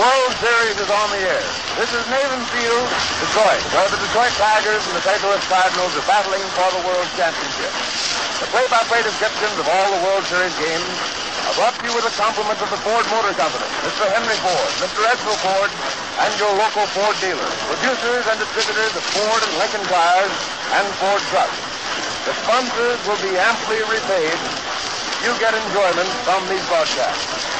World Series is on the air. This is Navin Field, Detroit, where the Detroit Tigers and the St. Louis Cardinals are battling for the World Championship. The play-by-play descriptions of all the World Series games are brought to you with the compliments of the Ford Motor Company, Mr. Henry Ford, Mr. Edsel Ford, and your local Ford dealers, producers and distributors of Ford and Lincoln cars and Ford trucks. The sponsors will be amply repaid. You get enjoyment from these broadcasts.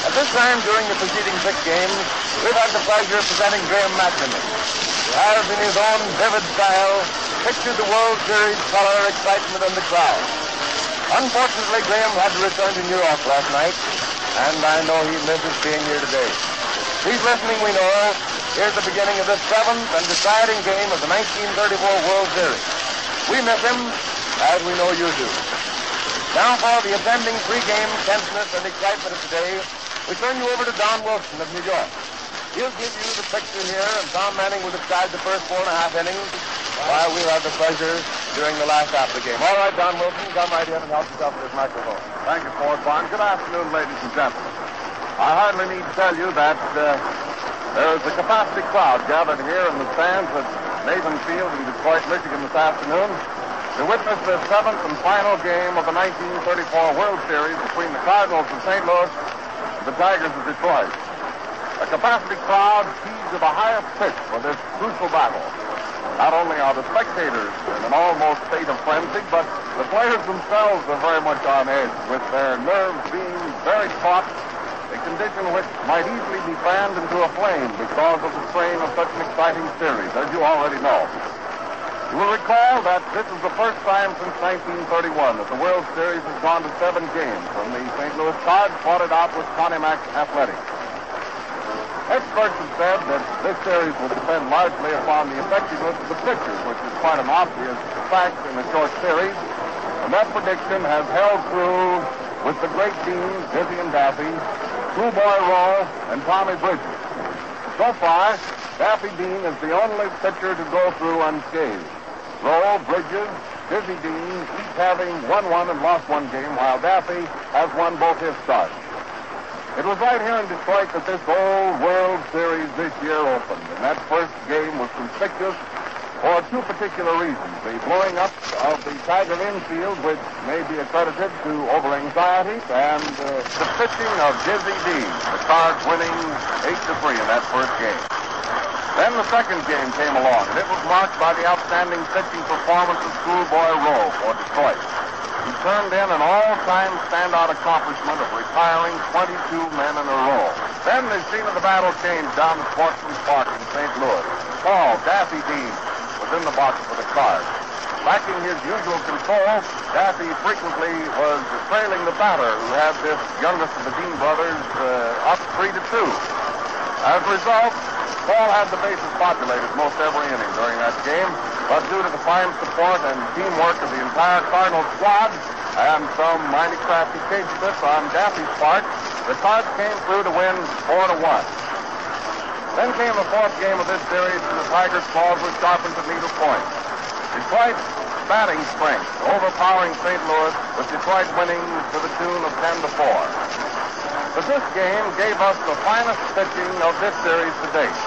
At this time, during the preceding six games, we've had the pleasure of presenting Graham McNamee, who has, in his own vivid style, pictured the World Series color, excitement, and the crowd. Unfortunately, Graham had to return to New York last night, and I know he misses being here today. He's listening, we know. Here's the beginning of the seventh and deciding game of the 1934 World Series. We miss him, as we know you do. Now for the attending pregame tenseness and excitement of today, we turn you over to Don Wilson of New York. He'll give you the picture here, and Tom Manning will decide the first 4.5 innings, while we'll have the pleasure during the last half of the game. All right, Don Wilson, come right in and help yourself with this microphone. Thank you, Ford Bond. Good afternoon, ladies and gentlemen. I hardly need to tell you that there's a capacity crowd gathered here in the stands at Navin Field in Detroit, Michigan this afternoon, to witness the seventh and final game of the 1934 World Series between the Cardinals of St. Louis and the Tigers of Detroit. A capacity crowd heeds to the highest pitch for this crucial battle. Not only are the spectators in an almost state of frenzy, but the players themselves are very much on edge, with their nerves being very taut, a condition which might easily be fanned into a flame because of the strain of such an exciting series, as you already know. You will recall that this is the first time since 1931 that the World Series has gone to seven games when the St. Louis Cards fought it out with Pontiac Athletics. Experts have said that this series will depend largely upon the effectiveness of the pitchers, which is quite an obvious fact in a short series, and that prediction has held through with the great Dean, Dizzy and Daffy, Schoolboy Rowe, and Tommy Bridges. So far, Daffy Dean is the only pitcher to go through unscathed. Rowe, Bridges, Dizzy Dean, each having won 1 and lost 1 game, while Daffy has won both his starts. It was right here in Detroit that this whole World Series this year opened, and that first game was conspicuous for two particular reasons. The blowing up of the Tiger infield, which may be accredited to over-anxiety, and the pitching of Dizzy Dean, the Cards winning 8-3 in that first game. Then the second game came along, and it was marked by the outstanding pitching performance of Schoolboy Rowe for Detroit. He turned in an all-time standout accomplishment of retiring 22 men in a row. Then the scene of the battle changed down at Sportsman's Park in St. Louis. Paul Daffy Dean was in the box for the Cards. Lacking his usual control, Daffy frequently was trailing the batter, who had this youngest of the Dean brothers up 3-2. As a result, Paul had the bases populated most every inning during that game, but due to the fine support and teamwork of the entire Cardinal squad and some mighty crafty cage tips on Daffy's part, the Cards came through to win 4-1. Then came the fourth game of this series, and the Tigers' claws were sharpened to needle point. Detroit's batting strength overpowering St. Louis, with Detroit winning to the tune of 10-4. But this game gave us the finest pitching of this series to date,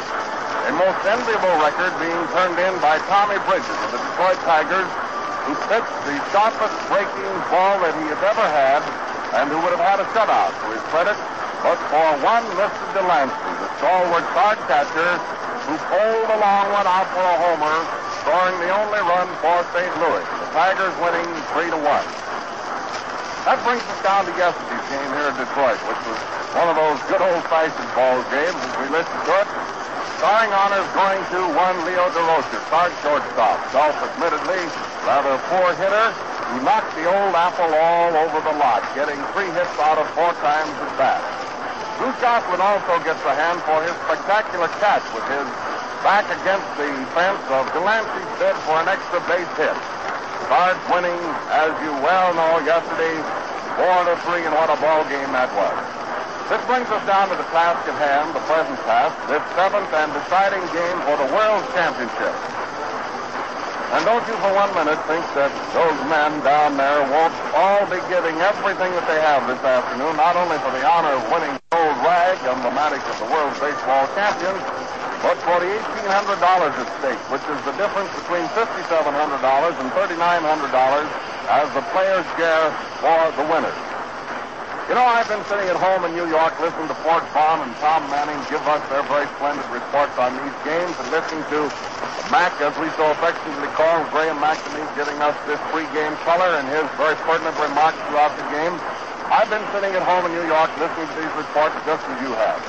a most enviable record being turned in by Tommy Bridges of the Detroit Tigers, who pitched the sharpest breaking ball that he has ever had, and who would have had a shutout to his credit, but for one Mr. Delancey, the stalwart card catcher, who pulled a long one out for a homer, scoring the only run for St. Louis, the Tigers winning 3-1. That brings us down to yesterday's game here in Detroit, which was one of those good old-fashioned ball games, as we listened to it. Starring honors going to one Leo Durocher, starting shortstop, self-admittedly rather poor hitter, who knocked the old apple all over the lot, getting 3 hits out of 4 times at bat. Goose Goslin also gets a hand for his spectacular catch with his back against the fence of Delancey's bid for an extra base hit. Cards winning, as you well know, yesterday, 4-3, and what a ball game that was. This brings us down to the task at hand, the present task, this seventh and deciding game for the World Championship. And don't you for one minute think that those men down there won't all be giving everything that they have this afternoon, not only for the honor of winning gold, flag, emblematic of the world baseball champions, but for the $1,800 at stake, which is the difference between $5,700 and $3,900 as the player's share for the winners. You know, I've been sitting at home in New York listening to Ford Bond and Tom Manning give us their very splendid reports on these games and listening to Mac, as we so affectionately call Graham McNamee, giving us this pregame color and his very pertinent remarks throughout the game. I've been sitting at home in New York listening to these reports just as you have.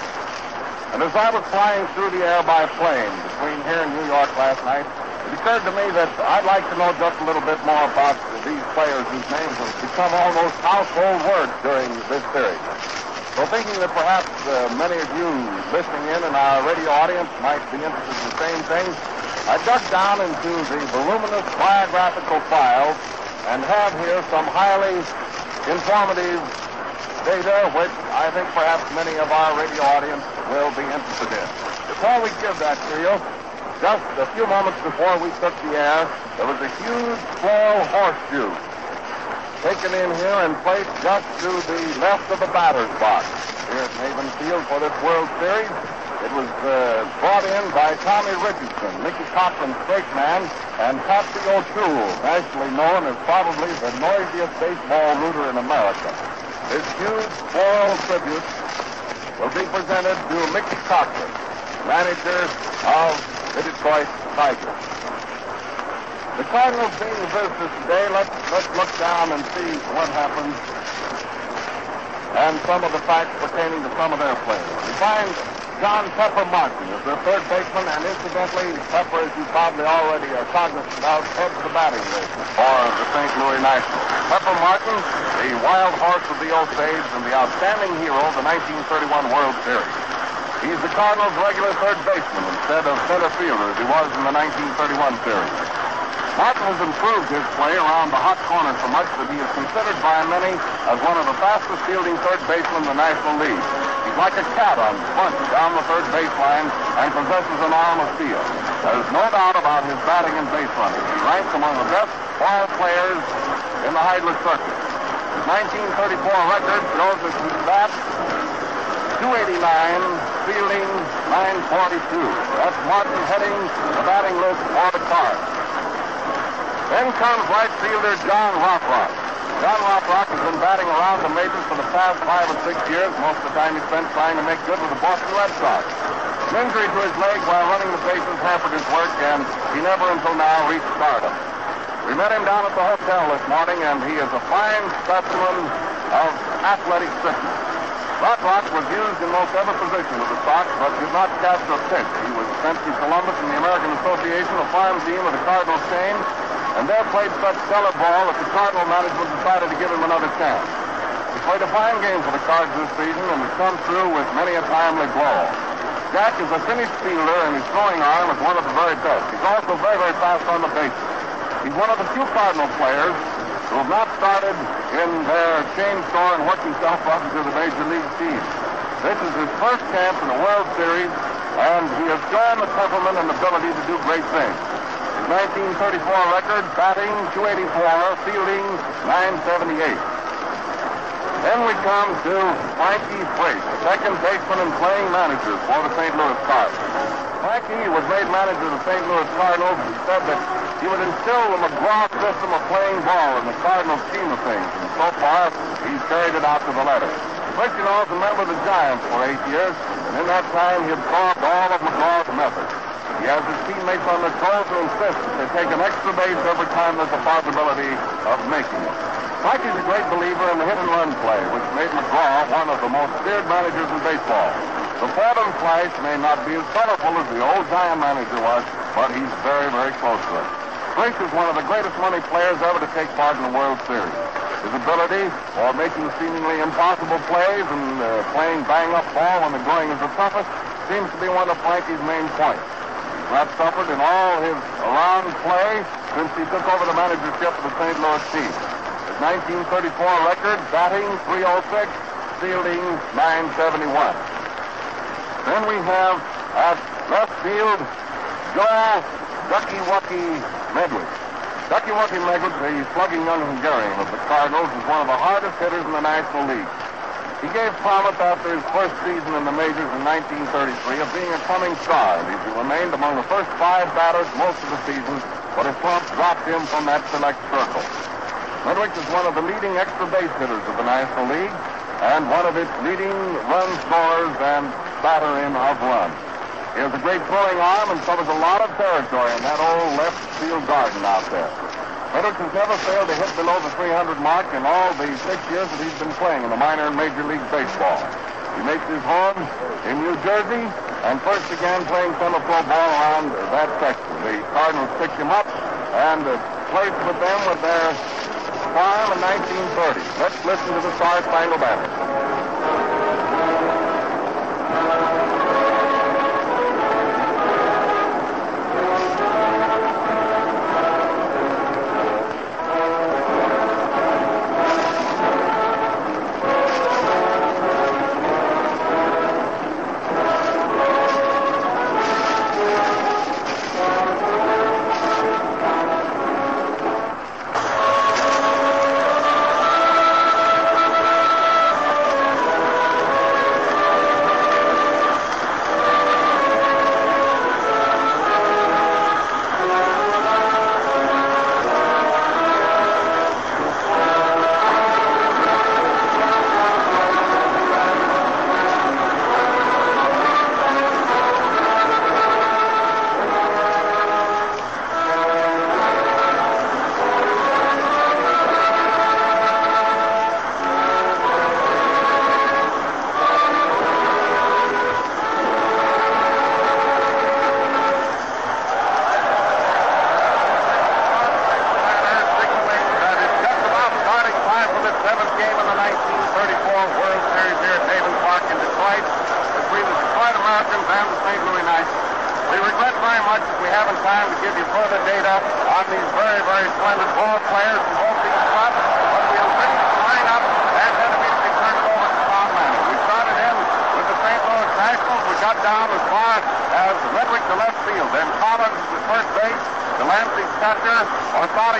And as I was flying through the air by plane between here and New York last night, it occurred to me that I'd like to know just a little bit more about these players whose names have become almost household words during this series. So thinking that perhaps many of you listening in our radio audience might be interested in the same thing, I dug down into the voluminous biographical files and have here some highly informative data which I think perhaps many of our radio audience will be interested in. Before we give that to you, just a few moments before we took the air, there was a huge floral horseshoe taken in here and placed just to the left of the batter's box here at Navin Field for this World Series. It was brought in by Tommy Richardson, Mickey Cochrane's straight man, and Patsy O'Toole, nationally known as probably the noisiest baseball rooter in America. This huge floral tribute will be presented to Mickey Cochrane, manager of the Detroit Tigers. The Cardinals being visitors today, let's look down and see what happens and some of the facts pertaining to some of their players. We find John Pepper Martin is their third baseman, and incidentally, Pepper, as you probably already are cognizant of, heads the batting lead for the St. Louis Nationals. Pepper Martin, the wild horse of the Osage and the outstanding hero of the 1931 World Series. He's the Cardinals' regular third baseman instead of center fielder as he was in the 1931 series. Martin has improved his play around the hot corner so much that he is considered by many as one of the fastest fielding third basemen in the National League. He's like a cat on punch down the third baseline and possesses an arm of steel. There's no doubt about his batting and base running. He ranks among the best ball players in the Heidler circuit. His 1934 record shows that he bats .289. Fielding 942. That's Martin heading the batting list for the Cards. Then comes right fielder John Rothrock. John Rothrock has been batting around the majors for the past 5 or 6 years. Most of the time he spent trying to make good with the Boston Red Sox. An injury to his leg while running the bases hampered his work, and he never until now reached stardom. We met him down at the hotel this morning, and he is a fine specimen of athletic fitness. Rothrock was used in most every position with the Sox, but did not capture a pitch. He was sent to Columbus in the American Association, a farm team of the Cardinals chain, and there played such solid ball that the Cardinal management decided to give him another chance. He played a fine game for the Cards this season and has come through with many a timely blow. Jack is a finished fielder, and his throwing arm is one of the very best. He's also very, very fast on the bases. He's one of the few Cardinal players who have not started in their chain store and worked himself up into the Major League team. This is his first chance in the World Series, and he has shown the temperament and ability to do great things. His 1934 record, batting .284, fielding .978. Then we come to Frankie Frisch, second baseman and playing manager for the St. Louis Cardinals. Frankie was made manager of the St. Louis Cardinals and said that he would instill the McGraw system of playing ball in the Cardinals' scheme of things, and so far, he's carried it out to the letter. Frisch, you know, is a member of the Giants for 8 years, and in that time, he absorbed all of McGraw's methods. He has his teammates on the call to insist that they take an extra base every time there's a possibility of making it. Frankie's a great believer in the hit-and-run play, which made McGraw one of the most feared managers in baseball. The Fordham Flash may not be as colorful as the old Giant manager was, but he's very, very close to it. Frisch is one of the greatest money players ever to take part in the World Series. His ability for making seemingly impossible plays and playing bang-up ball when the going is the toughest seems to be one of Frankie's main points. He's not suffered in all his around play since he took over the managership of the St. Louis Chiefs. His 1934 record, batting .306, fielding .971. Then we have at left field, Joe Medwick. Ducky Wucky Medwick, the slugging young Hungarian of the Cardinals, is one of the hardest hitters in the National League. He gave promise after his first season in the majors in 1933 of being a coming star. He remained among the first five batters most of the season, but his slump dropped him from that select circle. Medwick is one of the leading extra base hitters of the National League and one of its leading run scorers and batter-in of runs. He has a great throwing arm and covers a lot of territory in that old left field garden out there. Medwick has never failed to hit below the 300 mark in all the 6 years that he's been playing in the minor and major league baseball. He makes his home in New Jersey and first began playing summer pro ball around that section. The Cardinals picked him up and placed with them with their farm in 1930. Let's listen to the Star Spangled Banner.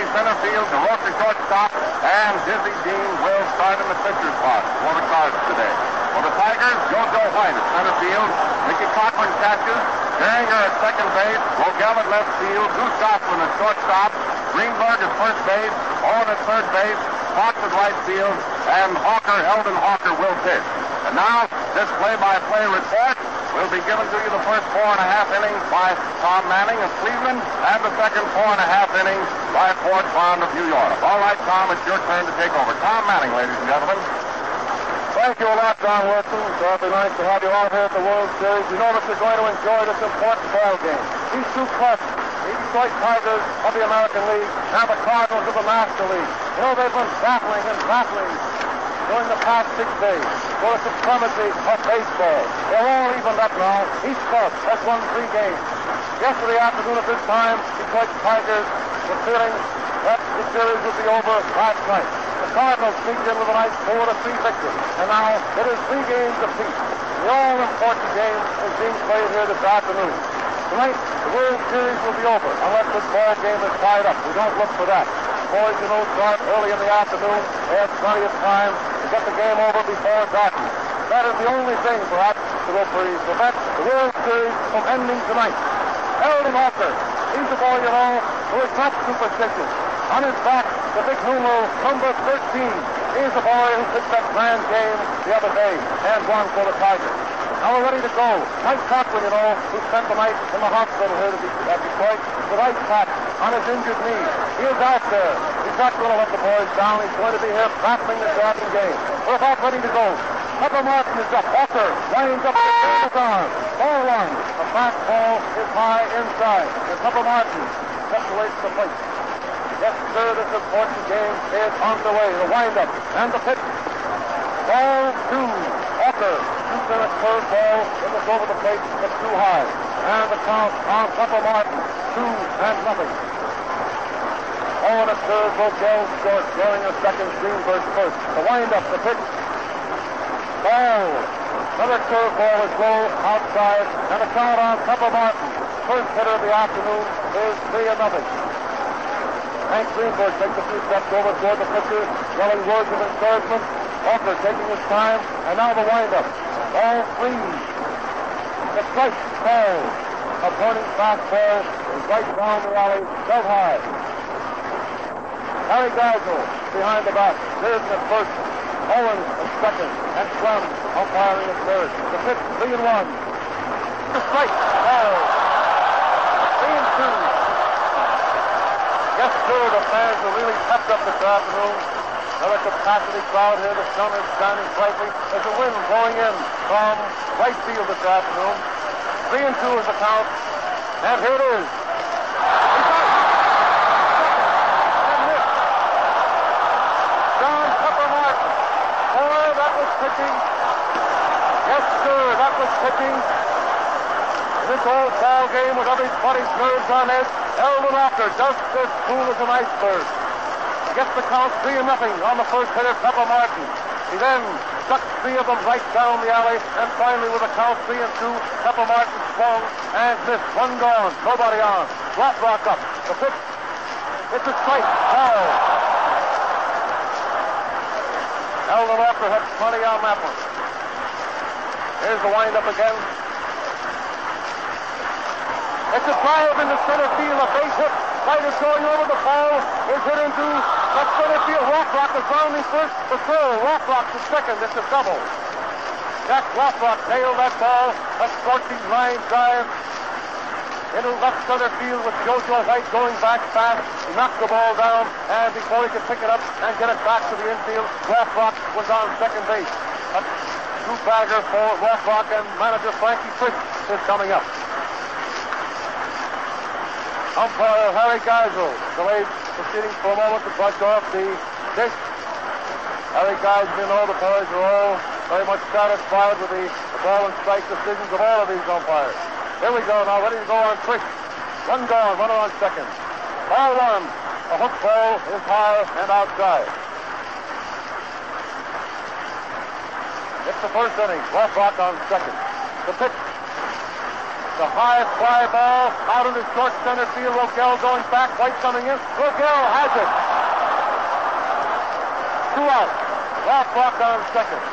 Hank Greenberg takes a few steps over toward the pitcher, yelling words of encouragement. Walker taking his time, and now the windup. Ball three. The strike call. Opponent fastball is right down the alley, dead high. Harry Geisel behind the bat. Reardon at first. Owen at second. And Scrum umpiring at third. The pitch 3-1. The strike call. 3-2. Yes, sir, the fans have really pepped up this afternoon. Another capacity crowd here. The sun is shining brightly. There's a wind blowing in from right field this afternoon. 3-2 is the count. And here it is. And hit. John Pepper Martin. Oh, that was pitching. Yes, sir, that was pitching. This old ball game with everybody's nerves on edge. Elden Auker just as cool as an iceberg. Gets the count 3-0 on the first hitter, Pepper Martin. He then ducks three of them right down the alley, and finally with a count 3-2, Pepper Martin swung and missed. One gone, nobody on. Rothrock up. The pitch. It's a strike. Foul. Elden Auker had 20 on that one. Here's the windup again. It's a drive into center field, a base hit. Right is going over the foul. Is hit into. That's center field. Rothrock is rounding first. The throw. Rothrock to second. It's a double. Jack Rothrock nailed that ball. A scorching line drive into left center field with Jojo White going back fast. He knocked the ball down, and before he could pick it up and get it back to the infield, Rothrock was on second base. A two-bagger for Rothrock, and manager Frankie Frisch is coming up. Umpire Harry Geisel delayed proceedings for a moment to brush off the dish. Harry Geisel and all the boys are all very much satisfied with the ball and strike decisions of all of these umpires. Here we go now, ready to go on quick. One gone, runner on second. Ball one. A hook ball is high and outside. It's the first inning. Rothrock on second. The pitch. The high fly ball out into short center field. Rogell going back. White coming in. Rogell has it. 2 out. Rothrock on second.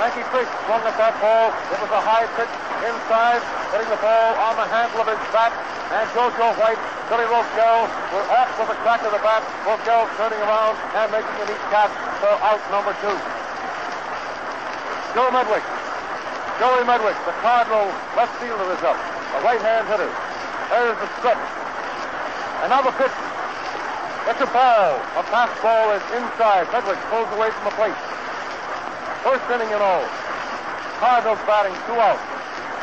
Frankie Frisch swung at that ball. It was a high pitch inside, hitting the ball on the handle of his bat. And Jojo White, Billy Rogell were off with the crack of the bat. Rogell turning around and making a neat catch for out number 2. Joey Medwick, the Cardinal left fielder, is up. A right-hand hitter. There's the stretch. And now the pitch. It's a ball. A fastball is inside. Medwick pulls away from the plate. First inning and all. Cardinals batting 2 out.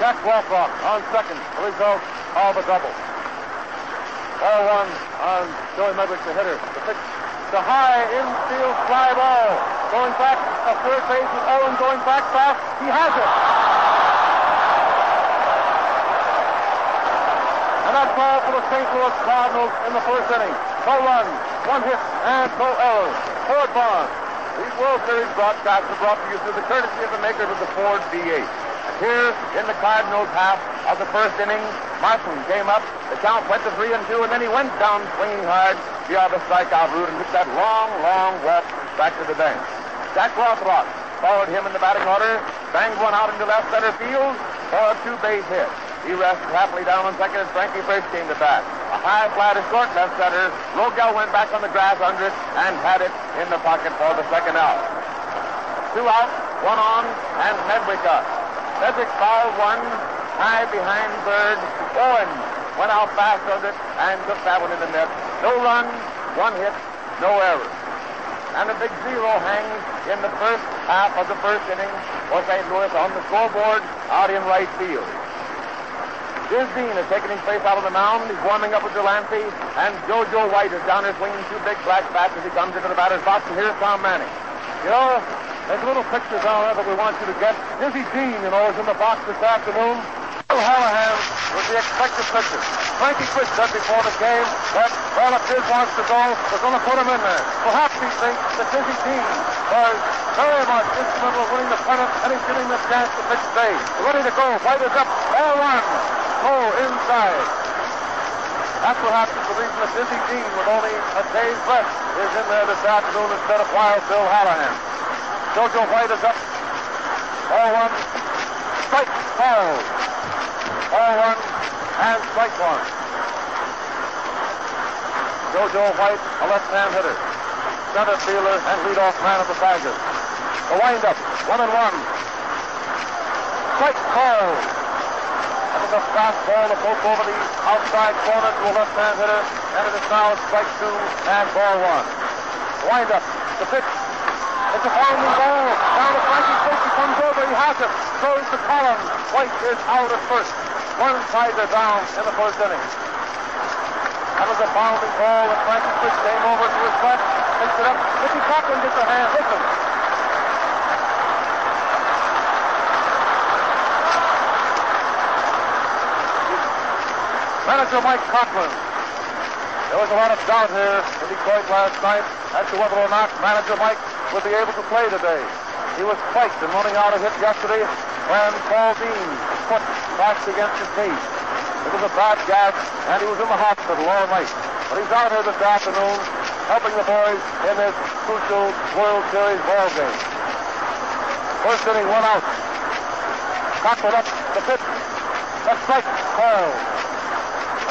Jack Rothrock on second. The result of a double. Ball one on Joey Medwick, the hitter. The pitch. The high infield fly ball. Going back to third base with Owen going back fast. He has it. And that ball for the St. Louis Cardinals in the first inning. No run, one hit, and no error. Ford Bond. These World Series broadcasts are brought to you through the courtesy of the makers of the Ford V8. And here in the Cardinals' half of the first inning, Martin came up. The count went to 3-2, and then he went down swinging hard beyond the strikeout route and took that long, long walk back to the bench. Jack Rothrock followed him in the batting order, banged one out into left center field for a 2-base hit. He rested happily down on second, and Frankie Frisch came to bat. A high fly to short left center. Rogell went back on the grass under it and had it in the pocket for the second out. 2 out, 1 on, and Medwick up. Medwick fouled one, high behind third. Owen went out fast under it and took that one in the net. No run, one hit, no error. And a big 0 hangs in the first half of the first inning for St. Louis on the scoreboard out in right field. Dizzy Dean has taken his place out of the mound. He's warming up with Delancey. And Jojo White is down there swinging 2 big black bats as he comes into the batter's box. And here's Tom Manning. You know, there's little pictures on there that we want you to get. Dizzy Dean, you know, is in the box this afternoon. Bill Hallahan with the expected picture. Frankie Frisch said before the game that, well, if Diz wants to go, we're going to put him in there. Perhaps he thinks that Dizzy Dean was very much instrumental in winning the pennant, and he's giving the chance to pitch today. Ready to go. White is up. Ball one. Oh, inside. That's perhaps the reason that Dizzy Dean, with only a day's rest, is in there this afternoon instead of Wild Bill Hallahan. Jojo White is up. Ball one. Strike ball. Ball one and strike one. Jojo White, a left-hand hitter. Center fielder and leadoff man of the Tigers. The windup, 1-1. Strike ball. That is a fastball that broke over the outside corner to a left-hand hitter. And it is now strike two and ball one. Wind up. The pitch. It's a founding ball. Down to Frankie Frisch. He comes over. He has it. Throws to Collins. White is out at first. One Tiger down in the first inning. That was a bounding ball that Frankie Frisch came over to his left. Picks it up. Mickey Cochrane gets a hand. Listen. Manager Mike Cochrane. There was a lot of doubt here in Detroit last night as to whether or not Manager Mike would be able to play today. He was spiked in running out a hit yesterday when Paul Dean's foot knocked against his knee. It was a bad gap, and he was in the hospital all night. But he's out here this afternoon helping the boys in this crucial World Series ball game. First inning, one out. Cochrane up the pitch. That's right. Ball.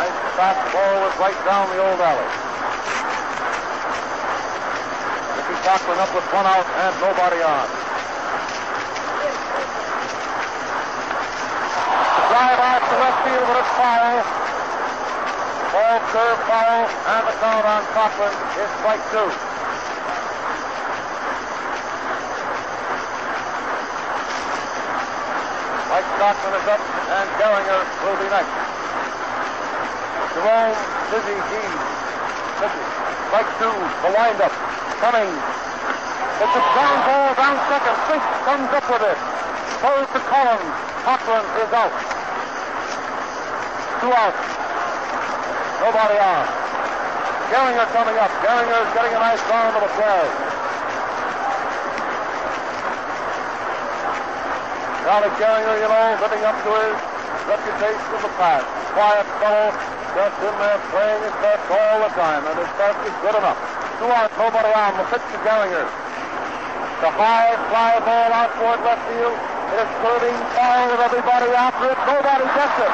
Nice fastball was right down the old alley. Cochrane up with one out and nobody on. The drive out to left field with a foul. Ball curve foul and the count on Cochrane is strike two. Mike Cochrane is up and Geringer will be next. Jerome Dizzy Dean. Strike two, the windup. Coming. It's a ground ball down second. Fish comes up with it. Throws to Collins. Cochrane is out. Two out. Nobody on. Geringer coming up. Geringer is getting a nice round of applause. Charlie Geringer, you know, living up to his reputation of the past. Quiet fellow, just in there playing his best all the time, and his best is good enough. Two out, nobody on. The pitch to Geringer. The high fly ball out toward left field. It is curving foul with everybody after it. Nobody gets it.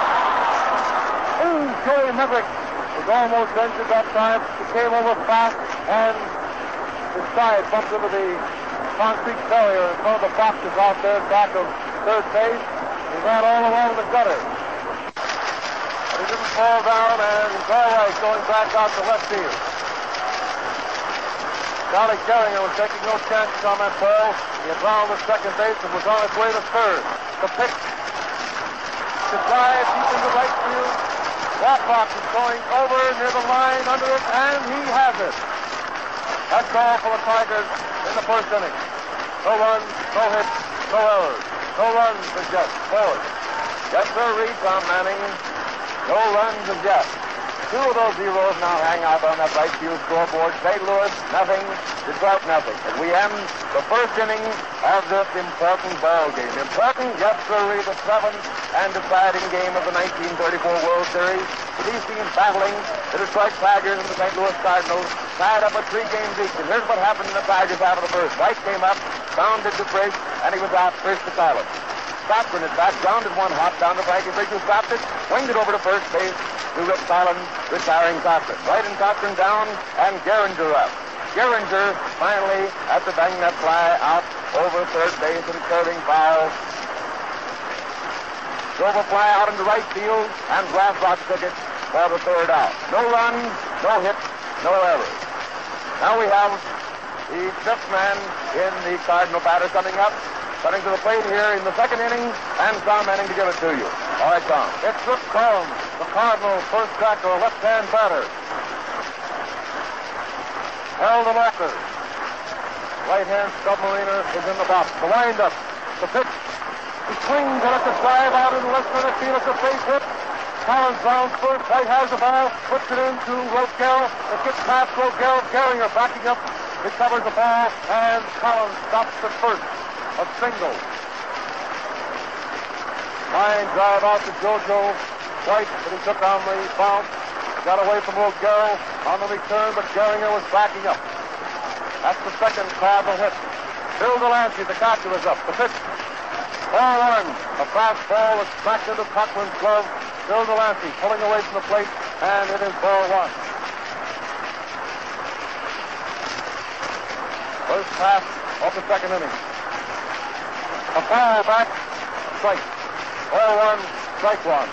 Ooh, Joe Medwick was almost injured that time. He came over fast and his side bumped into the concrete barrier in front of the boxes out there back of third base. He ran all along the gutter. But he didn't fall down and he's all right going back out to left field. Charlie Geringer was taking no chances on that ball. He had round the second base and was on his way to third. The pitch to drive deep into right field. Rothrock is going over near the line under it, and he has it. That's all for the Tigers in the first inning. No runs, no hits, no errors. No runs and just forward. Yes, sir, read Tom Manning. No runs and just. Two of those zeros now hang out on that right field scoreboard. St. Louis, nothing. Detroit, nothing. And we end the first inning of this important ball game. Important, yes, sir, the seventh and deciding game of the 1934 World Series. With these teams battling, the Detroit Tigers and the St. Louis Cardinals tied up at 3 games each. And here's what happened in the Tigers out of the first. White came up, bounded to Frisch, and he was out first to Collins. Cochrane is back, grounded one hop down to Frankie Frisch, who stopped it, winged it over to first base. To Rip Collins, retiring Cochrane. White and Cochrane down, and Geringer up. Geringer finally had to bang that fly out over third base and curving foul. Drove a fly out into right field, and Rothrock took it for the third out. No run, no hit, no error. Now we have the fifth man in the Cardinal batter coming up. Coming to the plate here in the second inning, and Tom Manning to give it to you. All right, Tom. It's Rip Collins, the Cardinals' first tackle, left-hand batter. Elden Auker, right-hand submariner, is in the box. The windup, the pitch. He swings and it's a drive out in the left center field. It's a base hit. Collins rounds first. White has the ball, puts it into Rogell. It gets past Rogell. Geringer backing up, recovers the ball, and Collins stops at first. A single. Line drive out to Jojo White, but he took on the bounce. Got away from Rogell on the return, but Geringer was backing up. That's the second Cardinal hit. Bill Delancey, the catcher, is up. The pitch. Ball one. A fastball was cracked into Cochrane's glove. Bill Delancey pulling away from the plate, and it is ball one. First pass of the second inning. A foul back. Strike. Ball one. Strike one.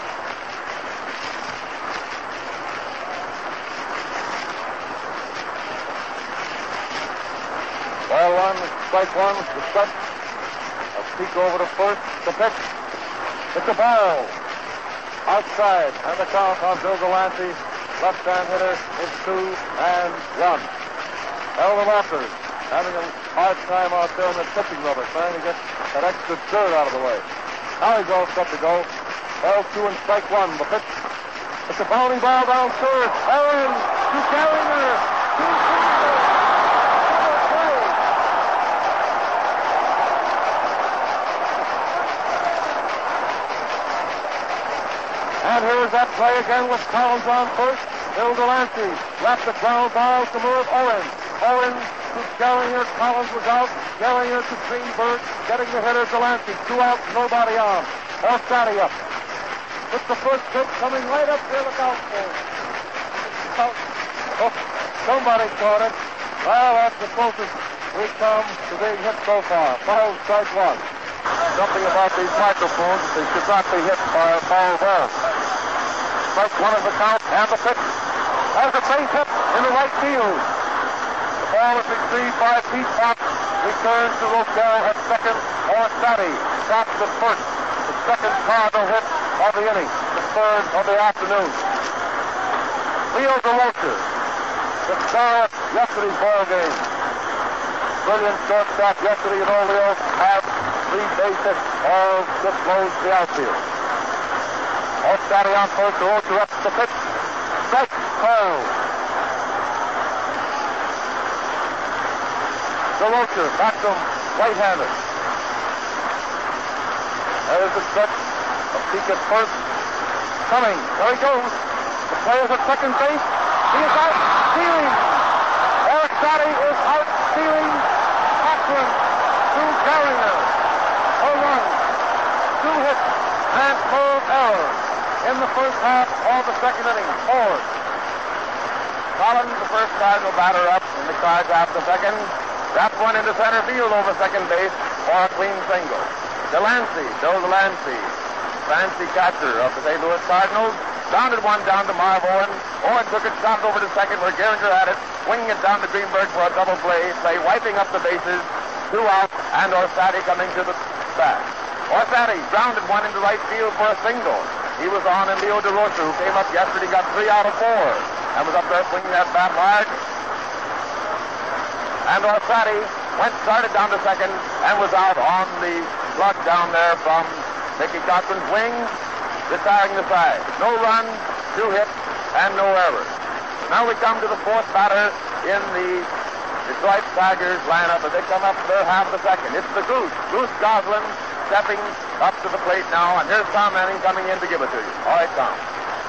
Ball one, strike one, the set. A peek over to first, the pitch. It's a ball. Outside, and the count on Bill Delancey. Left-hand hitter is 2-1. Elden Auker having a hard time out there in the tipping rubber, trying to get that extra third out of the way. Now he's all set to go. Ball two and strike one, the pitch. It's a bounding ball down third. Owen to Gallagher. And here's that play again with Collins on first. Bill Delancey left the ground ball to Marv Owen. Owen to Gallagher. Collins was out. Gallagher to Greenberg. Getting the hitter, Delancey. Two out, nobody on. Orsatti up. With the first pitch coming right up here. Look out for it. Oh, somebody caught it. Well, that's the closest we've come to being hit so far. Foul, strike one. Something about these microphones that they should not be hit by a foul ball. Strike one of the count and the pitch. As a base hit in the right field. The ball is received by Pete Fox. Returns to Rothrock at second. Orsatti stops at first. The second Cardinal hit of the inning. The third of the afternoon. Leo Durocher, the star of yesterday's ball game. Brilliant shortstop yesterday, and all Leo have three base hits. All that blows the outfield. Orsatti on first, Durocher up the pitch. Strike, call. Durocher back to right-handed. There's the stretch. A peek at first. Coming. There he goes. The player's at second base. He is out stealing. Orsatti is out stealing. Cochrane to Gallagher. Oh, one. Two hits and 12 errors in the first half of the second inning. Ford. Collins, the first Cardinal batter up in the cards after second. That one into center field over second base for a clean single. Delancey, Bill Delancey, fancy catcher of the St. Louis Cardinals, grounded one down to Marv Owen. Owen took it, shot it over to second where Geringer had it, swinging it down to Greenberg for a double play, wiping up the bases, two out, and Orsatti coming to the bat. Orsatti grounded one into right field for a single. He was on, and Leo Durocher, who came up yesterday, got 3 out of 4, and was up there swinging that bat hard. And Orsatti started down to second, and was out on the block down there from Mickey Cochrane's wing, retiring the side. No run, 2 hits, and no errors. Now we come to the fourth batter in the Detroit Tigers lineup, and they come up their half of the second. It's the Goose. Goose Goslin stepping up to the plate now, and here's Tom Manning coming in to give it to you. All right, Tom.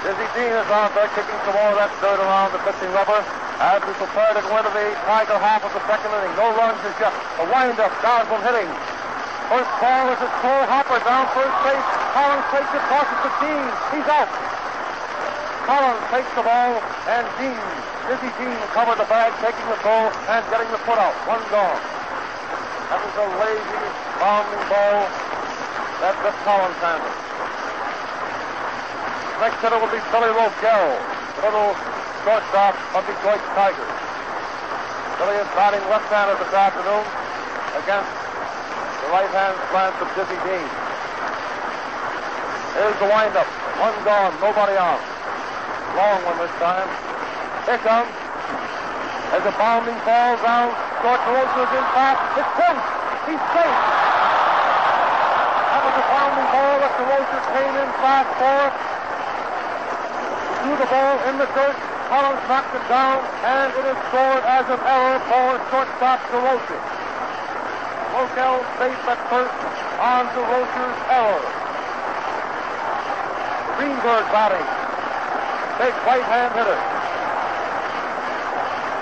Dizzy Dean is out there kicking some more of that dirt around the pitching rubber as we prepare to go into the Tiger half of the second inning. No runs is just a wind-up. Goslin hitting. First ball is a Cole Hopper down first base. Collins takes it, tosses to Dean. He's out. Collins takes the ball, and Dizzy Dean covered the bag, taking the throw and getting the foot out. One gone. That was a lazy, bounding ball that Biff Collins handled. Next hitter will be Billy Rogell, the little shortstop of Detroit Tigers. Billy is batting left-handed this afternoon against the right-hand slants of Dizzy Dean. Here's the windup. One gone, nobody on. Long one this time. Here comes. As a bounding ball down, short Rocher's in pass. It's pinched. He's safe. That was a bounding ball that Rocher came in fast for. Threw the ball in the dirt. Collins knocked it down, and it is scored as an error for shortstop Rocher. Rogell safe at first on to Rocher's error. Greenberg batting. Big right-hand hitter.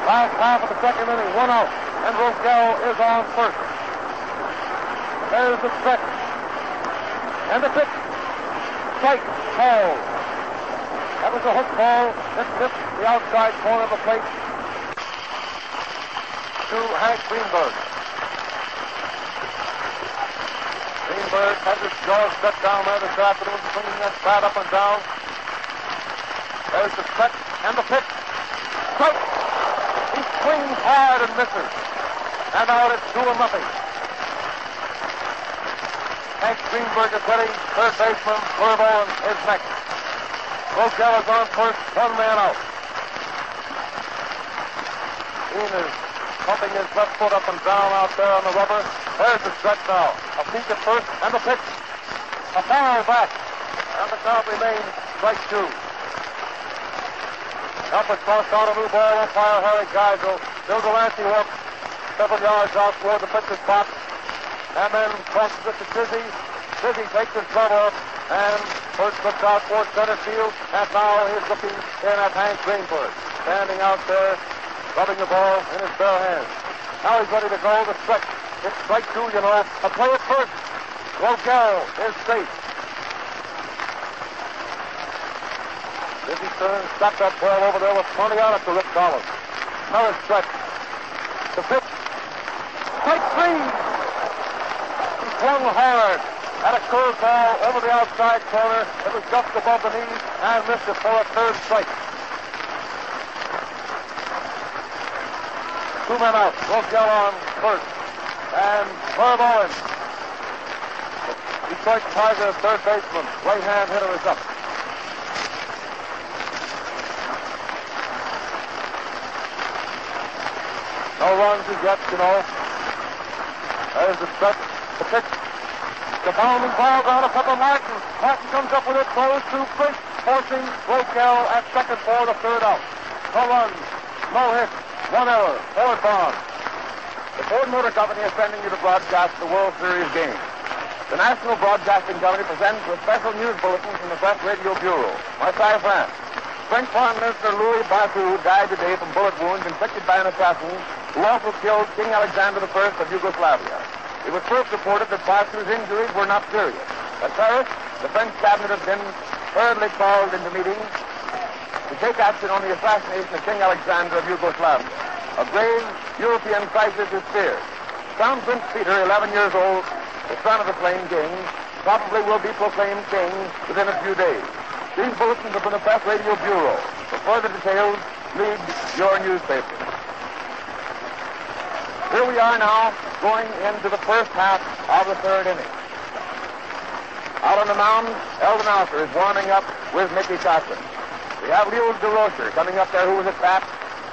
Last half of the second inning, one out, and Rogell is on first. There's the stretch. And the pitch. Strike called. That was a hook ball that tipped the outside corner of the plate to Hank Greenberg. Greenberg had his jaws set down there this afternoon, swinging that bat up and down. There's the stretch and the pitch. Strike. He swings hard and misses. And out it's 2-0. Hank Greenberg is ready. Third baseman, Marv Owen is next. Rogell is on first, one man out. Dean is pumping his left foot up and down out there on the rubber. There's the stretch now. A peek at first and a pitch. A foul back. And the count remains strike two. Alfred Cross out a new ball. Umpire Harry Geisel. Bill Delancey walks several yards out toward the pitcher's box. And then crosses it to Dizzy. Dizzy takes his glove off. And first looks out toward center field. And now he's looking in at Hank Greenberg. Standing out there, rubbing the ball in his bare hands. Now he's ready to go. The stretch. It's strike two, you know. A play at first. Rogell is safe. Dizzy Stern stopped that ball over there with money on it to Rick Collins. Another stretch. The pitch. Strike three. He swung hard at a curveball over the outside corner. It was just above the knees and missed it for a third strike. 2 men out. Rogell on first. And Marv Owen, Detroit Tigers third baseman, right hand hitter is up. No runs he gets, you know. There's the stretch, the pitch, the bounding ball down to Pepper Martin. Martin comes up with it, throws to Frisch, forcing Rogell at second for the third out. No runs, no hits, one error, Ford Bond. The Ford Motor Company is sending you to broadcast the World Series game. The National Broadcasting Company presents a special news bulletin from the Press Radio Bureau. Marseille, France. French Foreign Minister Louis Barthou died today from bullet wounds inflicted by an assassin who also killed King Alexander I of Yugoslavia. It was first reported that Barthou's injuries were not serious. At Paris, the French cabinet has been hurriedly called into meeting to take action on the assassination of King Alexander of Yugoslavia. A grave European crisis is feared. Crown Prince Peter, 11 years old, the son of the Plain King, probably will be proclaimed king within a few days. These bulletins are from the Press Radio Bureau. For further details, read your newspaper. Here we are now, going into the first half of the third inning. Out on the mound, Elden Auker is warming up with Mickey Cochrane. We have Leo Durocher coming up there, who was at bat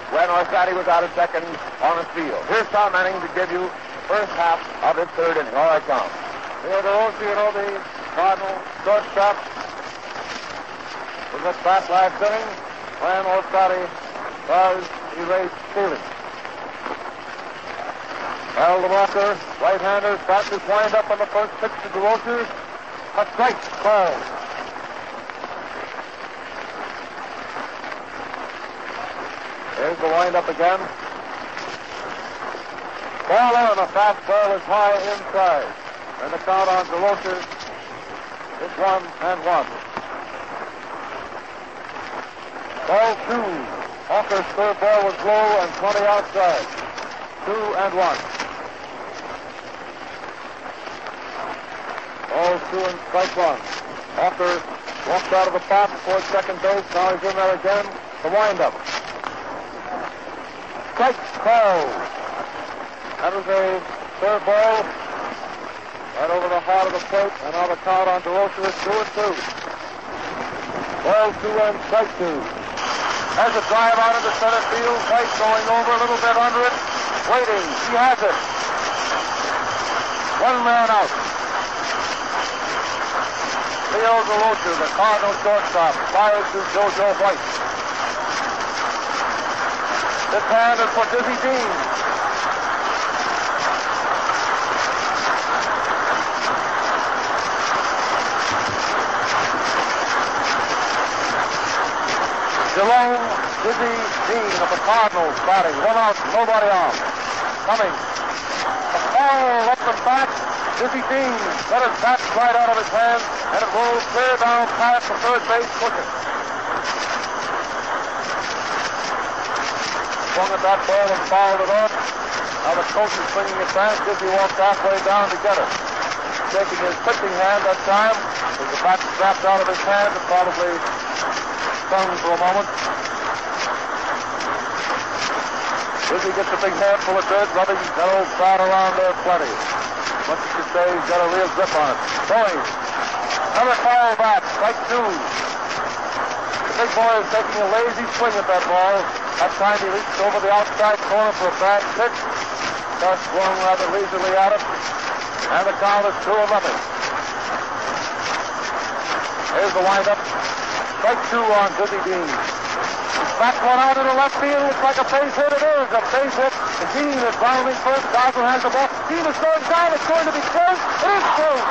when Orsatti was out at second on his field. Here's Tom Manning to give you the first half of his third inning. All right, Tom. Leo Durocher, you know, the Cardinal shortstop, was at bat last inning when Orsatti was erased stealing. Elden Auker, right-hander, starts his wind-up on the first pitch to Durocher. A strike called. Here's the wind-up again. Ball on, a fastball is high inside. And the count on Durocher is 1-1. Ball two. Hawker's third ball was low and 20 outside. 2-1. Ball two and strike one. Hawker walked out of the box towards second base. Now he's in there again. The wind-up. Strike call. That was a third ball right over the heart of the plate, and now the count on Durocher is 2-2. Ball two and strike two. Has a drive out into center field. White going over a little bit under it, waiting. He has it. One man out. Leo Durocher, the Cardinal shortstop, fires to Jojo White. This hand is for Dizzy Dean. Jerome Dizzy Dean of the Cardinals batting. One out, nobody on. Coming. A ball up the back. Dizzy Dean let it bounce right out of his hands, and it rolls clear down past the third base cushion. Swung at that ball and fouled it off. Now the coach is bringing it back. Dizzy walked halfway down to get it. Taking his pitching hand that time, as the bat dropped out of his hand and probably stung for a moment. Dizzy gets a big handful of dirt, rubbing that old crowd around there plenty. Much as you say, he's got a real grip on it. Going. Another foul back, strike two. The big boy is taking a lazy swing at that ball. That time he reached over the outside corner for a bad pitch. Just swung rather leisurely at it. And the count is 2-0. Here's the windup. Strike two on Dizzy Dean. Back one out in the left field. Looks like a base hit. It is a base hit. Dean is bounding first. Goslin has the ball. Dean is going down. It's going to be close. It is close.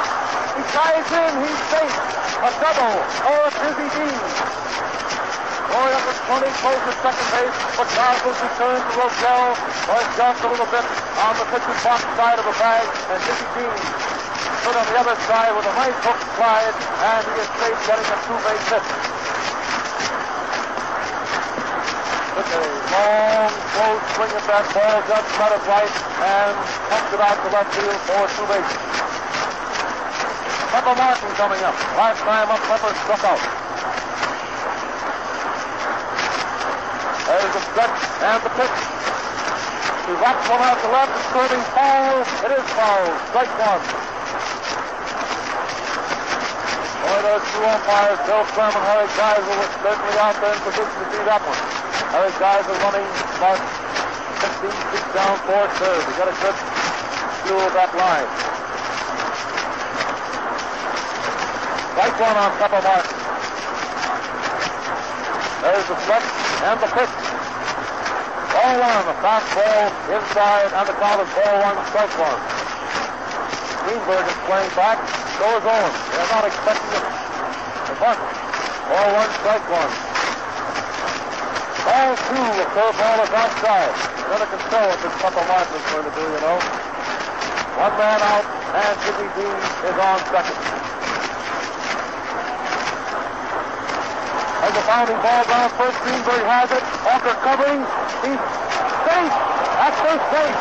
He ties in. He's safe. A double for Dizzy Dean. Going up at 20, close to second base. But Goslin's return to Rogell was just a little bit on the pitcher's box side of the bag. And Dizzy Dean stood on the other side with a right hook slide. And he is safe, getting a two-base hit. Took a long, slow swing at that ball, just cut it right, and pumped it out to left field for two bases. Pepper Martin coming up. Last time up, Pepper struck out. There's the stretch and the pitch. He wraps one out to left, serving foul. It is foul. Strike one. Boy, those two umpires, Bill Clem and Harry Geiser, were certainly out there in position to see that one. Harry Geiser running about 15 feet down toward third. He got a good view of that line. Strike one on Pepper Martin. There's the stretch and the pitch. Ball one, the fastball inside, and the count is ball one, strike one. Greenberg is playing back. So is Owen. They're not expecting it. The bunt. Ball one, strike one. Ball two, the third ball is outside. You're going to control what this Pepper Martin is going to do, you know. One man out, and Dizzy Dean is on second. There's a bounding ball down first. Greenberg has it. Auker covering. He's safe. At first base.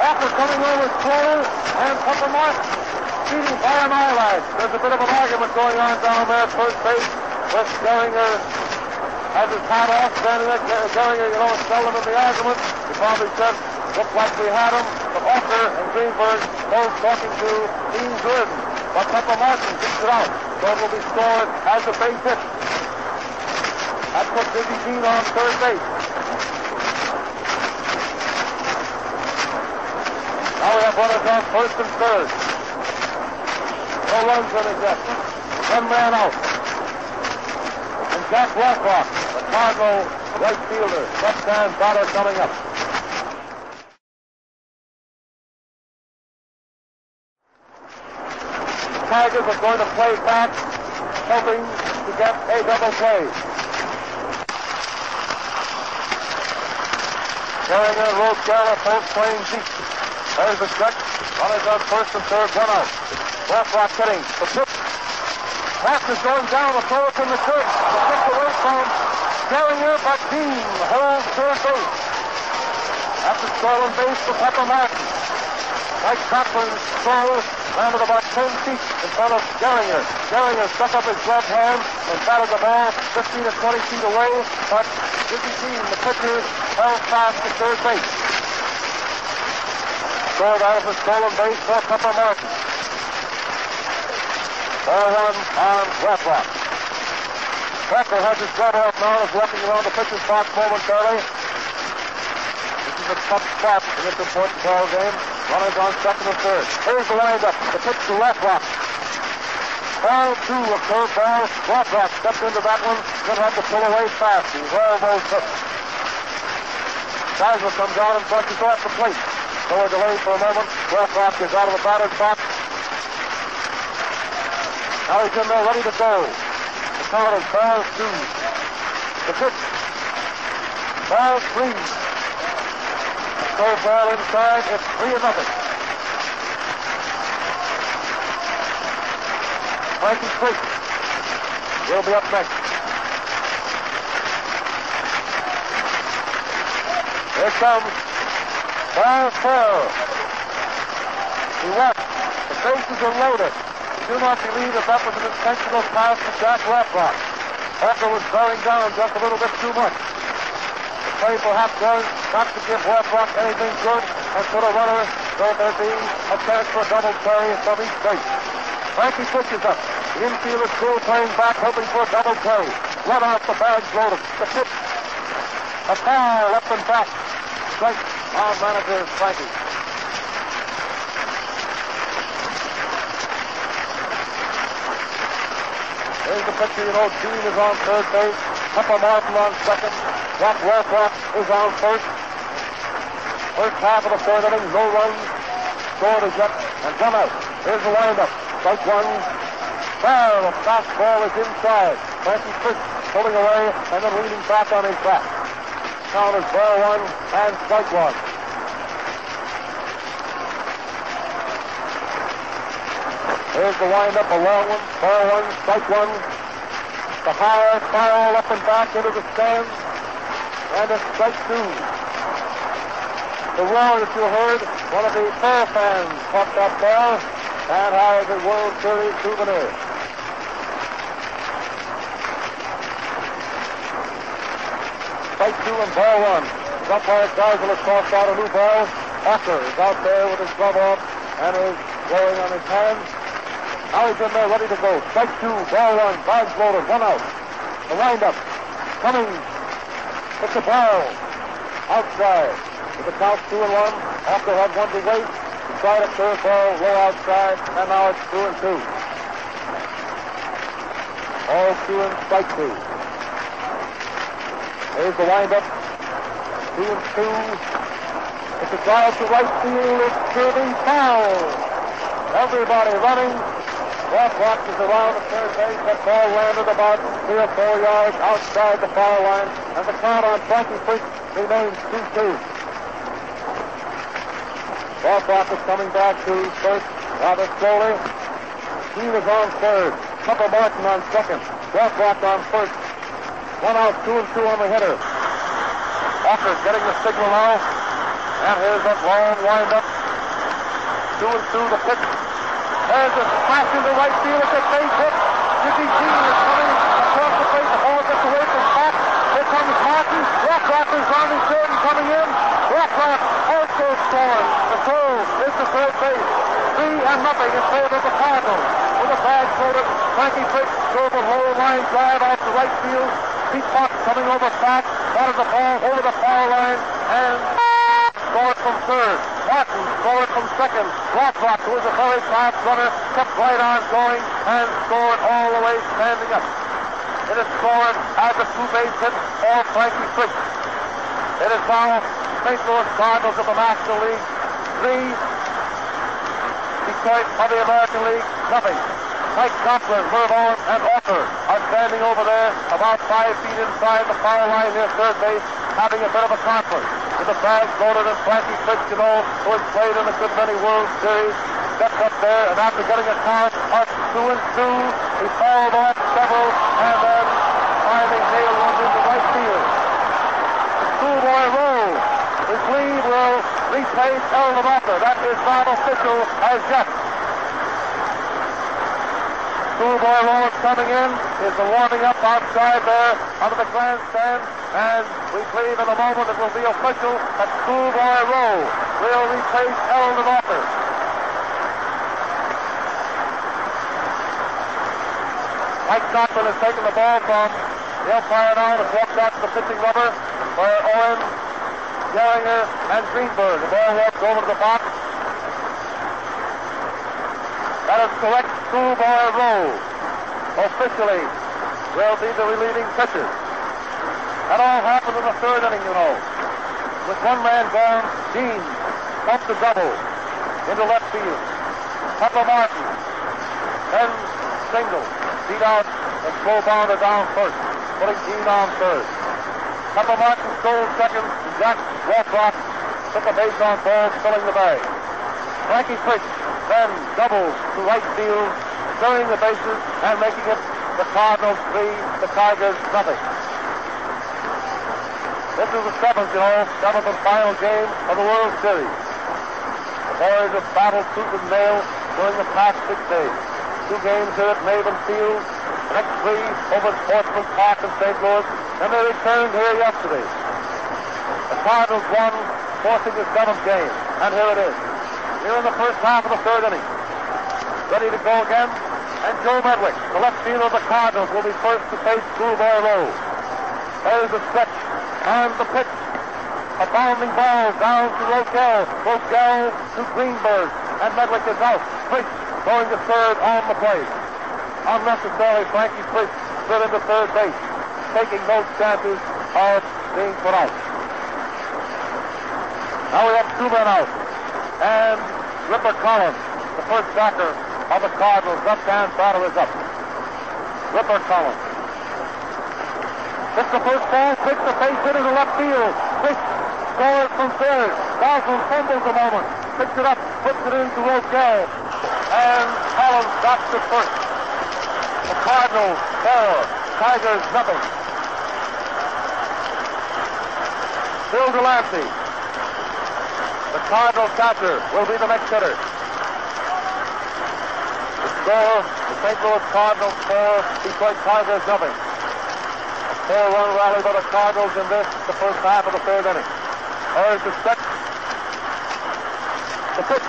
Auker coming over his corner, and Pepper Martin beating by an eyelash. There's a bit of an argument going on down there at first base with Gehringer. As his hat off, standing there, Gehringer, you know, seldom in the argument. He probably said, looked like we had him. But Auker and Greenberg both talking to Dean Gordon. But Pepper Martin keeps it out. So it will be scored as a base hit. That puts Dizzy Dean on third base. Now we have runners on first and third. No runs in it yet. One man out. And Jack Rothrock, Cardinal right fielder, left-hand batter coming up. The Tigers are going to play back, hoping to get a double play. Gehringer and Rogell are both playing deep. There's the stretch. Runners on first and third, one out. Rothrock hitting. The pitch. Pass is going down. The throw is in the third. The pitch away from Gehringer, but Dean holds third base. After stolen base for Pepper Martin. Mike Cochran throws, landed about 10 feet in front of Gehringer. Gehringer stuck up his left hand and batted the ball 15 to 20 feet away, but Dizzy Dean, the pitcher, held fast to third base. Scored out of the stolen base for Pepper Martin. Ball one on Rothrock. Cracker has his glove off now, is walking around the pitcher's box momentarily. This is a tough spot in this important ball game. Runners on second and third. Here's the windup. The pitch to Rothrock. Ball two, a curve ball. Rothrock steps into that one. Gonna have to pull away fast. He's almost up. Geiser comes out and punches off the plate. So we're delayed for a moment. Rothrock is out of the batter's box. Now he's in there ready to go. Count is ball two. The pitch. Ball three. Third ball inside. It's 3-0. Frankie Frisch. He'll be up next. Here comes Barthel. He left. The bases are loaded. We do not believe that that was an intentional pass to Jack Rothrock. Parker was bearing down just a little bit too much. The play perhaps was not to give Rothrock anything good and put a runner, though there be a chance for a double carry from each base. Frankie Frisch is up. The infield is cool, playing back, hoping for a double carry. Run off the bags loaded. The pitch. A foul up and back. Strike. Our manager is Frankie. Here's the picture. You know, Dean is on third base. Pepper Martin on second. Jack Rothrock is on first. First half of the third inning. No runs scored as yet. And come out. Here's the lineup. Strike one. Well, the fastball is inside. Frankie Frisch pulling away and then leaning back on his back. Count is ball one and strike one. Here's the windup, a long one, ball one, strike one. The high foul up and back into the stands, and a strike two. The roar that you heard, one of the Bear fans caught that ball, and how is the World Series souvenir? Strike two and ball one. Umpire Goslin has tossed out a new ball. Ocker is out there with his glove off and is blowing on his hand. Now he's in there ready to go. Strike two, ball one, bags loaded, one out. The windup coming. It's a ball. Outside. With the count 2-1. Ocker had one to wait. He tried a third ball, low outside, and now it's 2-2. All two and strike two. Here's the windup. 2-2. It's a drive to right field. It's curving foul. Everybody running. Rothrock is around the third base. That ball landed about 3 or 4 yards outside the foul line. And the count on Frankie Frisch remains 2-2. Rothrock is coming back to first rather slowly. Dean is on third. Pepper Martin on second. Rothrock on first. One out, 2-2 on the hitter. Walker's getting the signal now. And here's that long windup. 2-2 the pitch. There's a smash into right field. It's a base hit. Dizzy Dean is coming across the plate. The ball gets away from Fox. Here comes Martin. Rothrock is on his third and coming in. Rothrock also scores. The throw is to third base. 3-0 in favor of the Cardinals. With a bag loaded, Frankie Frisch drove a low line drive out to right field. Pete Fox coming over back, that is a ball over the foul line, and scored from third. Martin scored from second. Rothrock, who was a very fast runner, kept right on going and scored all the way standing up. It is scored as a two-base hit for Frankie Frisch. It is now St. Louis Cardinals of the National League 3, Detroit of the American League 0. Mike Cochran, Merv Owen, and Auker are standing over there about 5 feet inside the foul line near third base, having a bit of a conference. With the bags loaded and Frankie Frisch, you know, who has played in a good many World Series, steps up there, and after getting a count up 2-2, he fouled off several, and then finally nailed one into right field. Schoolboy Rowe, his lead will replace Elden Auker. That is not official as yet. Schoolboy Rowe is coming in, is the warming up outside there under the grandstand, and we believe in a moment it will be official that Schoolboy Rowe will replace Elden Auker. Mike Cochrane has taken the ball from the umpire now and has walked out to the pitching rubber where Owen, Gehringer, and Greenberg have all walked over to the box. That is correct. Schoolboy Rowe officially will be the relieving pitcher. That all happened in the third inning, you know. With one man gone, Dean up the double into left field. Pepper Martin then single. Dean out and slow bounder down first, putting Dean on third. Pepper Martin stole second. Jack Rothrock took a base on balls, filling the bag. Frankie Frisch then doubles to right field, clearing the bases and making it the Cardinals 3, the Tigers 0. This is the seventh and final game of the World Series. The Boys have battled tooth and nail during the past 6 days. 2 games here at Navin Field, next 3 over at Portsmouth Park in St. Louis, and they returned here yesterday. The Cardinals won, forcing the 7th game, and here it is. Here in the first half of the 3rd inning. Ready to go again. And Joe Medwick, the left fielder of the Cardinals, will be first to face Schoolboy Rowe. There's the stretch and the pitch. A bounding ball down to Rogell. Rogell to Greenberg. And Medwick is out. Frisch going to third on the play. Unnecessarily, Frankie Frisch slid into third base, taking no chances of being put out. Now we have 2 men out. And Ripper Collins, the first backer of the Cardinals, left-hand batter is up. Ripper Collins. It's the first ball, takes the face into the left field. Fish scores from third. Goslin fumbles a moment, picks it up, puts it into Rogell, and Collins backs to first. The Cardinals 4, Tigers 0. Bill Delancey, the Cardinals catcher, will be the next hitter. The score, the St. Louis Cardinals 4, Detroit Tigers 0. A 4-run rally by the Cardinals in this, the first half of the 3rd inning. There's the stretch. The pitch.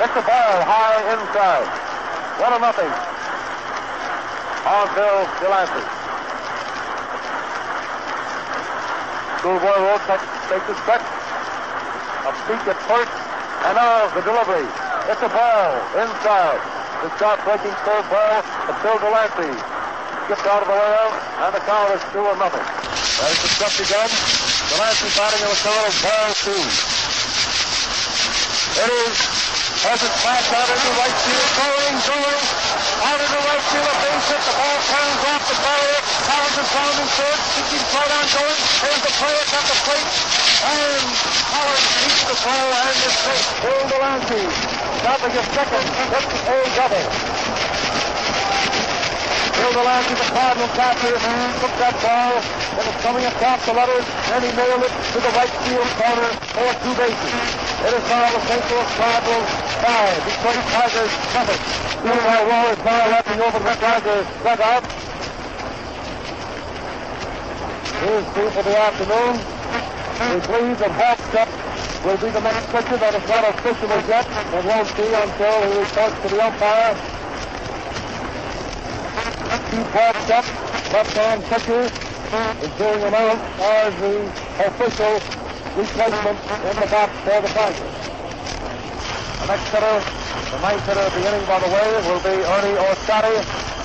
It's a ball high inside. 1-0. On Bill Delancey. Schoolboy Rowe takes the stretch. A peek at first, and now the delivery. It's a ball inside. The shot breaking third ball, but Bill Delancey gets out of the way, and the count is 2-0. There's the stretch again. Delancey batting in the corner, ball 2. It is as it flashed out into right field, going out into right field, a base hit. The ball turns off the barrier. Collins is down in third, keeping right on going. Here's the player at the plate. And Collins keeps the ball and is safe. Bill Delancey, stopping his second, hits a double. Bill Delancey, the Cardinal catcher, took that ball and was coming across the letters, and he nailed it to the right field corner for 2 bases. It is now the St. Louis Cardinals 5, Detroit Tigers 7. Meanwhile, Rowe is now lapping over the Tigers' dugout. Here's 2 for the afternoon. We believe that Halfstep will be the next pitcher. That is not official yet. It won't be until he reports to the umpire. Pete Halfstep, left-hand pitcher, is being announced as the official replacement in the box for the Tigers. The next hitter, the ninth hitter of the inning, by the way, will be Ernie Orsatti,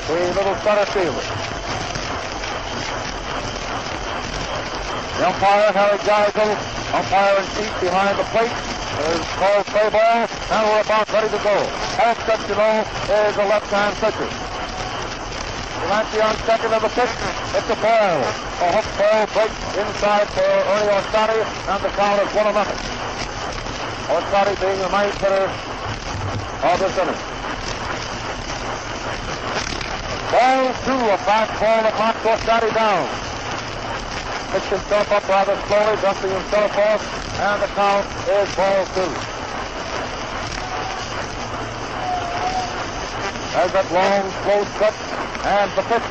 the little center fielder. The umpire, Harry Geisel, umpire-in-chief behind the plate. There's called play ball, and we're about ready to go. Halfstep, you know, is a left-hand pitcher. Delancey on second of the pitch. It's a ball. A hook ball breaks inside for Ernie Orsatti, and the count is 1-0. Orsatti being the ninth hitter of this inning. Ball 2, a fastball that knocks Orsatti down. Picks himself up rather slowly, dusting himself off, and the count is 2. There's that long, slow stretch, and the pitch.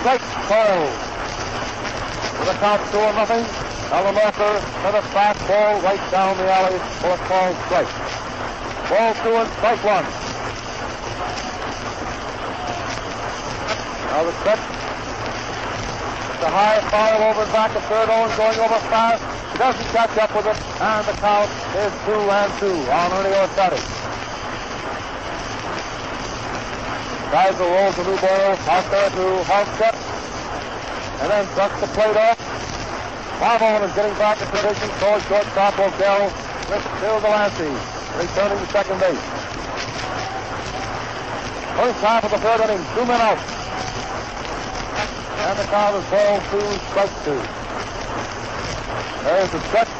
Strike coiled. With a count 2-0, Elden Auker with a fastball right down the alley for a called strike. Ball 2 and strike 1. Now the stretch. The high foul over back to third. Owen going over fast. He doesn't catch up with it. And the count is 2-2 on Ernie Orsatti. Geisel rolls the new ball out there to Halfstep. And then ducks the plate off. Marv Owen is getting back to position towards shortstop Rogell with Bill Delancey returning to second base. First half of the 3rd inning, 2 men out. And the count is 2-2. There's the stretch.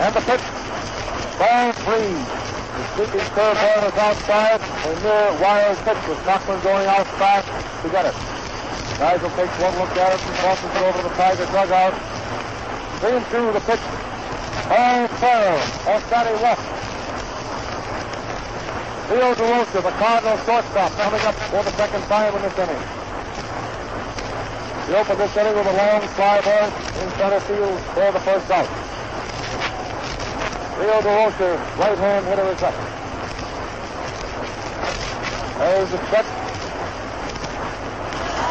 And the pitch. Ball 3. The Sneaky curve ball is outside. A near wild pitch with Cochran going out fast to get it. Nigel takes one look at it and tosses it over the Tiger dugout. 3-2 the pitch. All foul. Orsatti left. Leo Durocher, the Cardinal shortstop, coming up for the second time in this inning. He opened this inning with a long fly ball in center field for the first out. Leo Durocher, right hand hitter, is up. There's the stretch.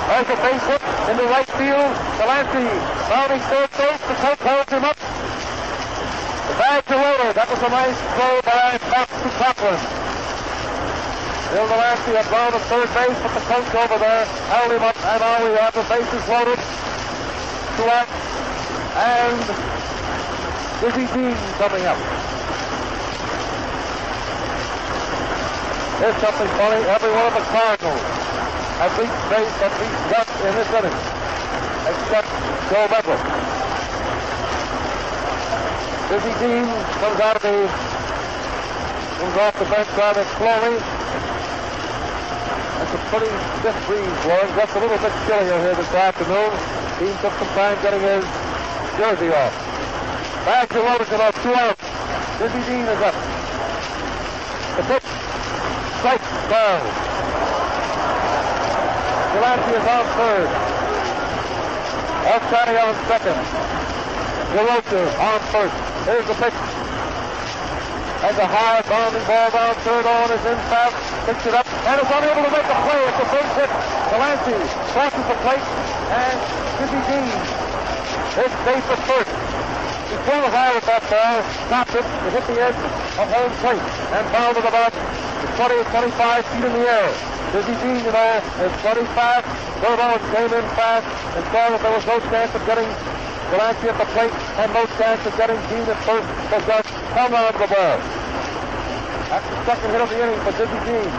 There's a base hit into right field. Delancey rounding third base. The coach holds him up. The bag to Roeder. That was a nice throw by Fox to Cochrane. Bill Delancey had rounded at third base, but the coach over there held him up. And now we have the bases loaded. Tulak and Dizzy Dean coming up. Here's something funny. Every one of the Cardinals have reached base and reached left in this inning, except Joe Medwick. Dizzy Dean comes off the bench rather slowly. That's a pretty stiff breeze blowing, just a little bit chillier here this afternoon. Dean took some time getting his jersey off. Back to Robertson off 2 outs. Dizzy Dean is up. The pitch, strike, down. Delancey is on third. Orsatti on second. Durocher on first. Here's the pitch. As a high bounding ball down third, Owen is in fast, picks it up, and is unable to make a play. It's a base hit. Delancey crosses the plate, and Dizzy Dean is safe at first. He came high with that ball, stopped it, it hit the edge of home plate, and bounded about 20 or 25 feet in the air. Dizzy Dean, you know, is running fast. Rowe came in fast and saw that there was no chance of getting Delancey at the plate and no chance of getting Dean at first, so Judge hung on to the ball. That's the second hit of the inning for Dizzy Dean.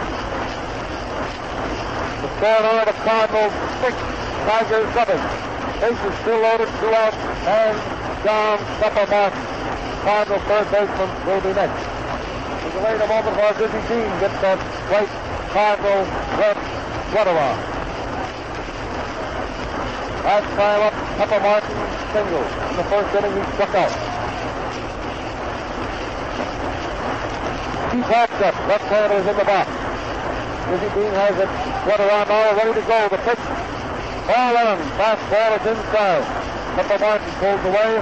The score now, the Cardinals 6, Tigers 7. Bases still loaded, 2 outs, and John Pepper Martin, Cardinal third baseman, will be next. We'll delay a moment while Dizzy Dean gets that right Cardinal red sweater on. Last time up, Pepper Martin single. In the first inning, he struck out. Pete Fox up. Left-hander is in the box. Dizzy Dean has a sweater on now, ready to go. The pitch, ball on. Fastball is inside. Pepper Martin pulls away.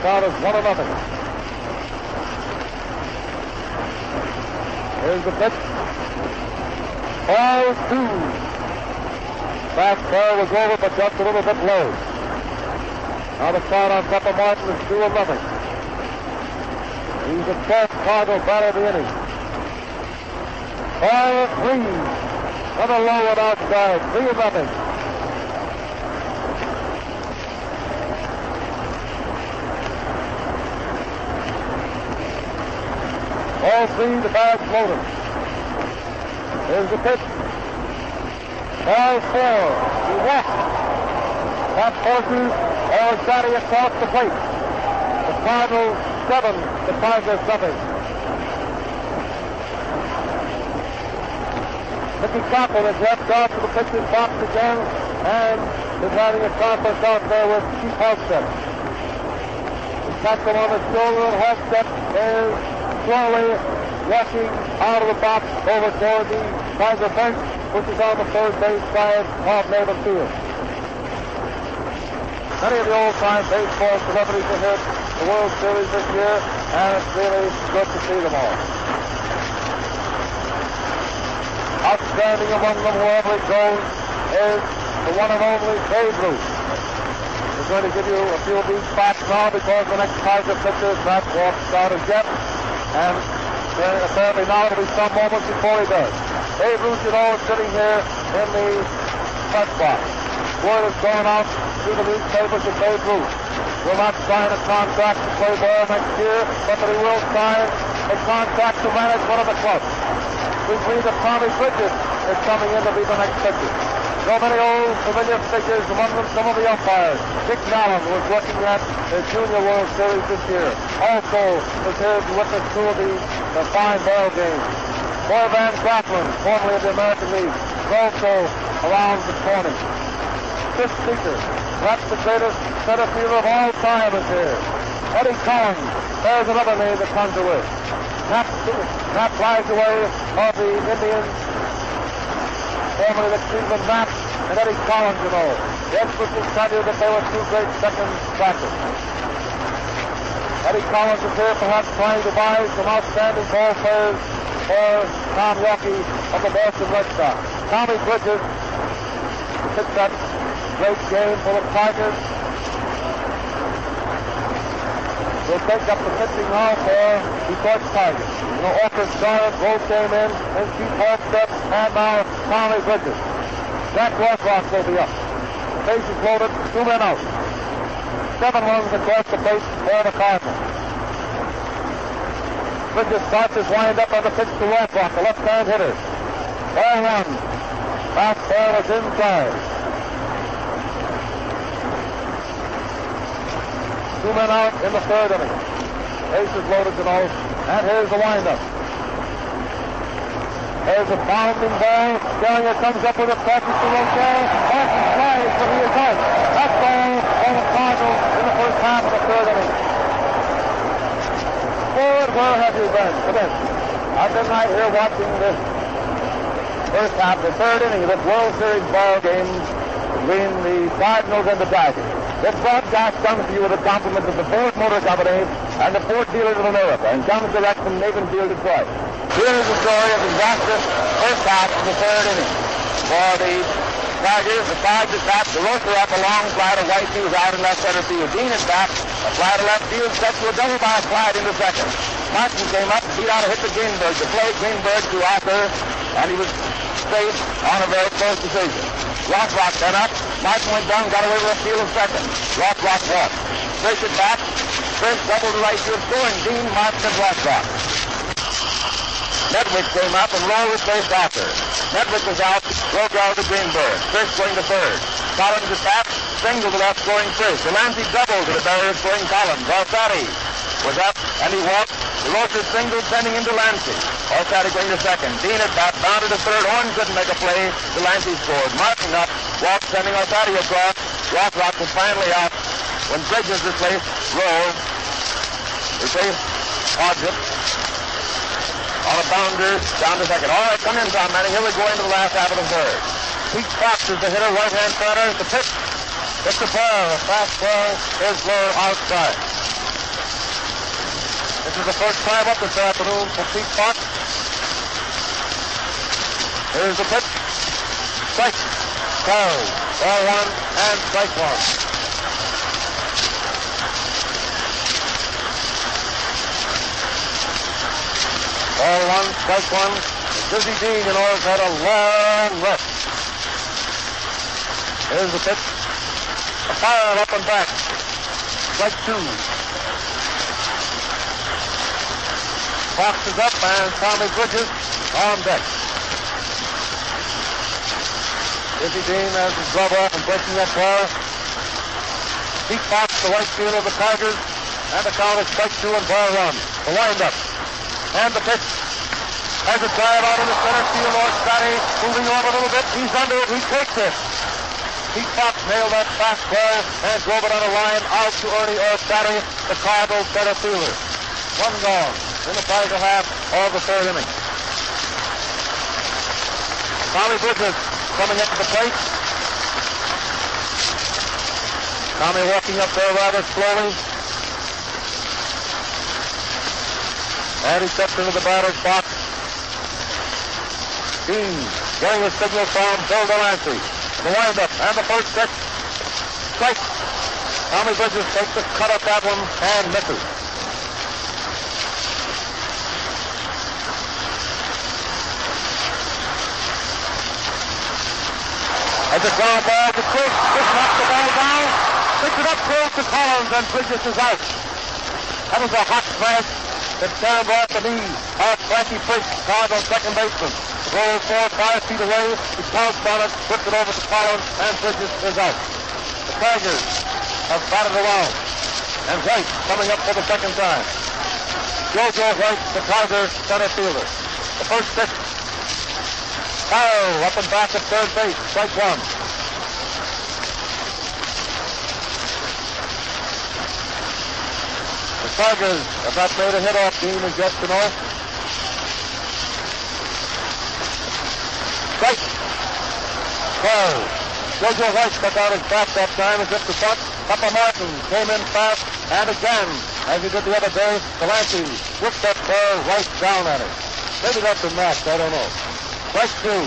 Count is 1-0. Here's the pitch. Ball 2. Fastball was over, but just a little bit low. Now the count on Pepper Martin is 2-0. He's the first Cardinal batter of the inning. Ball 3. Another low and outside. 3-0. All three, the bag's loaded. Here's the pitch. Ball 4. He walked. That forces Orsatti across the plate. The Cardinals 7, the Tigers 0. Mickey Cochrane has left off to the pitcher's box again and is having a conference out there with Chief Halstead. Cochrane on the shoulder of Halstead is slowly rushing out of the box over toward the Tiger bench, which is on the third base side of Navin Field. Many of the old-time baseball celebrities have hit the World Series this year, and it's really good to see them all. Outstanding among them, wherever it goes, is the one and only Babe Ruth. We're going to give you a few of these facts now because the next Tiger pitcher is not walked out as yet. And apparently now it'll be some moments before he does. Babe Ruth, you know, is sitting here in the press box. Word has gone out to the newspapers that Babe Ruth will not sign a contract to play ball next year, but that he will sign a contract to manage one of the clubs. between the Tommy Bridges is coming in to be the next pitcher. So many old familiar figures, among them some of the umpires. Dick Allen was looking at the Junior World Series this year. Also was here to witness two of the fine ball games. Boy Van Grafflin, formerly of the American League, was also around this morning. Chris Speaker, perhaps the greatest center fielder of all time, is here. Eddie Collins, there's another name that comes to it. Knapp flies away of the Indians, formerly the Cleveland Mets, and Eddie Collins, you know. The experts will tell you that they were two great second batters. Eddie Collins is here perhaps trying to buy some outstanding ball players for Tom Rocky of the Boston Red Sox. Tommy Bridges hit that great game for the Tigers. Will take up the pitching now for Detroit Tigers. You know, Orchard Giant both came in, and Pete Fox, and now Tommy Bridges. Jack Rothrock will be up. The base is loaded, two men out. 7 runs across the base for the Cardinals. Bridges starts his wind-up on the pitch to Rothrock, the left-hand hitter. Ball one. Fastball is inside. 2 men out in the third inning. Base is loaded to those, and here's the wind-up. There's a bounding ball. Dellinger comes up with a practice to Rogell. Martin flies, but he is out. That ball on the Cardinals in the first half of the third inning. Ford, where have you been? Come in. I've been right here watching this first half, the third inning of this World Series ball game between the Cardinals and the Tigers. This broadcast comes to you with a compliment of the Ford Motor Company and the Ford dealers of America, and comes direct from Navin Field, Detroit. Here is the story of the disastrous first half of the third inning. For the Tigers, the Tigers is back, DeRocher up a long fly to White, who's out in left center field. Dean is back, a fly to left field, set to a double by slide into second. Martin came up, beat out a hit to Greenberg, to play Greenberg to Auker, and he was safe on a very close decision. Rothrock then up. Martin went down, got away with a steal of second. Rothrock walked. Frisch it back. Frisch double to right field, scoring Dean, Martin, and Rothrock. Medwick came up and Rowe replaced Auker. Medwick was out. Rogell to Greenberg. Frisch going to third. Collins is back. Single to left, scoring Frisch. Delancey double to the barrier, scoring Collins. Orsatti was up and he walked. DeRocher single sending into Delancey. Orsatti going to second. Dean at bat, bounded to third. Horn couldn't make a play. Delancey scored. Martin up. Walk sending Orsatti across. Rothrock was finally out when Bridges replaced Rowe. Replaced Hodgett on a bounder down to second. All right, come in, Tom Manning. Here we go into the last half of the third. Pete Fox is the hitter, right-hand batter. The pitch. It's the ball. A fastball is low outside. This is the first time up this afternoon for Pete Fox. Here's the pitch. Strike. Ball, ball one, and strike one. Ball one, strike one. Dizzy Dean, you know, has had a long rest. Here's the pitch. A fire up and back. Strike two. Fox is up, and Tommy Bridges on deck. Dizzy Dean has his glove off and breaking that ball. Pete Fox, the right fielder of the Tigers, and the count is strike two and ball one. The windup and the pitch has a drive out in the center field. Orsatti moving on a little bit. He's under it. He takes it. Pete Fox nailed that fastball and drove it on a line out to Ernie Orsatti, the Cardinals center fielder. 1 gone in the Tiger half of the third inning. Tommy Bridges coming up to the plate. Tommy walking up there rather slowly. And he steps into the batter's box. Dean getting a signal from Bill Delancey. The windup and the first pitch. Strike. Tommy Bridges takes the cut up that one and misses. As a ground ball to Frisch, Frisch knocks the ball down, picks it up, throws to Collins, and Bridges is out. That was a hot smash that carried off the knees That's Frankie Frisch, Cardinal second baseman. Rolls 4 or 5 feet away. He pounced on it, flipped it over to Collins, and Bridges is out. The Tigers have batted around. And White coming up for the second time. Jojo White, the Tiger center fielder. The first pitch. Foul up and back at third base. Strike one. The Tigers have not made a hit-off team as yet to know. Strike. Foul. Jojo White got out his back that time as if to bunt. Papa Martin came in fast, and again, as he did the other day, Delancey whipped that ball right down at it. Maybe that's a match, I don't know. Strike two.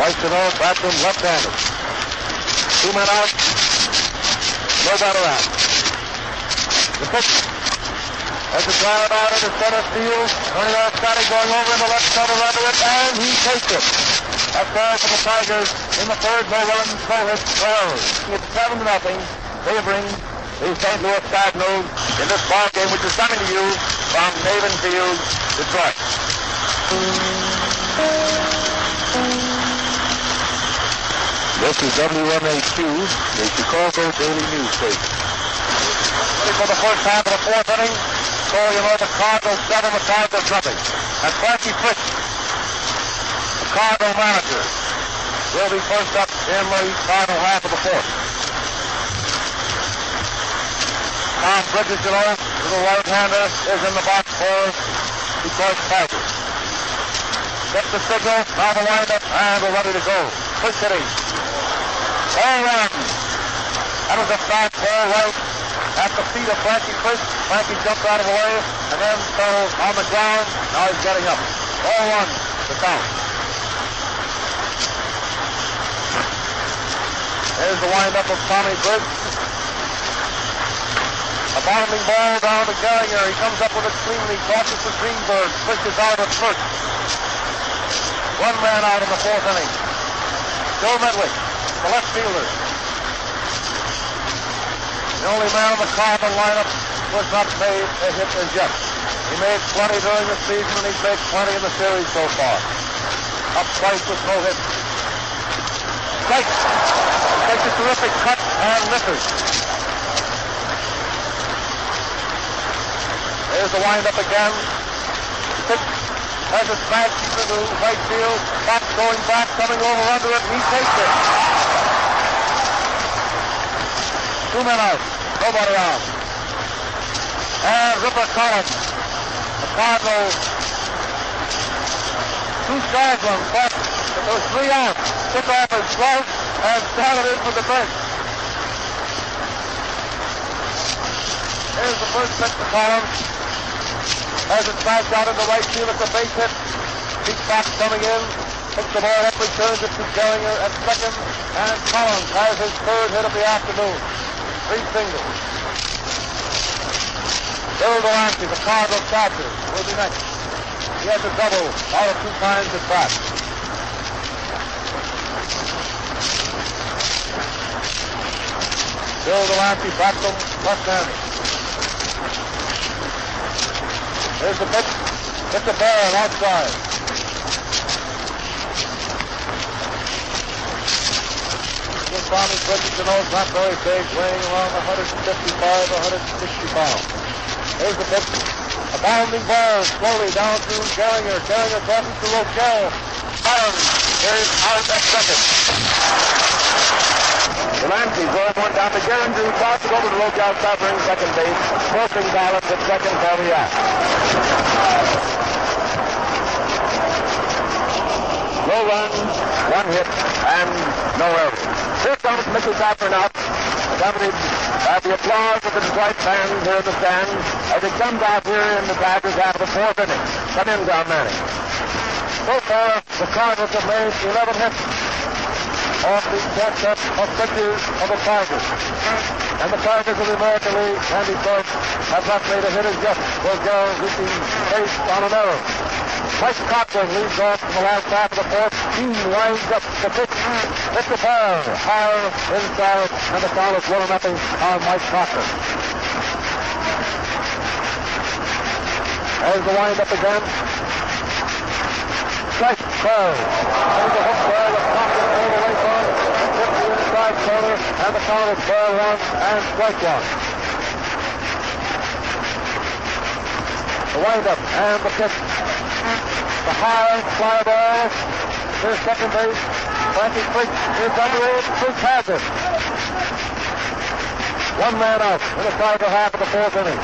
White to know, Bathroom left-handed. Two men out. No bat around. The pitch. As the drive out into center field, Ernie Orsatti going over in the left shoulder under it, and he takes it. That's all for the Tigers in the third. No runs, no hits, no errors. It's 7-0. Favoring the St. Louis Cardinals in this ball game, which is coming to you from Navin Field, Detroit. This is WMAQ, the Chicago Daily Newspaper. For the first half of the fourth inning, so you know the Cardinals 7, the Tigers nothing. And Frankie Frisch, the Cardinal manager, will be first up in the final half of the fourth. Tom Bridges, you know, the right-hander is in the box for Detroit Tigers. Get the signal, now the lineup, and we're ready to go. First hitting. All round. That was a fastball right at the feet of Frankie Frisch. Frankie jumped out of the way, and then fell on the ground. Now he's getting up. 0-1 the count. There's the windup of Tommy Bridges. A bounding ball down to Gallagher. He comes up with it cleanly. Tosses to Greenberg. Switches out at first. One man out in the fourth inning. Joe Medwick, the left fielder. The only man in the Cardinal lineup who has not made a hit as yet. He made 20 during the season, and he's made 20 in the series so far. Up twice with no hit. Strikes. Takes a terrific cut and misses. There's the wind-up again. Six has it back into right field. Fox going back, coming over under it. He takes it. Two men out. Nobody out. And Ripper Collins. The Cardinals. Two strikes on Fox. Those three out. Tip-off is close and started in for the bench. Here's the first pitch to Collins. As it slides out in the right field, it's a base hit. Pete Fox coming in, picks the ball up, returns it to Gallagher at second, and Collins has his third hit of the afternoon. Three singles. Bill Delancey, the Cardinal catcher, will be next. He has a double out of two times at bat. Bill Delancey, Bathroom, left-handed. There's the pitch. Hit the ball outside. This Tommy Bridges, you know, is not very big, weighing around 155, 160 pounds. There's the pitch. A bounding ball slowly down to Gallagher. Gallagher passes to Rogell. Collins is out at second. Delancey throwing one down to Gallagher. He tosses over to Rogell, covering second base, forcing Collins at second for the out. No run, one hit, and no error. Here comes Mickey Cochrane out, accompanied by the applause of the Detroit fans here in the stand as he comes out here in the Tigers after the fourth inning. Come in, John Manning. So far, the Cardinals have made 11 hits off the catch-up of pitchers of the Tigers. And the Tigers of the American League and Detroit have not made a hit as yet. Rogell reaching base on an error. Mike Cochrane leads off from the last half of the fourth. He winds up the pitch. Hit the ball higher inside, and the foul is 1-0 on Mike Cochrane. There's the wind up again. Strike throw. There's the hook there. The top is all the way on. Hit the inside corner. And the corner is ball one and strike one. The wind up and the pitch. The high fly ball. Here's second base. Frankie Frisch is under it. Frisch has it. One man out in the tiger half of the fourth inning.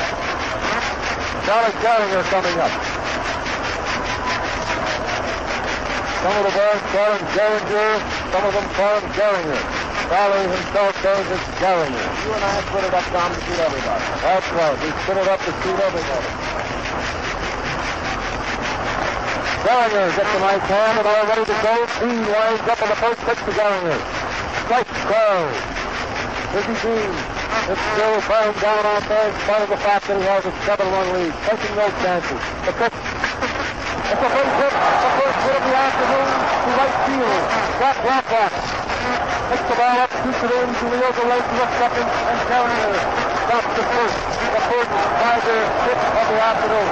Charlie Gehringer coming up. Some of the boys call him Gehringer, some of them call him Gehringer. Charlie himself goes as Gehringer. You and I split it up, Tom, to shoot everybody. That's right. We split it up to shoot everybody. Gehringer gets a nice hand and all ready to go. Dean winds up on the first pitch to Gehringer. Strike throw. Dizzy Dean is still bearing down out there in spite of the fact that he has a 7-1 lead, taking no chances. The pitch. It's a big hit. The first hit of the afternoon to right field. Rothrock. Picks the ball up, shoots it in to Leo Durocher at second, and Gehringer stops the first. The first Tiger hit of the afternoon.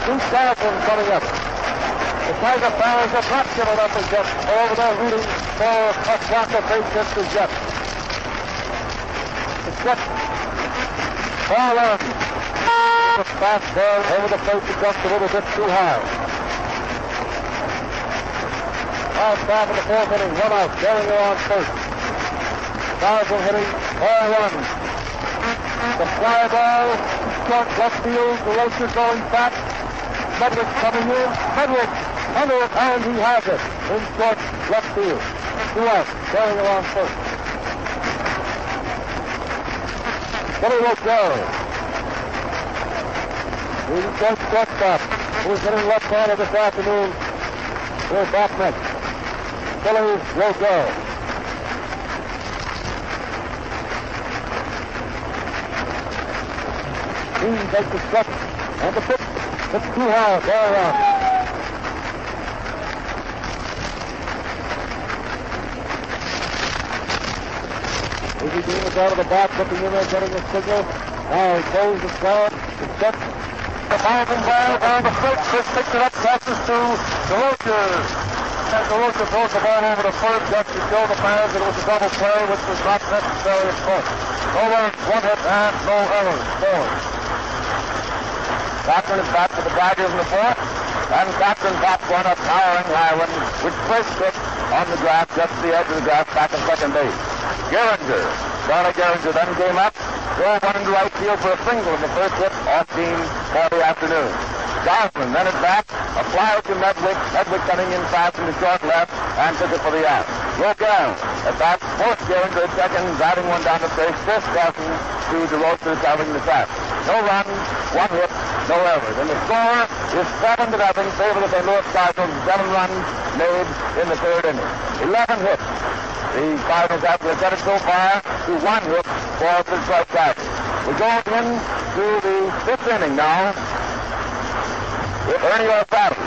Goose Goslin coming up. The Tiger fires a top shot up the Jets. Over there rooting for a rocket base hit to Jets. The Jets fall on. The fastball over the plate is just a little bit too high. All back in the fourth inning, one out, Gehringer on first. Thousand hitting, all runs. The fly ball, short left field, the racer going back. Medwick coming in, Medwick, and he has it in short left field. Two out, Gehringer on first. Billy Rogell, the Detroit shortstop, who's hitting left-handed this afternoon, will back next. Billy Rogell. Dean takes the stretch and the pitch. It's too high, ball one. Dizzy Dean is out of the box, looking in there, getting a signal. Now he throws the side, the step, the diving ball down the plate, just picks it up, passes to Durocher. And Durocher throws the ball over the first deck to show the fans that it was a double play, which was not necessary, of course. No runs, one hit, and no errors. Four. Cochran is back for the Tigers in the fourth, and Cochran pops one up, powering high one, which first hit on the grass, just the edge of the grass, back in second base. Gehringer, Charlie Gehringer then came up, drove one into right field for a single in the first hit off Dean for the afternoon. Goslin then is back, a flyer to Medwick coming in fast into short left, and took it for the out. Rogell at bat, forced Gehringer at second, driving one down the first, fifth Goslin to Durocher, covering the trap. No runs, one hit, no errors. And the score is 7-0 in favor of the St. Louis Cardinals. 7 runs made in the third inning. 11 hits. The Cardinals have presented so far to 1 hit for the Detroit Tigers. We go in to the fifth inning now with Ernie Orsatti,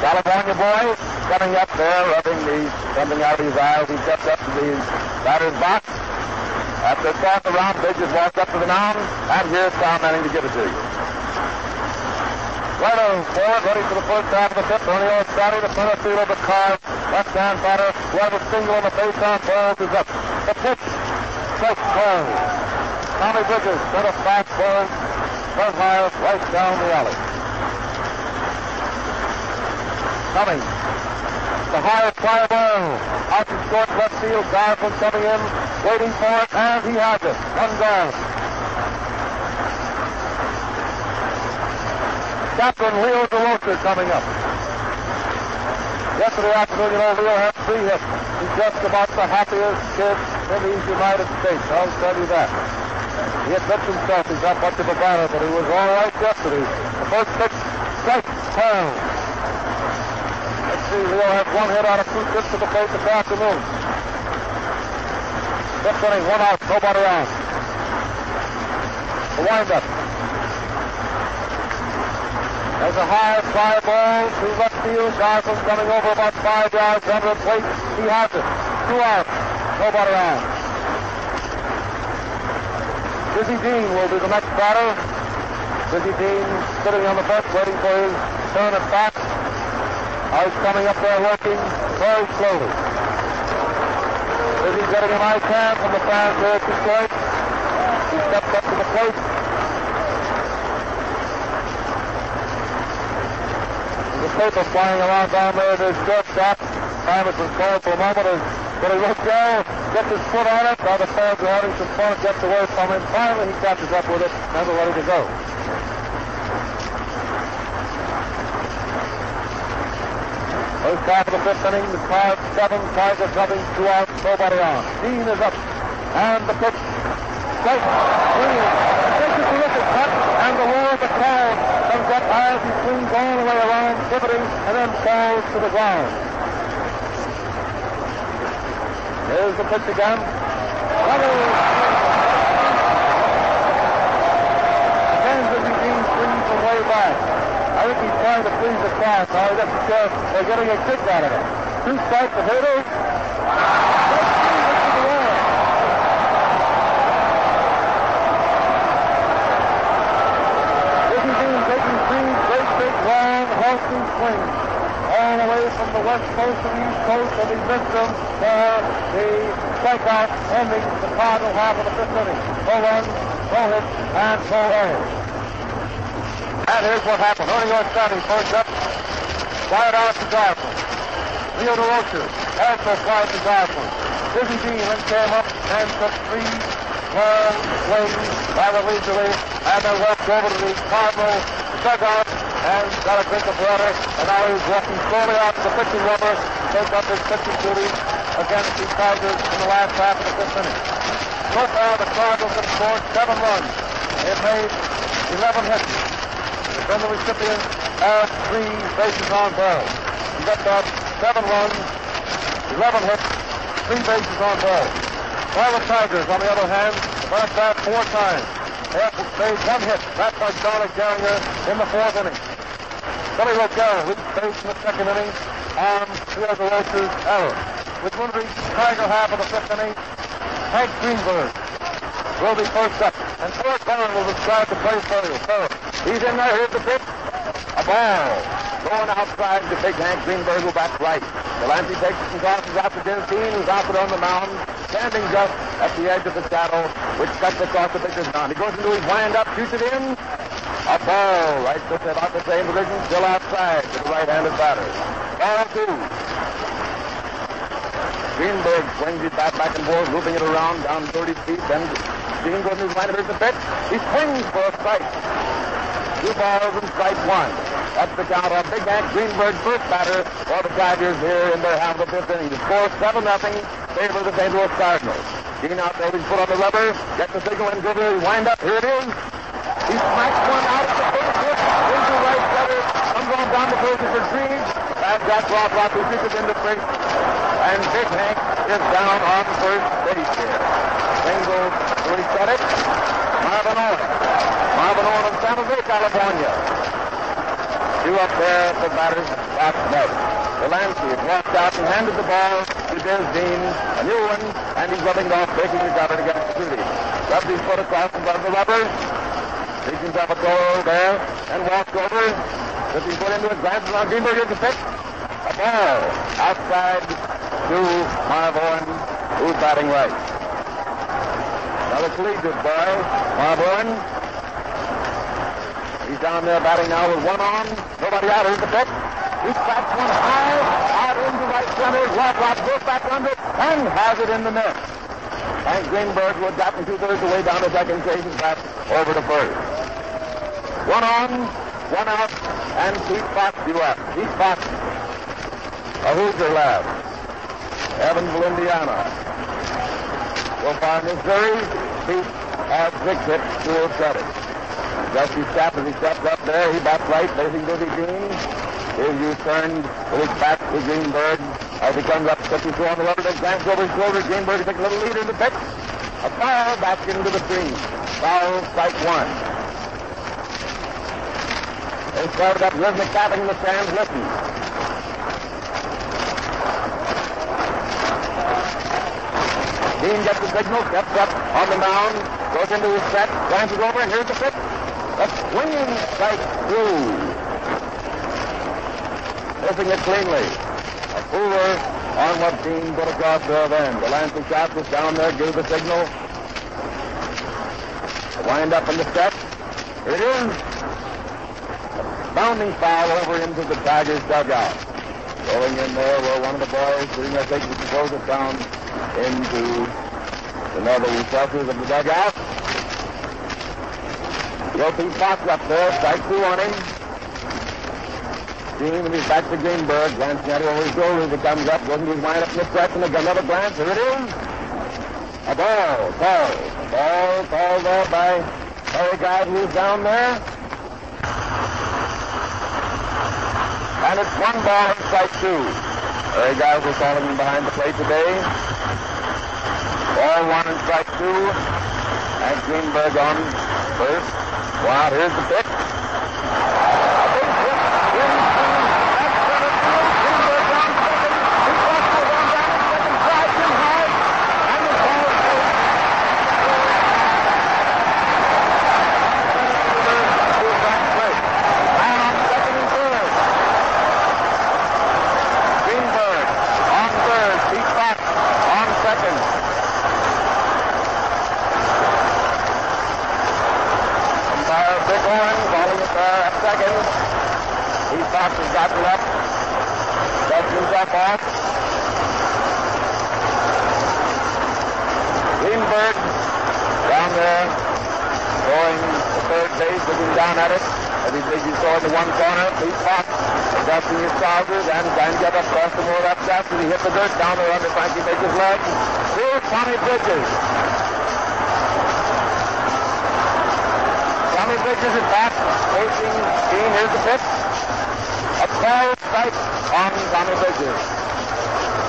California boy, coming up there, rubbing something out of his eyes. He steps up to the batter's box. After a toss around, Bridges walked up to the mound, and here's Tom Manning to give it to you. Right on forward, ready for the first half of the fifth. Ernie Orsatti, the center fielder, the car, left-hand batter, who has a single on the face-off balls is up. The pitch, strike throw. Tommy Bridges, set a fastball, front high, right down the alley. Coming. The high fly ball, out to short left field, Goslin coming in, waiting for it, and he has it. One down. Captain Leo Durocher coming up. Yesterday afternoon, Leo had 3 hits. He's just about the happiest kid in these United States. I'll tell you that. He admits himself he's not much of a batter, but he was all right yesterday. The first pitch, strike down. Leo has 1 hit out of 2 hits to the plate this afternoon. Fifth inning, 1 out, nobody on. The windup. There's a high fly ball to left field. Goslin coming over about 5 yards under the plate. He has it. 2 out, nobody on. Dizzy Dean will be the next batter. Dizzy Dean sitting on the bench waiting for his turn at bat. Ice coming up there working very slowly. Dizzy getting an ice hand from the fans here at Detroit. He steps up to the plate. The paper flying around down there at his shortstop. Time has been called for a moment as Billy Rogell gets his foot on it. Now the fans are having some fun. It gets away from him. Finally, he catches up with it and they're ready to go. First half of the fifth inning, the crowd 7, Tigers nothing, 2 out, nobody on. Dean is up and the pitch. Strike. Dean takes a terrific cut and the roar of the crowd comes up as he swings all the way around, pivoting, and then falls to the ground. There's the pitch again. Again, Dizzy Dean swings from way back. I think he's trying to please the crowd. Now he doesn't care. They're getting a kick out of it. 2 strikes to hit it. Dizzy Dean taking 3 great big long healthy swings. All the way from the west coast to the east coast, and he missed them for the strikeout ending the final half of the fifth inning. No runs, no hits, and no errors. And here's what happened. Ernie Orsatti first up, fired out to Goslin. Leo Durocher also fired to Goslin. Dizzy Dean then came up and took 3 long swings by the leisurely, and then walked over to the Cardinal dugout and got a drink of water, and now he's walking slowly out to the pitching rubber to take up his pitching duty against the Tigers in the last half of the fifth inning. So far, the Cardinals have scored 7 runs. They've made 11 hits. They've been the recipient of 3 bases on balls. You've got that 7 runs, 11 hits, 3 bases on balls. While the Tigers, on the other hand, have been at bat 4 times. They have made 1 hit, that by Charlie Gallagher in the 4th inning. Billy Rogell reached base in the 2nd inning on Leo Durocher's error. With one reach, Tiger half of the 5th inning, Hank Greenberg will be first up. And Ford Bond will describe the play for you. So he's in there, here's the pitch. A ball going outside to big Hank Greenberg, who bats right. Delancey takes it and tosses out to Dizzy Dean, who's out on the mound, standing just at the edge of the saddle, which cuts across the pitcher's mound. He goes into his wind-up, shoots it in. A ball right to about the same position, still outside to the right-handed batter. Ball 2. Greenberg swings his bat back and forth, looping it around down 30 feet. Then Dean goes to his line of the pitch. He swings for a strike. 2 balls and strike 1. That's the count on Big Hank Greenberg, first batter for the Tigers here in their half of the fifth inning. The score 7-0, favor the St. Louis Cardinals. Dean out there, he's put on the rubber, gets the signal and goes to his wind-up. Here it is. He smacks one out of the first hit, into right center, comes on down the first for Green. That's Jack Rothrock, who shoots it into first, and Big Hank is down on first base here. Single to reset it. Marvin Owen of San Jose, California. 2 up there for batters, that's next. Delancey has walked out and handed the ball to Dizzy Dean, a new one, and he's rubbing it off, breaking his out against Judy. Rubs his foot across in front of the rubber. Regents have a goal there and walks over. Dizzy put into it, glances on Greenberg, here's the pitch. A ball outside to Marv Owen, who's batting right. Now the collegiate boy, Marv Owen. He's down there batting now with 1 on. Nobody out, here's the pitch. He slaps one high, out into right center. Rothrock goes back under and has it in the net. Hank Greenberg, who had gotten 2/3 away down the second base, and back over to first. 1 on, 1 out, and Pete Fox due up. Pete Fox, a Hoosier lad, Evansville, Indiana. So far in this series, Pete has 6 hits to his credit. Dusty Stapp, as he steps up there, he bats right, facing Dizzy Dean. Here's U turned with his back to Greenberg. As he comes up, puts his on the rubber, then glances over his shoulder. Greenberg takes a little lead in the pitch. A foul back into the screen. Foul, strike 1. They started up rhythmic tapping in the stands. Listen. Dean gets the signal, steps up on the mound, Goes into his set, dances over, and here's the flip. A swinging strike through. Missing it cleanly. A fooler on what Dean put across there then. Delancey shot was down there, gave the signal. A wind up in the step. Here it is. A bounding foul over into the Tigers' dugout. Going in there were one of the boys doing their thing to close it down into the northern shelters of the dugout. Pete Fox up there, strike two on him. Dean, when he's back to Greenberg, glancing at him over his shoulder as it comes up, goes into his wind up in the stretch, and another glance, here it is. A ball, call. A ball called there by Harry Guide, who's down there. And it's one ball in strike two. Harry Guide was calling him behind the plate today. Ball one in strike two. And Greenberg on first. Wow, here's the pitch. A big hit into left center field. Greenberg on second. He crossed the one down at second, drives him hard, and the ball is out. Greenberg on first. Man on second and third. Greenberg on third. Pete Fox on second. Dick Owen calling it there at second. Pete Fox has gotten up. Sets himself off. Greenberg down there going to third base, looking down at it. As he takes his sword to one corner, Pete Fox adjusting his trousers and trying to get up across the moor up steps as he hit the dirt down there under Frankie Baker's leg. Here's Tommy Bridges. Tommy Bridges at bat, facing Dean. Here's the pitch. A foul strike on Tommy Bridges.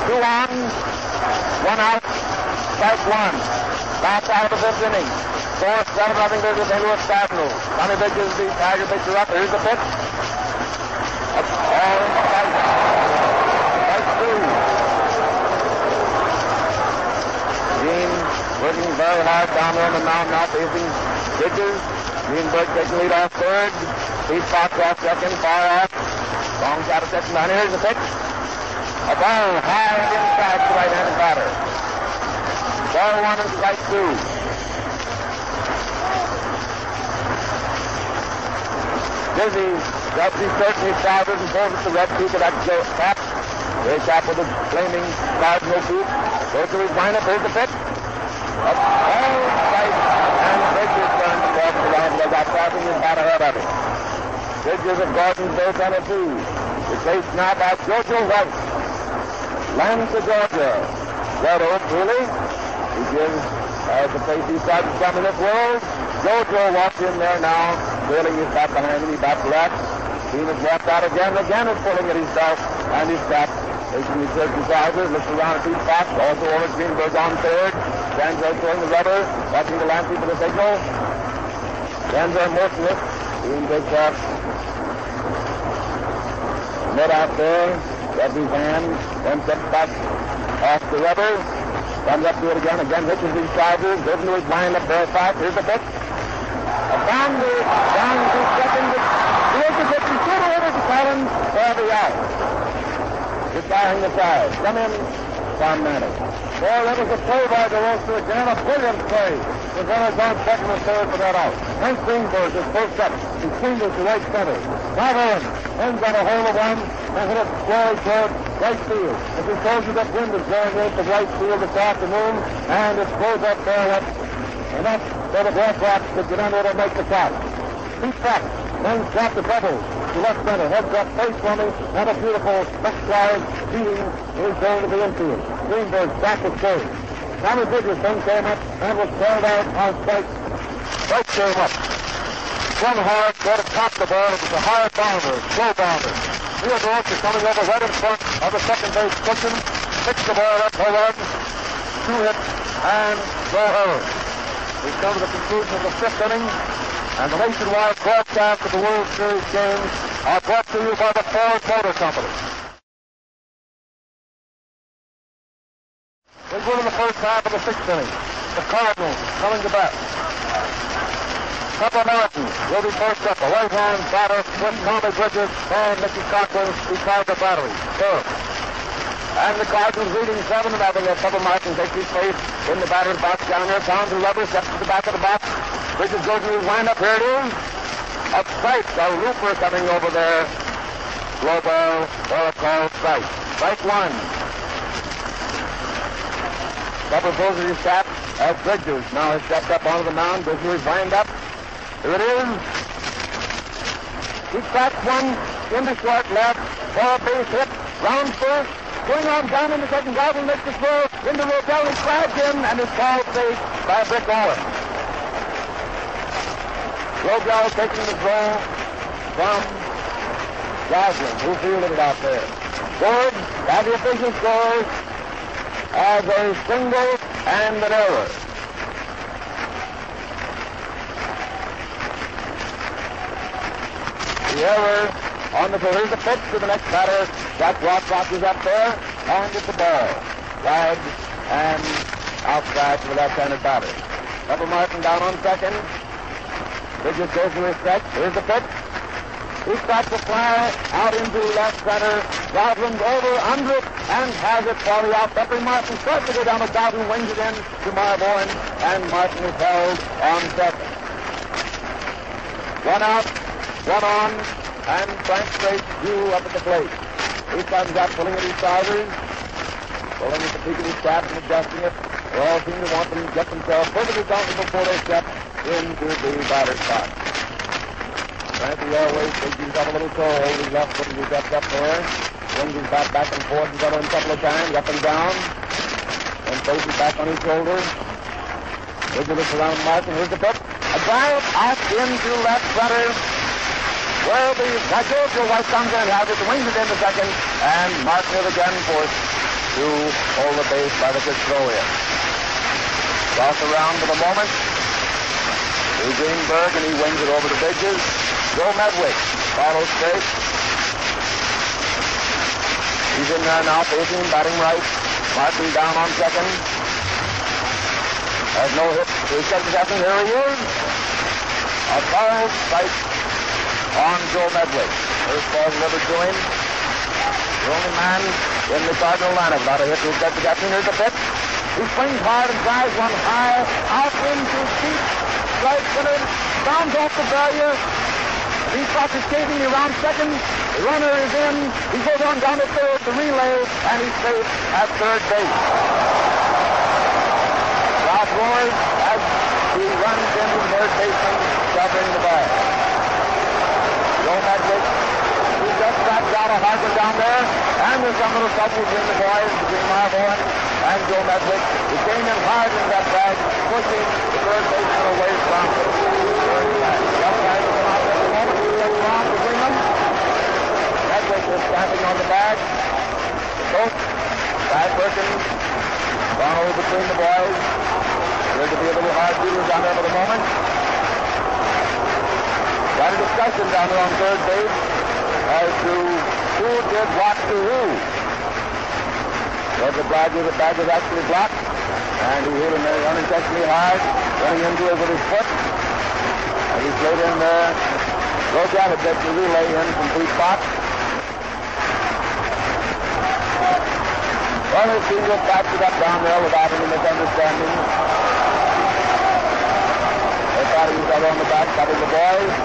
Two on, one out, strike one. That's out of this inning. Score 7-0 to the St. Louis Cardinals. Tommy Bridges, the Tiger pitcher up. Here's the pitch. A foul strike. Strike two. Dean working very hard down there on the mound now, facing Bridges. Greenberg taking lead off third. Pete Fox off second, far off. Long shot at second down. Here's the pitch. A ball high and inside to right-handed batter. Ball one and strike two. Dizzy grabs his shirt and his trousers and pulls at the red peak of that cap. Red cap with a flaming cardinal peak. Goes to his lineup. Here's the pitch. A ball passing his bat ahead of him. Bridges of Gordon's base on a two. Replaced now by Jojo White. Lands to Georgia. Roto, truly. He gives the place he started from in this world. Jojo walks in there now, trailing his bat behind him. He bats left. He has walked out again. Again is pulling at himself and his bat. Making his third disguises. Looks around at Pete Fox. Also over Greenberg on third. Greenberg throwing the rubber. Watching the Delancey for the signal. Stands there motionless. Dean takes off. Mid out there. Grabs his hand. Then steps back off the rubber. Comes up to it again. Again, hitches his trousers. Goes into his line up there. Five. Here's the pitch. A boundary down to second. Here's the pitch. He's still over to Collins for the out. Retiring the side. Come in, Tom Manning. Well, that was a play by Durocher again. A brilliant play. The runners on second and third for that out. Hank Greenberg is first up. He swings to right center. Marv Owen ends on a hole of one and hit it squarely toward right field. As he told you, that wind is blowing out to right field this afternoon, and it blows up there up enough for the Rothrock to get under it and make the catch. Pete Fox then dropped the double to left center. Heads up, face running, and a beautiful back slide beating is going to the infield. Greenberg back at third. Tommy Bridges then came up and was called out on strike. Strike came up. One hard, got to top the ball. It was a high bounder, slow bounder. Leo Durocher coming over right in front of the second base cushion. Picks the ball up, hold on. Two hits and no error. We come to the conclusion of the fifth inning. And the nationwide broadcast of the World Series games are brought to you by the Ford Motor Company. We're going to the first half of the sixth inning. The Cardinals coming to bat. Couple Americans will be forced up a right-hand batter with Tommy Bridges and Mickey Cochrane beside the battery. Third. And the Cardinals leading 7-0. Couple Americans take his place in the batter's box down there. Pounds and rubber steps to the back of the box. Bridges goes to his windup. Here it is. A strike. A looper coming over there. Low ball or a called strike. Strike one. Couple goes to his staff as Bridges now has stepped up onto the mound. Goes to his windup. Here it is. He cracks one into short left for a base hit. Round first. Going on down in the second guard and makes the throw into Rogell. He crabs in and is called safe by Rick Owen. Rogell taking the throw from Goslin, who fielded it out there. Ford, and the official scores as a single and an error. The error. On the here's the pitch to the next batter. That Rothrock is up there, and it's a ball. Wide and outside for the left-handed batter. Pepper Martin down on second. Bridges goes to his stretch. Here's the pitch. He starts the fly out into left center. Goslin's over, under it, and has it for the out. Pepper Martin starts to go down the Goslin, wins it in to Marv Owen, and Martin is held on second. One out, one on. And Frank Frisch drew up at the plate. He comes out pulling at his trousers, pulling at the peak of his cap and adjusting it. They all seem to want them to get themselves perfectly comfortable before they step into the batter's box. Frankie always thinks he's got a little toe hold. His left foot is up there. Swings his bat back and forth and a couple of times, up and down. And faces back on his shoulder. Bridges looks around Martin. Here's the pitch. A drive out into left center. Well, the Jojo White comes in and has it, wings it in the second, and Martin is again forced to hold the base by the pitch throw in. Toss around for the moment to Greenberg, and he wings it over to Bridges. Joe Medwick follows straight. He's in there now, facing, batting right. Martin down on second. Has no hit. His second captain, here he is. A foul strike on Joe Medwick. First ball delivered to him. The only man in the Cardinal lineup. Not a hit to get the captain. Here's the pitch. He swings hard and drives one high. Out into deep. Right center. Bounds off the barrier. He stops his caving around second. The runner is in. He goes on down to third. The relay. And he's safe at third base. Ralph Roy as he runs into third baseman covering the ball. Joe Medwick, he just backed out of Harper down there, and there's some little trouble between the boys, between Marv Owen and Joe Medwick. He came in hard in that bag, pushing the third baseman away from him. Just guys will come out there in a moment. He gets wrong between them. Medwick is standing on the bag. The coach, Brad Perkins, gone over between the boys. There's going to be a little hard dealer down there for the moment. Got a discussion down there on third base as to who did block to who. There's a bag with the bag was actually blocked, and he hit him there unintentionally hard, running into it with his foot. And he played in there. Rogell had just the relay in from Pete Fox. Well, his team just backs it up down there without any misunderstanding. They thought he was out on the back, got the boys.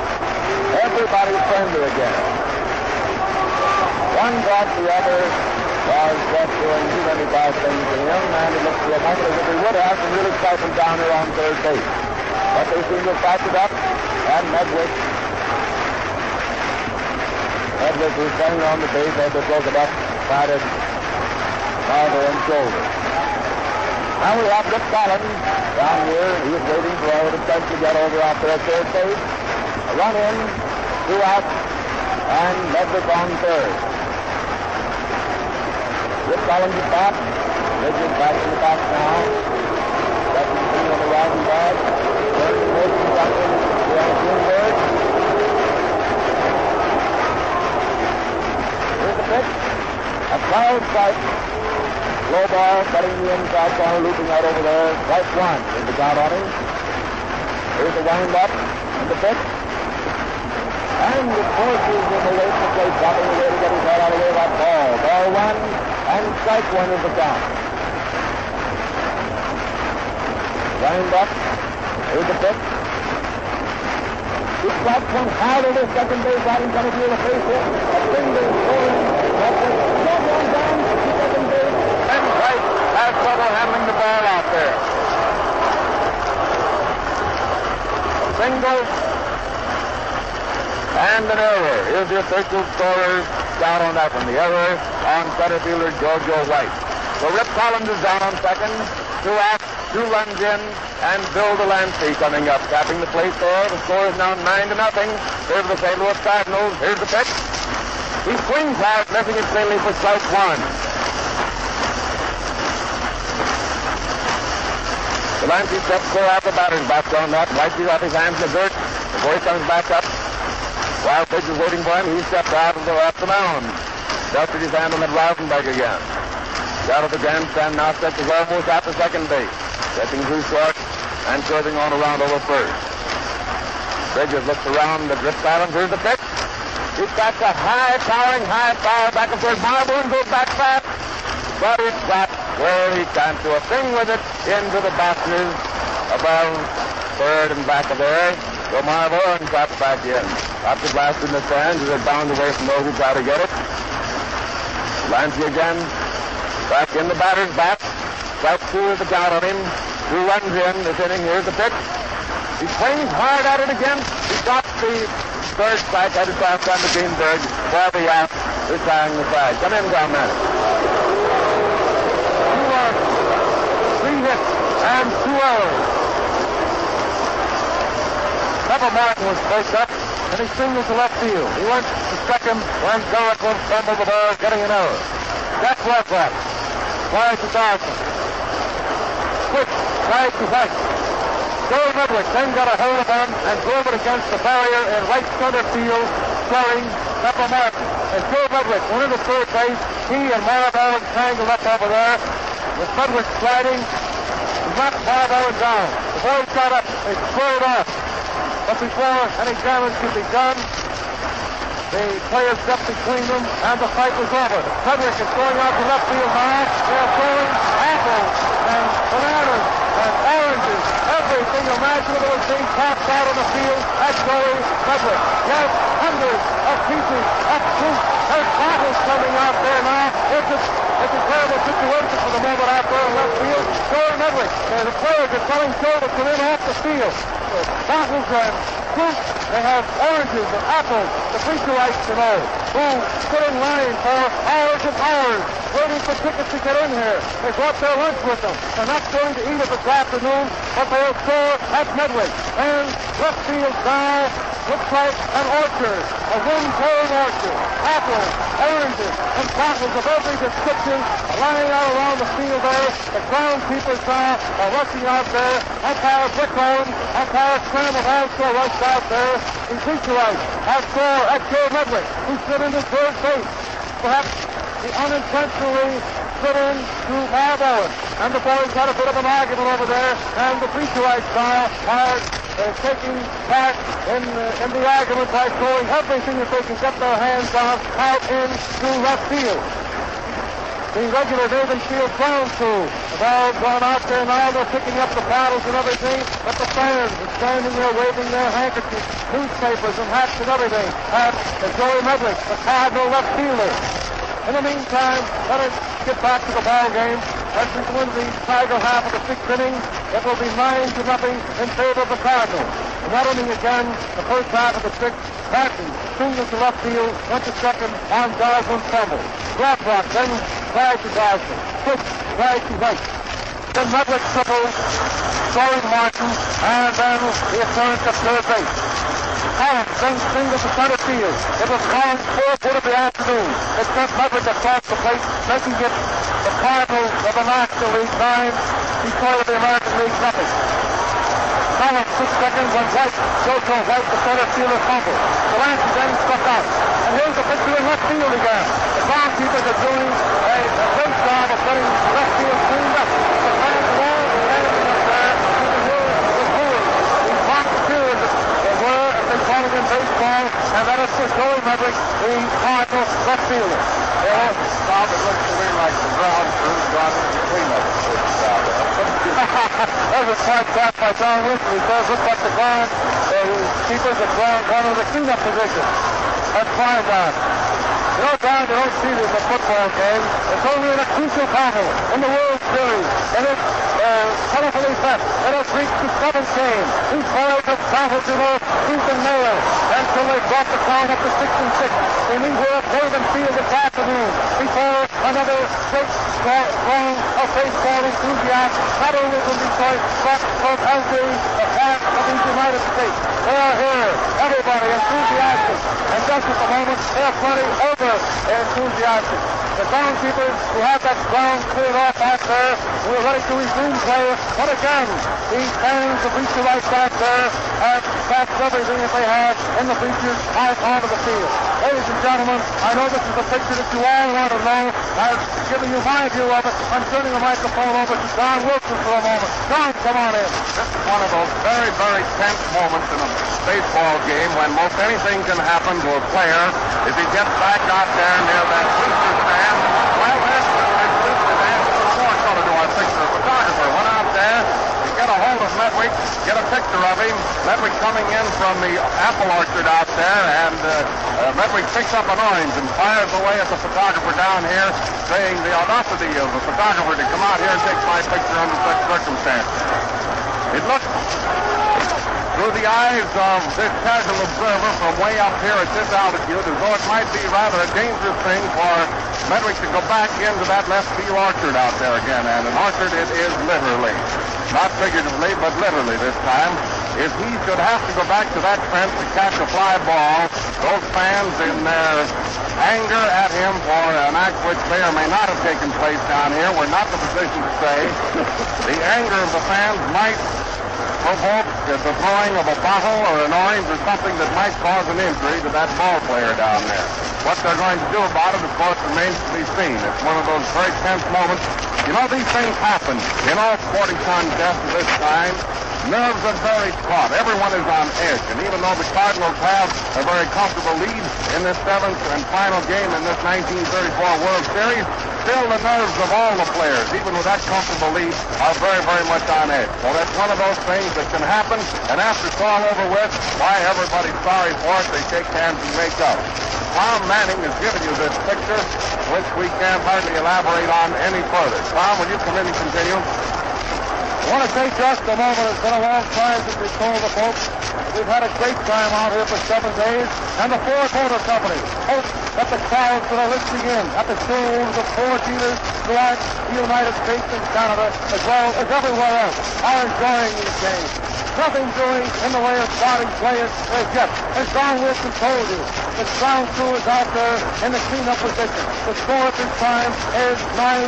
Everybody's friendly again. One got the other was just doing too many bad things to him, and it looked for a moment as if he would have some really fighting down here on third base. But they seem to have backed it up, and Medwick who's standing on the base as they broke it up, batted Marvel and shoulder. Now we have Rick Collins down here. He is waiting for our defense to get over out there at third base. Run in, two out, and Medwick on third. Rick Collins is back. Bridges back in the box now. Second team on the rising bag. Third position back in the Greenberg. Here's the pitch. A foul strike. Low ball, cutting the inside corner, looping out over there. Strike one is the count on him. Here's the wind up. the pitch. And the course is in the late to play, dropping away to get his head out of the way that ball. Ball one, and strike one is the count. Lined up, here's the pitch. He drops one high to the second base, out in front of you, the face hit. A single scoring, that's one down to second base. And White has trouble handling the ball out there. A single and an error. Here's your official scorers down on that one. The error on center fielder Jojo White. So Rip Collins is down on second. Two out, two runs in, and Bill Delancey coming up, tapping the plate there. The score is now 9-0. Here's the St. Louis Cardinals. Here's the pitch. He swings out, lifting it cleanly for strike one. Delancey steps clear out the batter's box on that. Whitey's off his hands in the dirt before he comes back up. While Bridges is waiting for him, he stepped out of the off the mound. Dusted his hand on that Rauschenberg again. Out of the grandstand now stretches almost out to second base. Stepping through short and curving on around over first. Bridges looks around the drift island. Here's the pitch. He's got a high, towering, high foul back and forth. Marv Owen goes back fast. But it's flat where he can't do a thing with it into the baskers above third and back of there. So Marv Owen drops back in. Up to blast in the stands as it bounds away from those who try to get it. Delancey again, back in the batter's bat. Strike two is the count on him. Two runs in this inning. Here's the pitch. He swings hard at it again. He stops the third strike headed back on the Greenberg while the out is tying the side. Come in, ground man. You are three hits and two errors. Pepper Martin was first up. And he singles to left field. He went to second when Garrison fumbled the ball, getting an error. That's Rothrock. Flies to Dawson. Switch. Flies to White. Joe Medwick then got a hold of him and drove it against the barrier in right center field, scoring Pepper Martin. And Joe Medwick went into third base. He and Marv Owen tangled up over there. With Medwick sliding, he knocked Marv Owen down. The ball got up. They squared off. But before any damage could be done, the players stepped between them and the fight was over. Frederick is going out to left field now. They're throwing apples and bananas and oranges. Everything imaginable is being passed out on the field at Joey Frederick. Yes, hundreds of pieces of fruit. There's bottles coming out there now. It's a terrible situation for the moment out there in left field. Joey Frederick, the players are telling Joe to come in off the field. Bottles and fruit, they have oranges and apples. The preacher likes to know who stood in line for hours and hours waiting for tickets to get in here. They brought their lunch with them. They're not going to eat it this afternoon, but they'll score at Medwick. And left field now looks like an orchard, a wind-blowing orchard. Apples, oranges, and bottles of every description lying out around the field there. The groundkeepers now are rushing out there. That's our brick home. That's our tram of Alsco rushed out there. In Detroit, our score at Joe Medwick, who stood in the third base. Perhaps he unintentionally stood in to Marv Owen. And the boys had a bit of an argument over there. And the Detroit now are taking part in the argument by throwing everything that they can get their hands on out into left field. The regular Navin Field ground crew have all gone out there now. They're picking up the paddles and everything. But the fans are standing there waving their handkerchiefs, newspapers, and hats and everything. And Joey Medwick, the Cardinal left fielder. In the meantime, let us get back to the ball game. As we go into the Tiger half of the sixth inning, it will be 9-0 in favor of the Cardinals. And that inning again, the first half of the sixth, Martin swings to left field, went to second on Goslin's fumble. Rothrock then flies to Goslin. Pitch flies to White. Then Medwick triples, throwing Martin, and then the appearance of third base. Collins then singles to center field. It was Collins' fourth hit of the afternoon. It sent Medwick across the plate, making it the Cardinals of the National League 9, Detroit of the American League 0. Collins 6 seconds on White. Jojo White, the center fielder, fumble. Delancey then struck out. And here's the pitcher in left field again. The groundkeepers are doing a great job of getting left field cleaned up. The fans are all standing up there. You can hear the booing. The box cheers. They were in baseball, and that is Joey Medwick, the Cardinals left fielder. They have Bob, it looks to me like the ground Bruce Johnson between them. That was a smart tap by John Wilson. He does look like the ground keepers at ground one of the cleanup position. That's fine, Don. You know, Don, you don't see this in a football game. It's only in a crucial battle in the World Series. And it's colorfully set. Let us reach the seventh game. 2 flags of battle to the Duke and Mayo. And so they brought the crowd up to 6-6. They leave here at Navin Field this afternoon before another great round of baseball enthusiasm, not only from Detroit, but from every part of the United States. They are here. Everybody enthusiastic. And just at the moment, they are plenty over enthusiastic. The groundkeepers who have that ground cleared off out there, who are ready to resume play. But again, these fans of reach the right back there have backed everything that they have in the bleachers out onto the field. Ladies and gentlemen, I know this is a picture that you all want to know. I've given you my view of it. I'm turning the microphone over to Don Wilson for a moment. Don, come on in. This is one of those very, very tense moments in a baseball game when most anything can happen to a player if he gets back out there near that bleacher stand. Well, that's the bleacher stand. There's more color to our picture. The photographer went out there to get a hold of Medwick, get a picture of him. Medwick coming in from the apple orchard out there, and Medwick picks up an orange and fires away at the photographer down here, saying the audacity of the photographer to come out here and take my picture under such circumstances. It looked through the eyes of this casual observer from way up here at this altitude, as though it might be rather a dangerous thing for Medwick to go back into that left field orchard out there again. And an orchard it is literally, not figuratively, but literally this time. If he should have to go back to that fence to catch a fly ball, those fans in their anger at him for an act which may or may not have taken place down here, we're not in the position to say. The anger of the fans might provoke the throwing of a bottle or an orange or something that might cause an injury to that ball player down there. What they're going to do about it, of course, remains to be seen. It's one of those very tense moments. You know, these things happen in all sporting contests this time. Nerves are very taut. Everyone is on edge. And even though the Cardinals have a very comfortable lead in this seventh and final game in this 1934 World Series, still the nerves of all the players, even with that comfortable lead, are very, very much on edge. So that's one of those things that can happen. And after it's all over with, why, everybody's sorry for it. They shake hands and make up. Tom Manning has given you this picture, which we can't hardly elaborate on any further. Tom, will you come in and continue? I want to take just a moment. It's been a long time since we told the folks. We've had a great time out here for 7 days. And the Ford Motor Company hopes that the crowds that are listening in at the showrooms of Ford dealers throughout the United States and Canada, as well as everywhere else, are enjoying these games. Nothing doing in the way of starting players as yet. As Don Wilson told you, the ground crew is out there in the cleanup position. The score at this time is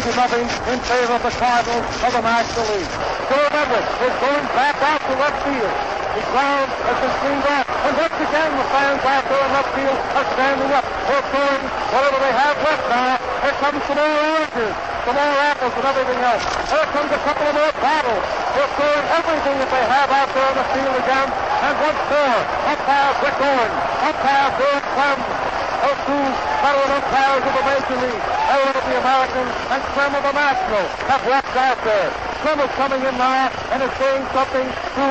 9-0 in favor of the Cardinals of the National League. Joe Medwick is going back out to left field. The ground has been cleaned up. And once again, the fans out there in left field are standing up. They're throwing whatever they have left now. Here comes some more oranges, some more apples, and everything else. Here comes a couple of more bottles. They're throwing everything that they have out there in the field again. And once more, umpire Rick Owen, umpire Bill Clem. Those two veteran umpires of the Major League, Owen of the American and Clem of the National, have walked out there. Clem is coming in now and is saying something to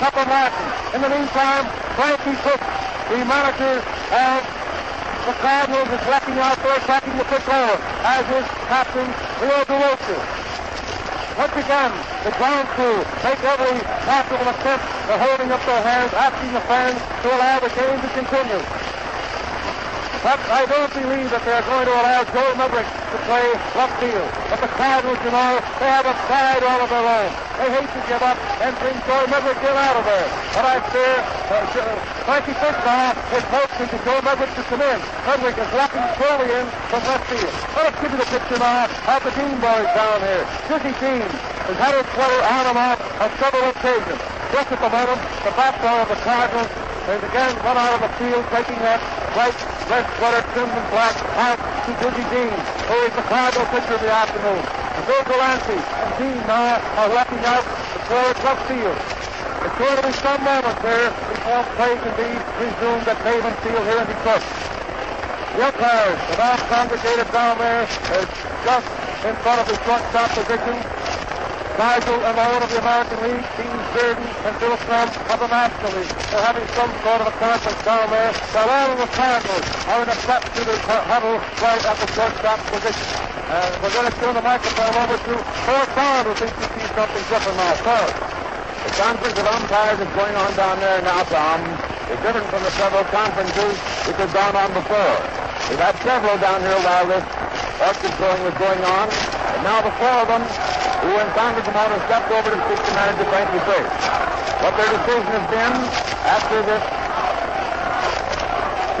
Pepper Martin. In the meantime, Frankie Frisch, the manager of the Cardinals, is walking out there, tracking the pitch over, as is Captain Leo Durocher. Once again, the ground crew make every possible attempt at holding up their hands, asking the fans to allow the game to continue. But I don't believe that they're going to allow Joe Medwick to play left field. But the Cardinals, you know, they have a pride all of their own. They hate to give up and bring Joe Medwick in out of there. But I fear Frankie Frisch now is hoping to Joe Medwick to come in. Medwick is walking slowly in from left field. Let us give you the picture now of the Dean boys down here. Dizzy Dean has had his sweater on and off on several occasions. Just at the moment, the background of the Cardinals is again run out of the field, taking that right left sweater, trimmed in black, out to Dizzy Dean, who is the Cardinal pitcher of the afternoon. Bill Delancey and Dean now are walking out towards left field. It's going to be some moments here all play can be resumed at Navin Field here in Detroit. The umpires are now congregated down there just in front of the shortstop position. Nigel Malone of the American League, Dean Reardon, and Bill Crum of the National League. They're having some sort of a conference down there. While all of the Cardinals are in a platitude huddle right at the shortstop position. And we're going to turn the microphone over to Ford Bond, who thinks he sees something different now. Ford. The conference of umpires is going on down there now, Tom. It's different from the several conferences which have gone on before. We've had several down here while this orchid throwing was going on. And now the four of them who in Congress amount have stepped over to speak to manager Frankie Frisch. What their decision has been after this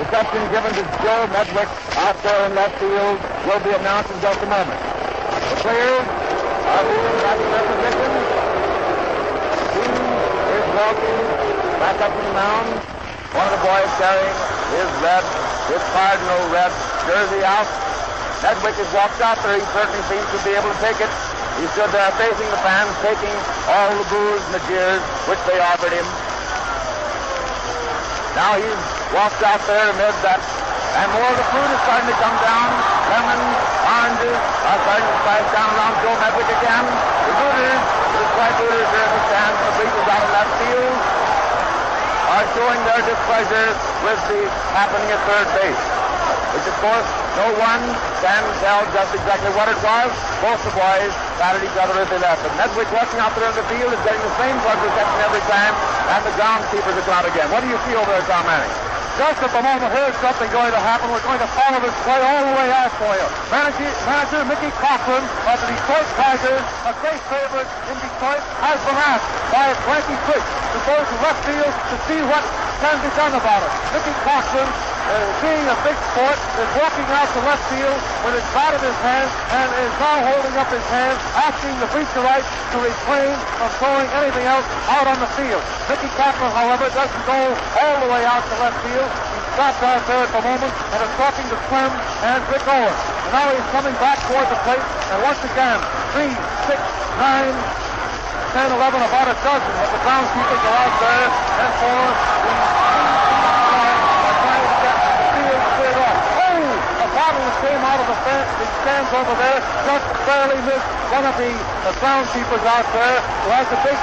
reception given to Joe Medwick out there in left field will be announced in just a moment. The players are leaving back to their positions. The team is walking back up to the mound. One of the boys carrying his cardinal red jersey out. Medwick has walked out there. He certainly seems to be able to take it. He stood there facing the fans, taking all the boos and the jeers which they offered him. Now he's walked out there amid that. And more of the food is starting to come down. Lemons, oranges are starting to splash down around Joe Medwick again. The booters, the strike booters here in the stands, the bleachers out in left field, are showing their displeasure with the happening at third base. Which, of course, no one can tell just exactly what it was. Both the boys batted each other as they left. And Medwick walking out there in the field is getting the same sort of reception every time, and the groundskeepers are out again. What do you see over there, Tom Manning? Just at the moment, here's something going to happen. We're going to follow this play all the way out for you. Manager Mickey Cochrane of the Detroit Tigers, a great favorite in Detroit, has been asked by Frankie Frisch to go to left field to see what can be done about it. Mickey Cochrane, being a big sport, is walking out to left field with his bat in his hand and is now holding up his hand, asking the bleacherite to refrain from throwing anything else out on the field. Mickey Cochrane, however, doesn't go all the way out to left field. He's stopped out there at the moment and is talking to Clem and Rick Owen. And now he's coming back toward the plate, and once again, 3, 6, 9, 10, 11, about a dozen of the groundskeepers are out there, and came out of the stands over there, just barely missed one of the groundskeepers out there who has a big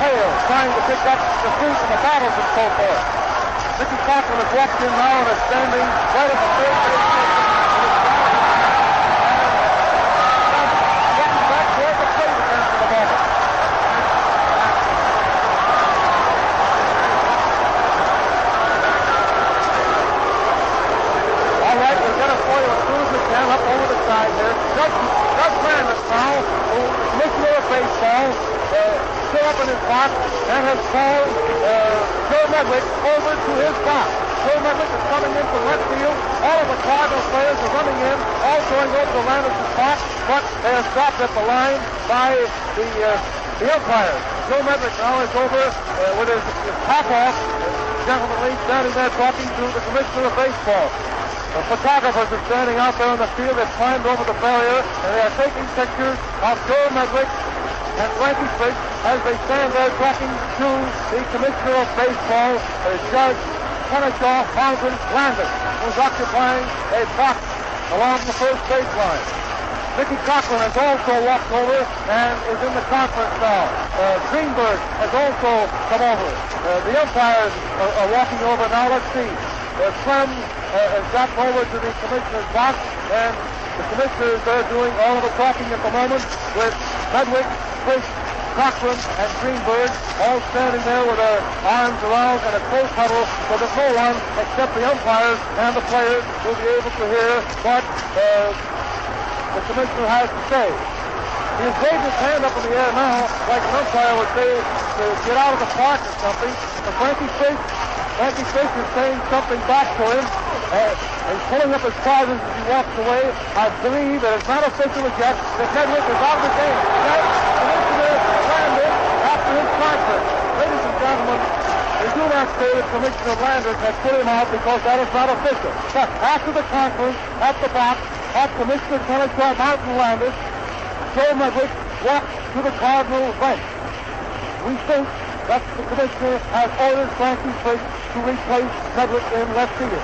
pail trying to pick up the fruit and the bottles and so forth. Mickey Cochrane has walked in now and is standing right at the field. Getting back toward the plate again for the moment. All right, we're going to throw you a down up over the side here. Judge Landis now, who missed a baseball, still up in his box, and has called Joe Medwick over to his box. Joe Medwick is coming in from left field. All of the Cardinal players are running in, all going over to Landis' box, but they are stopped at the line by the umpires. Joe Medwick now is over with his top off. Gentlemanly standing there talking to the Commissioner of Baseball. The photographers are standing out there on the field. They've climbed over the barrier, and they are taking pictures of Joe Medwick and Frankie Frisch as they stand there talking to the Commissioner of Baseball, Judge Kenesaw Mountain Landis, who's occupying a box along the first baseline. Mickey Cochrane has also walked over and is in the conference now. Greenberg has also come over. The umpires are walking over now. Let's see. Clem has gotten over to the commissioner's box, and the commissioners are doing all of the talking at the moment with Medwick, Frisch, Cochrane, and Greenberg all standing there with their arms around and a close huddle so that no one except the umpires and the players will be able to hear what the commissioner has to say. He has waved his hand up in the air now like an umpire would say to get out of the park or something. But Frankie Frisch is saying something back to him. He's pulling up his trousers as he walks away. I believe that it's not official yet that Medwick is out of the game. Tonight, Commissioner Landis, after his conference. Ladies and gentlemen, they do not say that Commissioner Landis has put him out because that is not official. But after the conference, at the box, at Commissioner Kenesaw Mountain Landis, Joe Medwick walks to the Cardinal bench. We think Thus, the commissioner has ordered Frankie Frisch to replace Medwick in left field.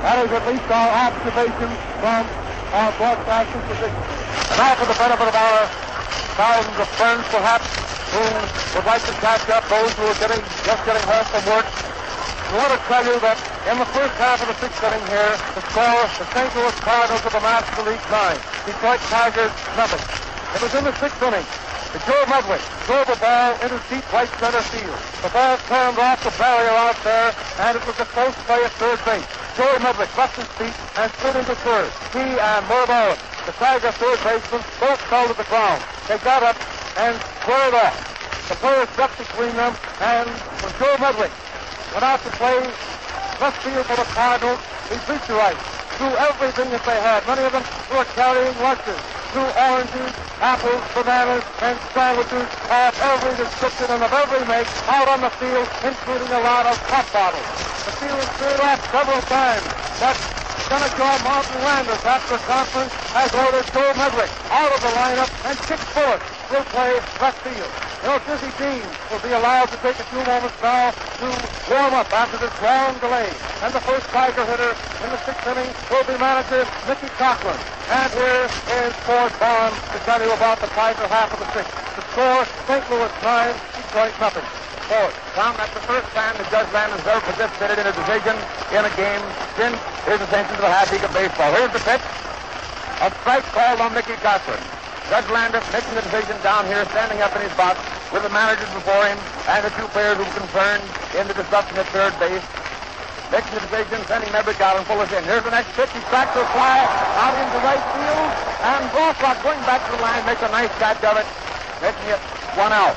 That is at least our observation from our broadcasting position. And now for the benefit of our thousands of friends, perhaps, who would like to catch up, those who are just getting home from work, we want to tell you that in the first half of the sixth inning here, the score, the St. Louis Cardinals of the National League 9, Detroit Tigers, 0. It was in the sixth inning. Joe Medwick threw the ball into deep right center field. The ball turned off the barrier out there, and it was a close play at third base. Joe Medwick left his feet and slid into third. He and Marv Owen, the Tiger third baseman, both fell to the ground. They got up and squared off. The players stepped between them, and when Joe Medwick went out to play left field for the Cardinals, he reached to right, threw everything that they had. Many of them were carrying lunches. Threw oranges, apples, bananas, and sandwiches of every description and of every make out on the field, including a lot of pop bottles. The field was cleared off several times. But Kenesaw Mountain Landis, after conference, has ordered Joe Medwick out of the lineup, and Chick Ford will play left field. You know, Dizzy Dean will be allowed to take a few moments now to warm up after this long delay. And the first Tiger hitter in the sixth inning will be manager Mickey Cochrane. And here is Ford Bond to tell you about the Tiger half of the sixth. The score, St. Louis 9, Detroit 0. Ford. Tom, that's the first time the Judge Landis ever participated in a decision in a game since his ascension to the high league of baseball. Here's the pitch. A strike called on Mickey Cochrane. Judge Landis making the decision down here, standing up in his box with the managers before him and the two players who were concerned in the disruption at third base. Making the decision, sending Medwick out and full us in. Here's the next pitch. He tracks a fly out into right field. And Rothrock going back to the line makes a nice catch of it, making it one out.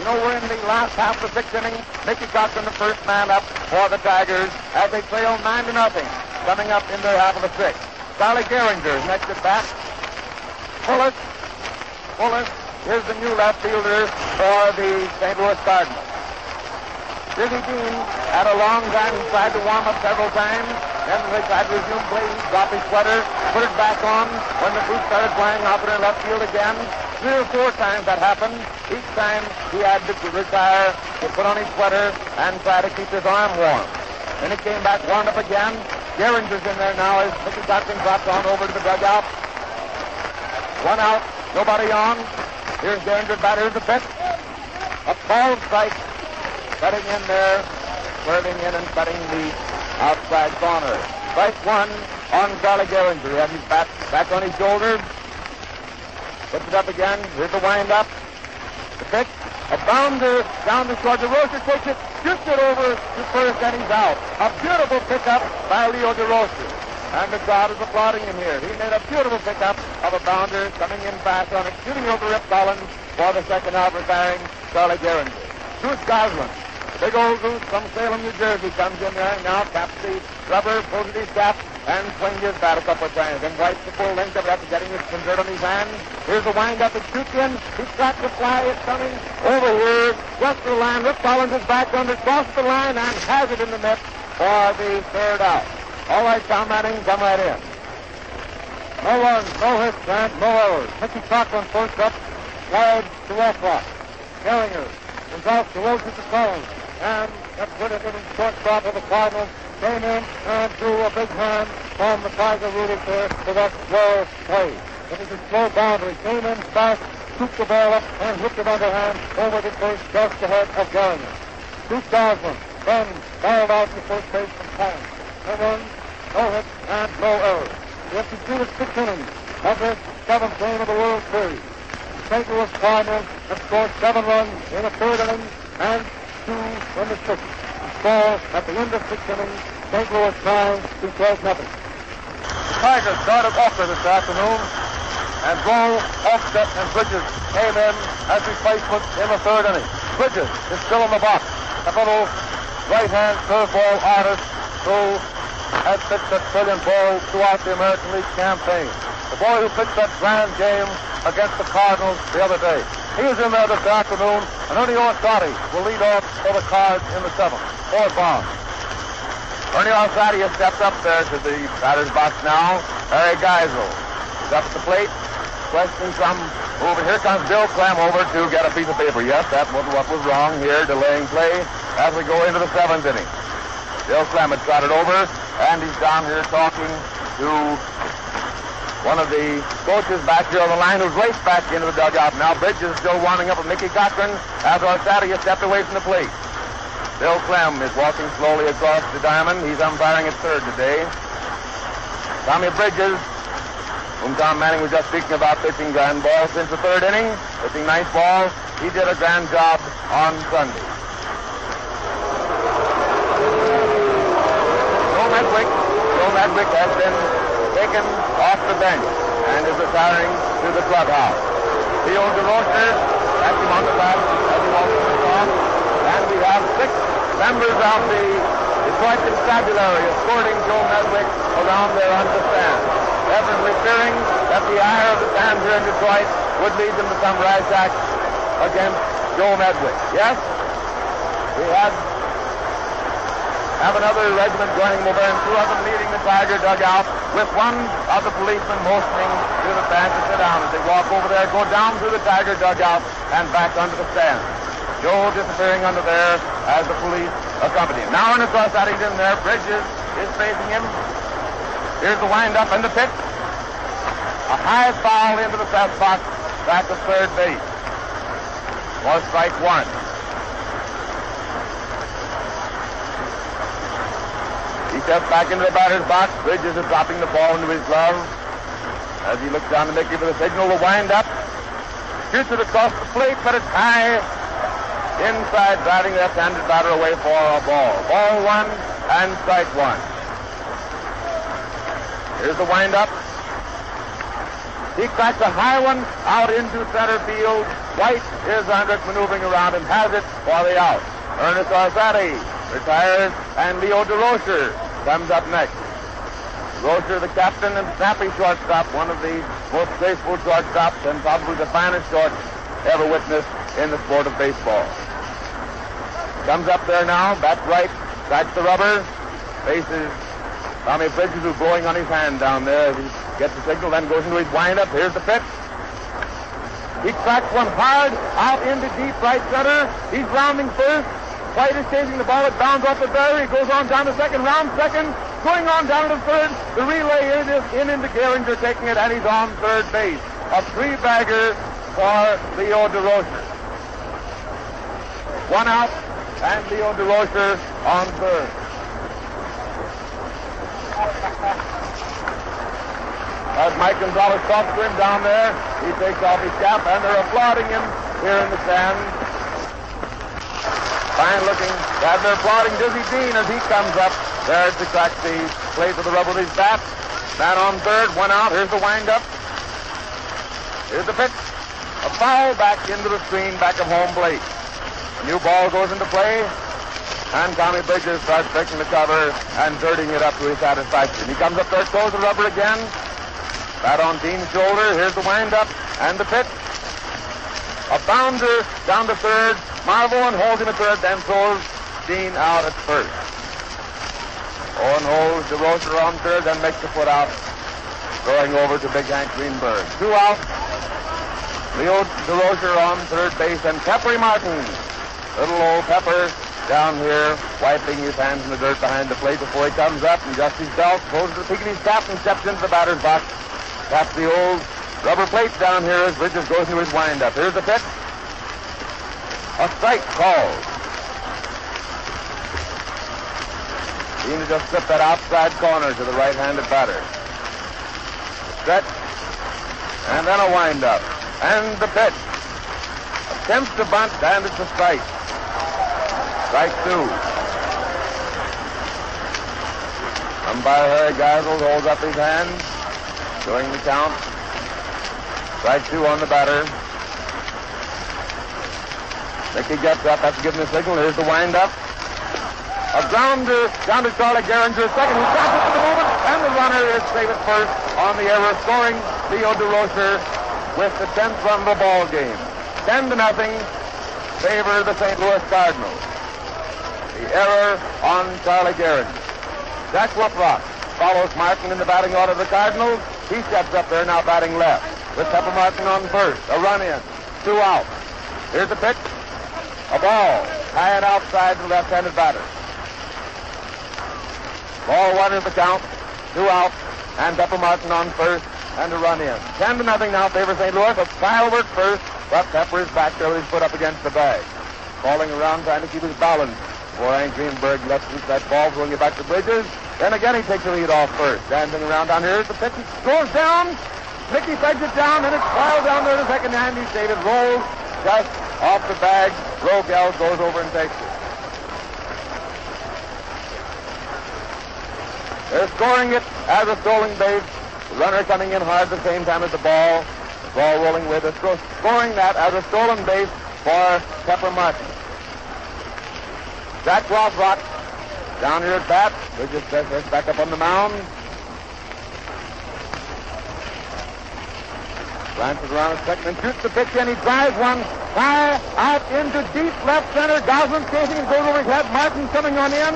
You know, we're in the last half of the sixth inning. Mickey Cochrane, the first man up for the Tigers as they trail 9-0. Coming up in their half of the sixth. Sally Geringer is next at bat. Fuller is the new left fielder for the St. Louis Cardinals. Dizzy Dean had a long time. He tried to warm up several times. Then they tried to resume play. He dropped his sweater, put it back on. When the boots started flying out in left field again, 3 or 4 times that happened. Each time he had to retire, to put on his sweater, and try to keep his arm warm. Then he came back, warmed up again. Geringer's in there now as Mickey Cochrane drops on over to the dugout. One out, nobody on. Here's Geringer back. Here's the pitch. A ball strike. Cutting in there, swerving in and cutting the outside corner. Strike one on Charlie Geringer. He has his bat back on his shoulder. Puts it up again. Here's the wind-up. The pitch. A bounder down to short. Durocher takes it, shoots it over to first, and he's out. A beautiful pickup by Leo Durocher. And the crowd is applauding him here. He made a beautiful pickup of a bounder coming in fast on it, shooting over Rip Collins for the second out, retiring Charlie Geringer. Goose Goslin, big old Goose from Salem, New Jersey, comes in there now, taps the rubber, pulls at his cap, and swings his bat a couple of times. Then right to full length of it after getting his convert on his hand. Here's a wind-up and shoots in. He tracks the fly. It's coming over here. Just the line. Rip Collins is back on it, crosses the line, and has it in the net for the third out. All right, Tom Manning, come right in. No runs, no hits, and no errors. Mickey Cochrane first up, wide to Rothrock. Geringer. Results to Wilson to Collins. And that put it in shortstop of the Cardinals. Came in and drew a big hand from the Tiger rooted here for that slow play. It was a slow boundary. Came in fast, scooped the ball up, and hooked it underhand over the first just ahead of Geringer. Goose Goslin then fouled out to first base from Collins. No runs, no hits, and no errors. We have completed 6 innings of this 7th game of the World Series. St. Louis Cardinals have scored 7 runs in the 3rd inning and 2 in the 6th. The score at the end of 6 innings, St. Louis 9, Detroit 0. The Tigers started Auker this afternoon, and Rowe, Orsatti, and Bridges came in as replacements in the 3rd inning. Bridges is still in the box. A little right-hand curveball artist who has pitched a brilliant ball throughout the American League campaign. The boy who pitched that grand game against the Cardinals the other day. He is in there this afternoon, and Ernie Orsatti will lead off for the Cards in the 7th. Ford Bond. Ernie Orsatti has stepped up there to the batter's box now. Harry Geisel is up at the plate. Questions from over. Here comes Bill Clem over to get a piece of paper. Yes, that was what was wrong here, delaying play as we go into the seventh inning. Bill Clem had trotted over, and he's down here talking to one of the coaches back here on the line, who's raced back into the dugout. Now Bridges is still winding up with Mickey Cochrane as Orsatti has stepped away from the plate. Bill Clem is walking slowly across the diamond. He's umpiring at third today. Tommy Bridges, whom Tom Manning was just speaking about, pitching grand ball since the third inning, pitching nice ball. He did a grand job on Sunday. Joe Medwick has been taken off the bench and is retiring to the clubhouse. Leo Durocher, that's him on the back, as he walks in the top. And we have six members of the Detroit Constabulary escorting Joe Medwick around there on the stand, evidently fearing that the ire of the fans here in Detroit would lead them to some rash act against Joe Medwick. Yes, we have another regiment joining over, and two of them leading the Tiger dugout, with one of the policemen motioning to the fans to sit down as they walk over there, go down through the Tiger dugout and back under the stand. Joe disappearing under there as the police accompany him. Now in the cross out, he's in there. Bridges is facing him. Here's the windup and the pitch. A high foul into the fast box back to third base. For strike one. He steps back into the batter's box. Bridges is dropping the ball into his glove as he looks down to Mickey for the signal. The windup shoots it across the plate, but it's high inside, driving left-handed batter away for a ball. Ball one and strike one. Here's the windup. He cracks a high one out into center field. White is under it, maneuvering around, and has it for the out. Ernest Orsatti retires, and Leo Durocher comes up next. Durocher, the captain and snappy shortstop, one of the most graceful shortstops and probably the finest short ever witnessed in the sport of baseball. Comes up there now, back right, strikes the rubber, faces Tommy Bridges, who's blowing on his hand down there. He gets the signal, then goes into his windup. Here's the pitch. He cracks one hard out into deep right center. He's rounding first. White is chasing the ball. It bounds off the barrier. He goes on down to second, round second, going on down to the third. The relay is in into Geringer, taking it, and he's on third base. A three-bagger for Leo Durocher. One out, and Leo Durocher on third. As Mike Gonzalez talks to him down there, he takes off his cap, and they're applauding him here in the stand. Fine looking. And they're applauding Dizzy Dean as he comes up there to crack the plate with the rubber with his bat. Man on third, one out. Here's the windup. Here's the pitch. A foul back into the screen, back of home plate. A new ball goes into play. And Tommy Bridges starts breaking the cover and dirtying it up to his satisfaction. He comes up there, throws the rubber again. Bat on Dean's shoulder. Here's the windup and the pitch. A bounder down to third. Marv Owen holds him at third, then throws Dean out at first. Owen holds the roaster on third, then makes the foot out, going over to Big Hank Greenberg. Two out. Leo Durocher on third base, and Peppery Martin, little old Pepper, down here, wiping his hands in the dirt behind the plate before he comes up and adjusts his belt, closes the peak of his cap, and steps into the batter's box. Taps the old rubber plate down here as Bridges goes into his windup. Here's the pitch. A strike called. Dean has just slipped that outside corner to the right-handed batter. Stretch, and then a windup, and the pitch. Attempts to bunt, and it's a strike. Strike two. Umpire Harry Geisel holds up his hand, doing the count. Strike two on the batter. Mickey gets up, has to give him a signal. Here's the windup. A grounder down to Charlie Geringer, second. He catches it at the moment, and the runner is safe at first on the error, scoring Leo Durocher with the 10th run of the ball game. 10-0, favor the St. Louis Cardinals. The error on Charlie Gehrig. Jack Rothrock follows Martin in the batting order of the Cardinals. He steps up there now batting left. with Pepper Martin on first. A run in. Two out. Here's the pitch. A ball. High and outside to left-handed batter. Ball one is the count. Two out. And Pepper Martin on first and a run in. 10-0 now favors St. Louis. A firework first, but Pepper is back there with his foot up against the bag. Falling around, trying to keep his balance. Before Hank Greenberg lets loose that ball, throwing it back to Bridges. Then again, he takes the lead off first. Dancing around down here is the pitch. He throws down. Mickey pegs it down, and it's filed down there to second hand. He saved it. Rolls just off the bag. Rogell goes over and takes it. They're scoring it as a stolen base. The runner coming in hard at the same time as the ball. The ball rolling with it. Scoring that as a stolen base for Pepper Martin. Jack Rothrock down here at bat. Bridges is back up on the mound. Glances around a second and shoots the pitch, and he drives one high out into deep left center. Goslin's chasing and goes over his head. Martin's coming on in.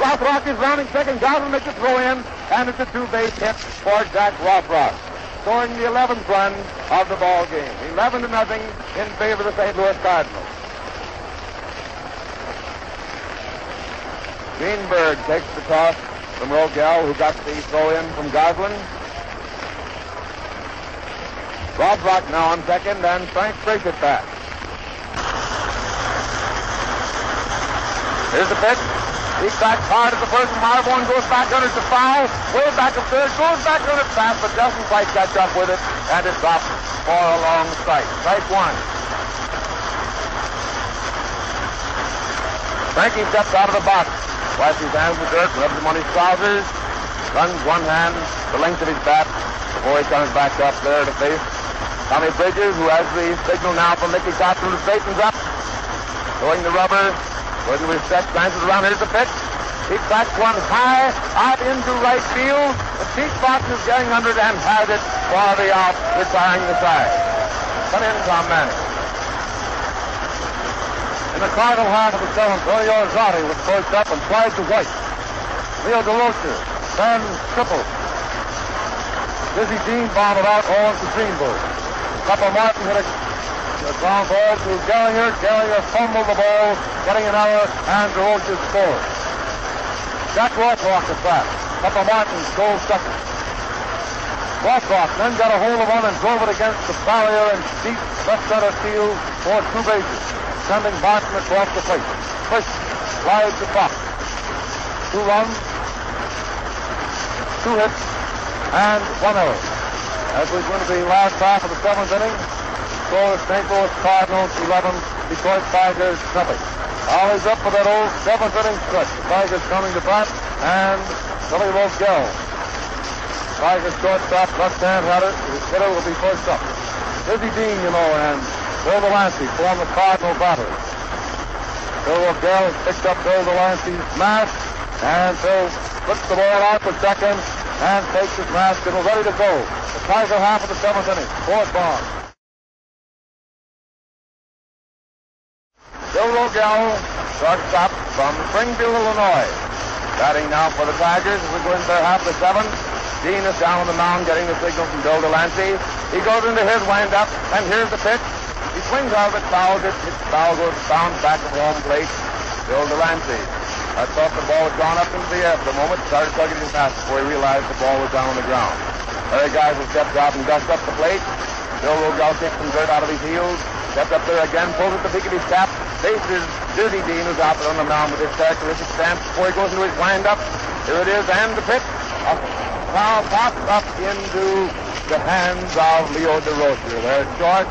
Rothrock is rounding second. Goslin makes a throw in, and it's a two-base hit for Jack Rothrock, scoring the 11th run of the ball game. 11-0 in favor of the St. Louis Cardinals. Greenberg takes the toss from Rogell, who got the throw-in from Goslin. Rothrock now on second, and Frank Frisch at bat. Here's the pitch. He backs hard at the first, and Marv Owen goes back under to foul. Way back to third, goes back under to fast, but doesn't quite catch up with it, and it drops for a long strike. Strike one. Frankie steps out of the box. Wipes his hands with dirt, rubs them on his trousers, runs one hand the length of his bat before he comes back up there to face Tommy Bridges, who has the signal now from Mickey Cochrane, who straightens up, throwing the rubber, goes to his set, glances around, here's the pitch. He backs one high out into right field. The Pete Fox is getting under it and has it far the out, retiring the side. Come in, Tom Manning. In the Cardinal half of the seventh, Ernie Orsatti was first up and flies to White. Leo Durocher, then triple. Dizzy Dean bombed out all to Greenberg. Pepper Martin hit a ground ball to Gallagher. Gallagher fumbled the ball, getting an error, and Durocher scored. Jack Rothrock at bat. Pepper Martin stole second. Rothrock then got a hold of one and drove it against the barrier and deep left center field for two bases, sending Martin across the plate. First, flies to Fox. Two runs, two hits, and one error. As we're going to be last half of the seventh inning, score St. Louis Cardinals 11, Detroit Tigers 0. Ollie's up for that old seventh inning stretch. The Tigers coming to bat, and Billy Rogell, Tigers shortstop, left-hand hitter, will be first up. Dizzy Dean, you know, and Bill Delancey form the Cardinal batter. Bill Rogell has picked up Bill Delancey's mask, and Bill flips the ball out for second and takes his mask and is ready to go. The Tiger half of the seventh inning. Ford Bond. Bill Rogell, shortstop from Springfield, Illinois, batting now for the Tigers as we go into their half of the seventh. Dean is down on the mound getting the signal from Bill Delancey. He goes into his windup, and here's the pitch. He swings out of it, fouls it, hits the foul, goes bound back at home plate. Bill Delancey. I thought the ball was gone up into the air for a moment, started tugging his mask before he realized the ball was down on the ground. Other guys will step out and dust up the plate. Bill Rogell takes some dirt out of his heels, steps up there again, pulls at the peak of his cap, faces Dizzy Dean, who's out there on the mound with his characteristic stance before he goes into his wind-up. Here it is, and the pitch. Now pops up into the hands of Leo Durocher. They're short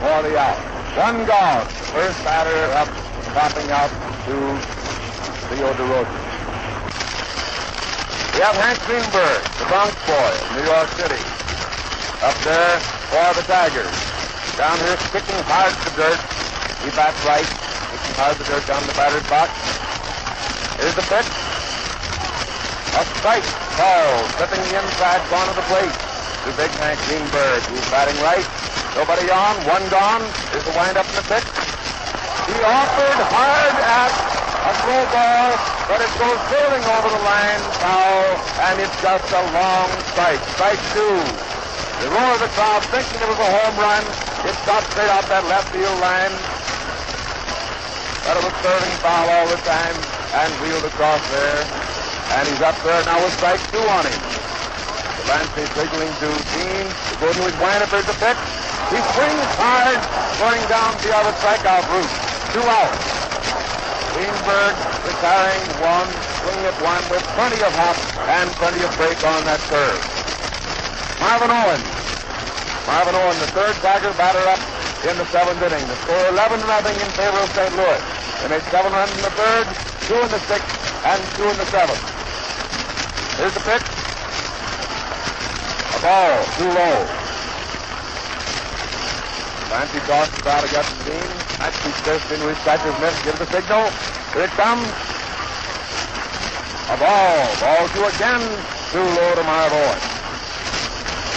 for the out. One gone. First batter up, popping out to Leo Durocher. We have Hank Greenberg, the Bronx boy of New York City, up there for the Tigers. Down here, kicking hard to dirt. He bats right, kicking hard to dirt down the batter's box. Here's the pitch. A strike. Foul, slipping the inside corner of the plate to Big Hank Greenberg, who's batting right. Nobody on, one gone. Here's the wind-up in the pitch. He offered hard at a throw ball, but it goes sailing over the line, foul, and it's just a long strike. Strike two. The roar of the crowd thinking it was a home run. It shot straight out that left field line. But it was third and foul all the time and wheeled across there. And he's up there now with strike two on him. Delancey signaling to Dean to go to his windup for the pitch. He swings hard, going down the other strikeout route. 2 outs. Greenberg retiring one, swinging at one with plenty of hop and plenty of break on that curve. Marvin Owen, the third Tiger batter up in the seventh inning. The score 11-0 in favor of St. Louis. They made 7 runs in the third, 2 in the sixth, and 2 in the seventh. Here's the pitch. A ball too low. Clancy tosses out against the team. Actually, just into his catcher's mitt. Give the signal. Here it comes. A ball. Ball two again. Too low to Marv Owen.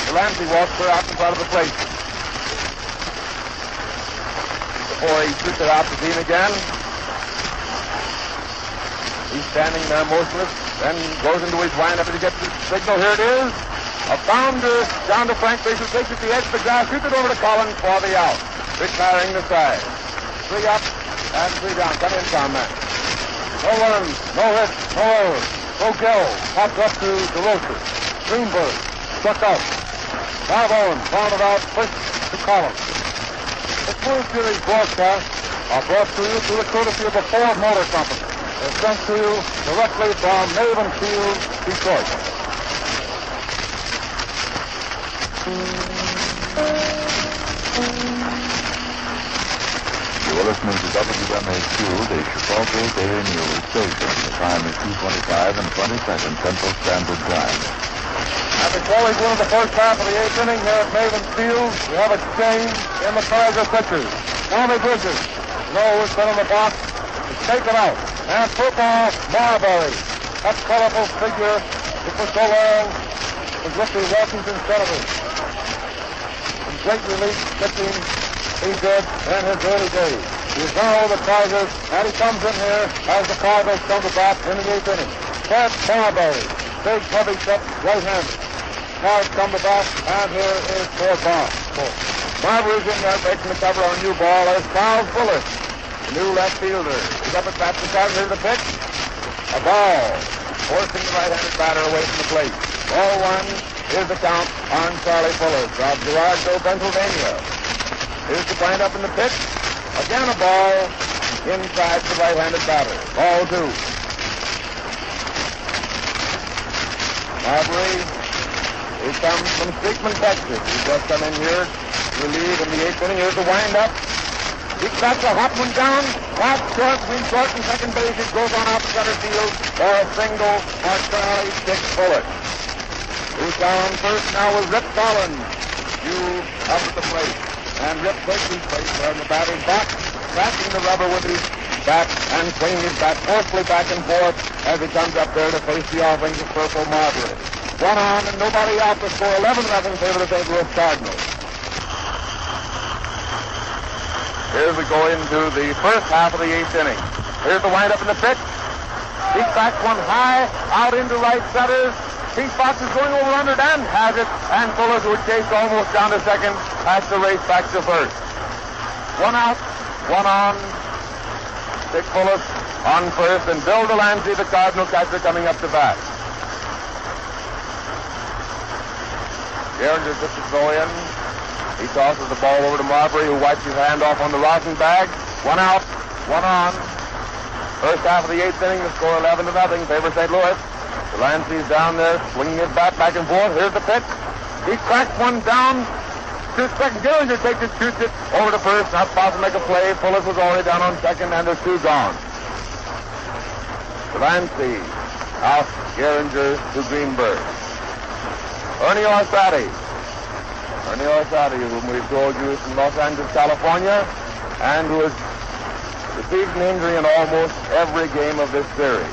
Delancey walks her out in front of the plate. Before he shoots it out to Dean again. He's standing there motionless, then goes into his windup and he gets the signal. Here it is. A bounder down to Frank Frisch, who takes it to the edge of the ground, shoots it over to Collins for the out. Retiring the side. 3 up and 3 down. Come in, Tom Manning. No runs, no hits, no errors. No kill. Popped up to DeRocher. Greenberg struck out. Marv Owen rounded out first to Collins. The World Series broadcasts are brought to you through the courtesy of the Ford Motor Company. They're sent to you directly from Navin Field, Detroit. You are listening to WMAQ, the Chicago Daily News Station. The time is 2:25 and 20 seconds Central Standard Time. After Kelly's won the first half of the 8th inning here at Maven Field, we have a change in the Tiger pitchers. Tommy Bridges, Rowe has been in the box, is taken out. And football, Marbury, that colorful figure that for so long was with the Washington Senators. In great relief pitching, he did in his early days. He's now the Tigers, and he comes in here as the Cardinals come to bat in the 8th inning. Chad Marbury, big heavy set, right-handed. Cards come to bat, and here is Ford Bond. Marbury's in there making the cover on a new ball. There's Miles Fuller, the new left fielder. He's up at bat to start. Here's the pitch. A ball, forcing the right-handed batter away from the plate. Ball one. Here's the count on Charlie Fuller from Gerardo, Pennsylvania. Here's the wind-up in the pitch. Again a ball inside the right-handed batter. Ball two. Marbury. He comes from Streakman, Texas. He's just come in here to relieve in the 8th inning. Here's the wind-up. He cuts a hot one down. Hot short, green short, and second base. It goes on out to center field for a single for Charlie Dick Bullock. Who's down first now is Rip Collins. You up at the plate. And Rip takes his place there in the batter's box, backing the rubber with his bat and swinging his bat forcefully back and forth as he comes up there to face the offerings of Purple Marbury. 1 on and nobody out to score. 11-0 in favor of the St. Louis Cardinals. Here's the go into the first half of the 8th inning. Here's the wind-up in the pitch. Pete Fox one high, out into right center. Pete Fox is going over under and has it. And Fuller, who chased almost down to second, has to race back to first. 1 out, 1 on. Dick Fuller on first, and Bill Delancey, the Cardinal catcher, coming up to bat. Gehringer just to throw in. He tosses the ball over to Marbury, who wipes his hand off on the rosin bag. 1 out, 1 on. First half of the 8th inning, the score 11-0, favor St. Louis. Delancey's down there, swinging his bat back and forth. Here's the pitch. He cracks one down to second. Gehringer takes it, shoots it over to first. Not possible to make a play. Fuller was already down on second, and there's 2 gone. Delancey out, Gehringer to Greenberg. Ernie Orsatti, whom we've told you is from Los Angeles, California, and who has received an injury in almost every game of this series,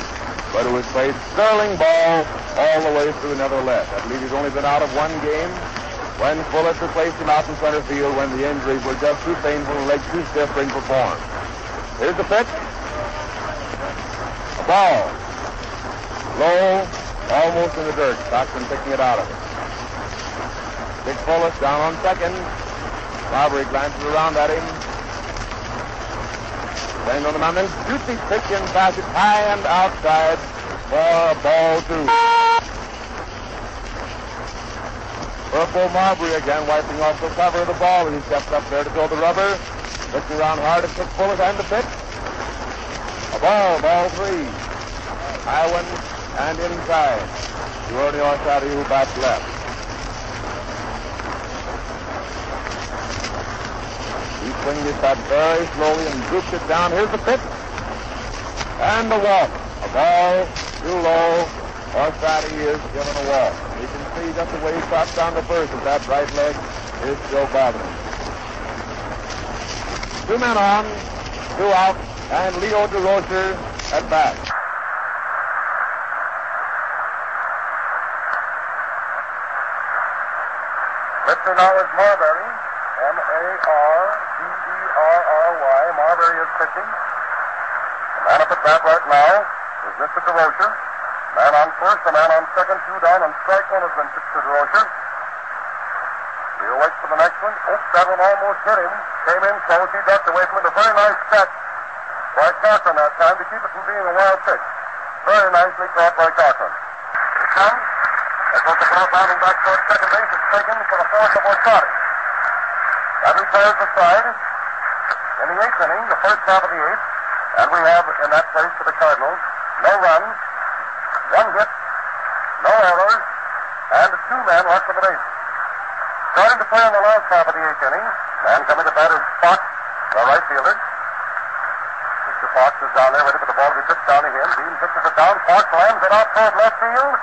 but who has played sterling ball all the way through another left. I believe he's only been out of one game when Fuller replaced him out in center field when the injuries were just too painful and legs too stiff for him to perform. Here's the pitch. A ball. Low, almost in the dirt. Stockton picking it out of it. Big Polis down on second. Carberry glances around at him. Staying on the mountain. Shoots his pitch in passage high and outside for ball two. Purple Marbury again wiping off the cover of the ball, and he steps up there to throw the rubber. Looking around hard at Big Polis and the pitch. A ball, ball three. High one and inside. To Ernie Orsatti, who bats left. He swings his bat very slowly and droops it down. Here's the pitch. And the walk. A ball too low. Orsatti is given a walk. You can see just the way he drops down the first with that right leg is still bothering. Two men on, two out, and Leo Durocher at bat. Mr. Now is Marbury, M-A-R-B-E-R-R-Y. Marbury is pitching. The man up at bat right now is Mr. Durocher. Man on first, the man on second, two down, and strike one has been pitched to Durocher. He'll wait for the next one. Oops, that one almost hit him. Came in close, he ducked away from it. A very nice catch by Cochrane that time to keep it from being a wild pitch. Very nicely caught by Cochrane. Here comes. That was the ball bounding back towards second base. It's taken for the fourth of Orsatti. That retires the side. In the eighth inning, the first half of the eighth, and we have in that place for the Cardinals no runs, one hit, no errors, and two men left on the bases. Starting to play in the last half of the eighth inning, man coming to bat is Fox, the right fielder. Mr. Fox is down there ready for the ball to be pitched down to him. Dean pitches it down. Fox lands it out toward left field.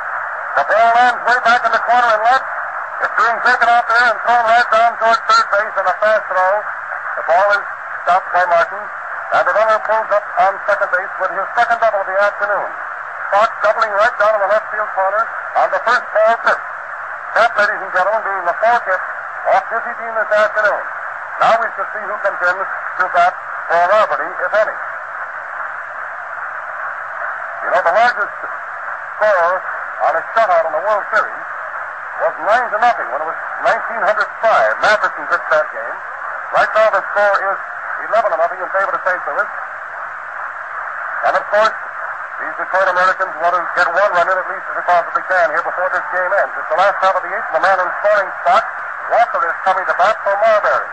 The ball lands way back in the corner and left. It's being taken out there and thrown right down toward third base in a fast throw. The ball is stopped by Martin, and the runner pulls up on second base with his second double of the afternoon. Fox doubling right down in the left field corner on the first ball pitch. That, ladies and gentlemen, being the fourth hit off Dizzy Dean this afternoon. Now we shall see who contends to bat for Roberty, if any. You know, the largest score on a shutout in the World Series was 9-0 when it was 1905. Matheson pitched that game. Right now the score is 11-0 in favor of St. Louis. And of course, these Detroit Americans want to get one run in at least as they possibly can here before this game ends. It's the last half of the eighth, and the man in scoring spot, Walker, is coming to bat for Marbury.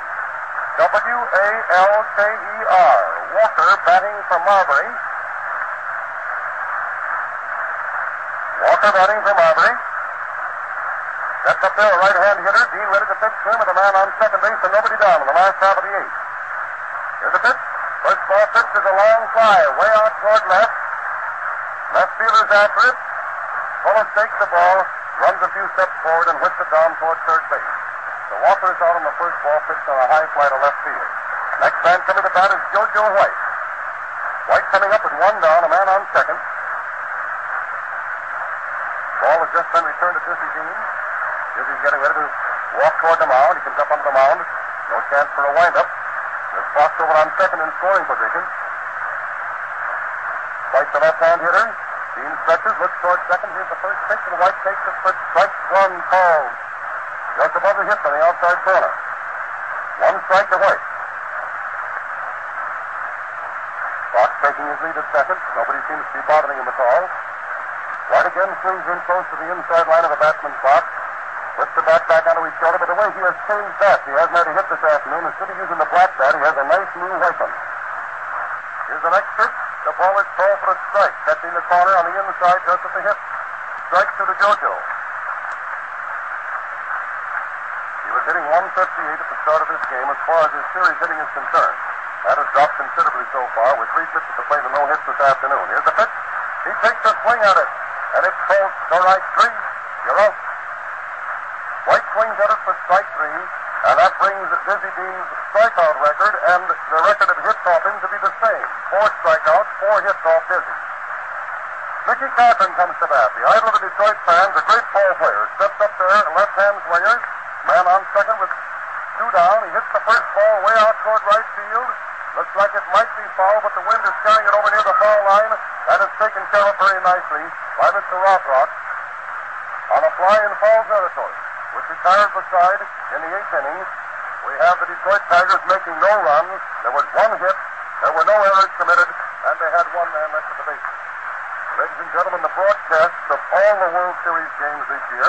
W-A-L-K-E-R. Walker batting for Marbury. Walker batting for Marbury. That's up there, a right-hand hitter. Dean ready to pitch to him with a man on second base and nobody down in the last half of the eighth. Here's the pitch. First ball pitch is a long fly way out toward left. Left fielder's after it. Fuller takes the ball, runs a few steps forward, and whips it down toward third base. The Walker is out on the first ball pitched on a high fly to left field. Next man coming to bat is Jojo White. White coming up with one down, a man on second. Ball has just been returned to Dizzy Dean. Dizzy's getting ready to walk toward the mound. He comes up onto the mound. No chance for a windup. There's Fox over on second in scoring position. White, the left-hand hitter. Dean stretches, looks toward second. Here's the first pitch, and White takes the first strike. One called. Just above the hit on the outside corner. One strike to White. Fox taking his lead at second. Nobody seems to be bothering him at all. White again swings in close to the inside line of the batsman's box. Whips the bat back onto his shoulder, but the way he has changed that, he hasn't had a hit this afternoon. Instead of using the black bat, he has a nice new white one. Here's the next pitch. The ball is called for a strike. Catching the corner on the inside just at the hip. Strike to the Jojo. He was hitting 158 at the start of this game as far as his series hitting is concerned. That has dropped considerably so far with three pitches to play to no hits this afternoon. Here's the pitch. He takes a swing at it. And it's called to right three. You're out. White swings at it for strike three. And that brings Dizzy Dean's strikeout record and the record of hits off him to be the same. Four strikeouts, four hits off Dizzy. Mickey Cochrane comes to bat. The idol of the Detroit fans, a great ball player. Steps up there, left-hand swinger. Man on second with two down. He hits the first ball way out toward right field. Looks like it might be foul, but the wind is carrying it over near the foul line. And it's taken care of very nicely by Mr. Rothrock on a fly in foul territory. With the tires aside, in the eighth inning, we have the Detroit Tigers making no runs. There was one hit. There were no errors committed, and they had one man left at the bases. Ladies and gentlemen, the broadcasts of all the World Series games this year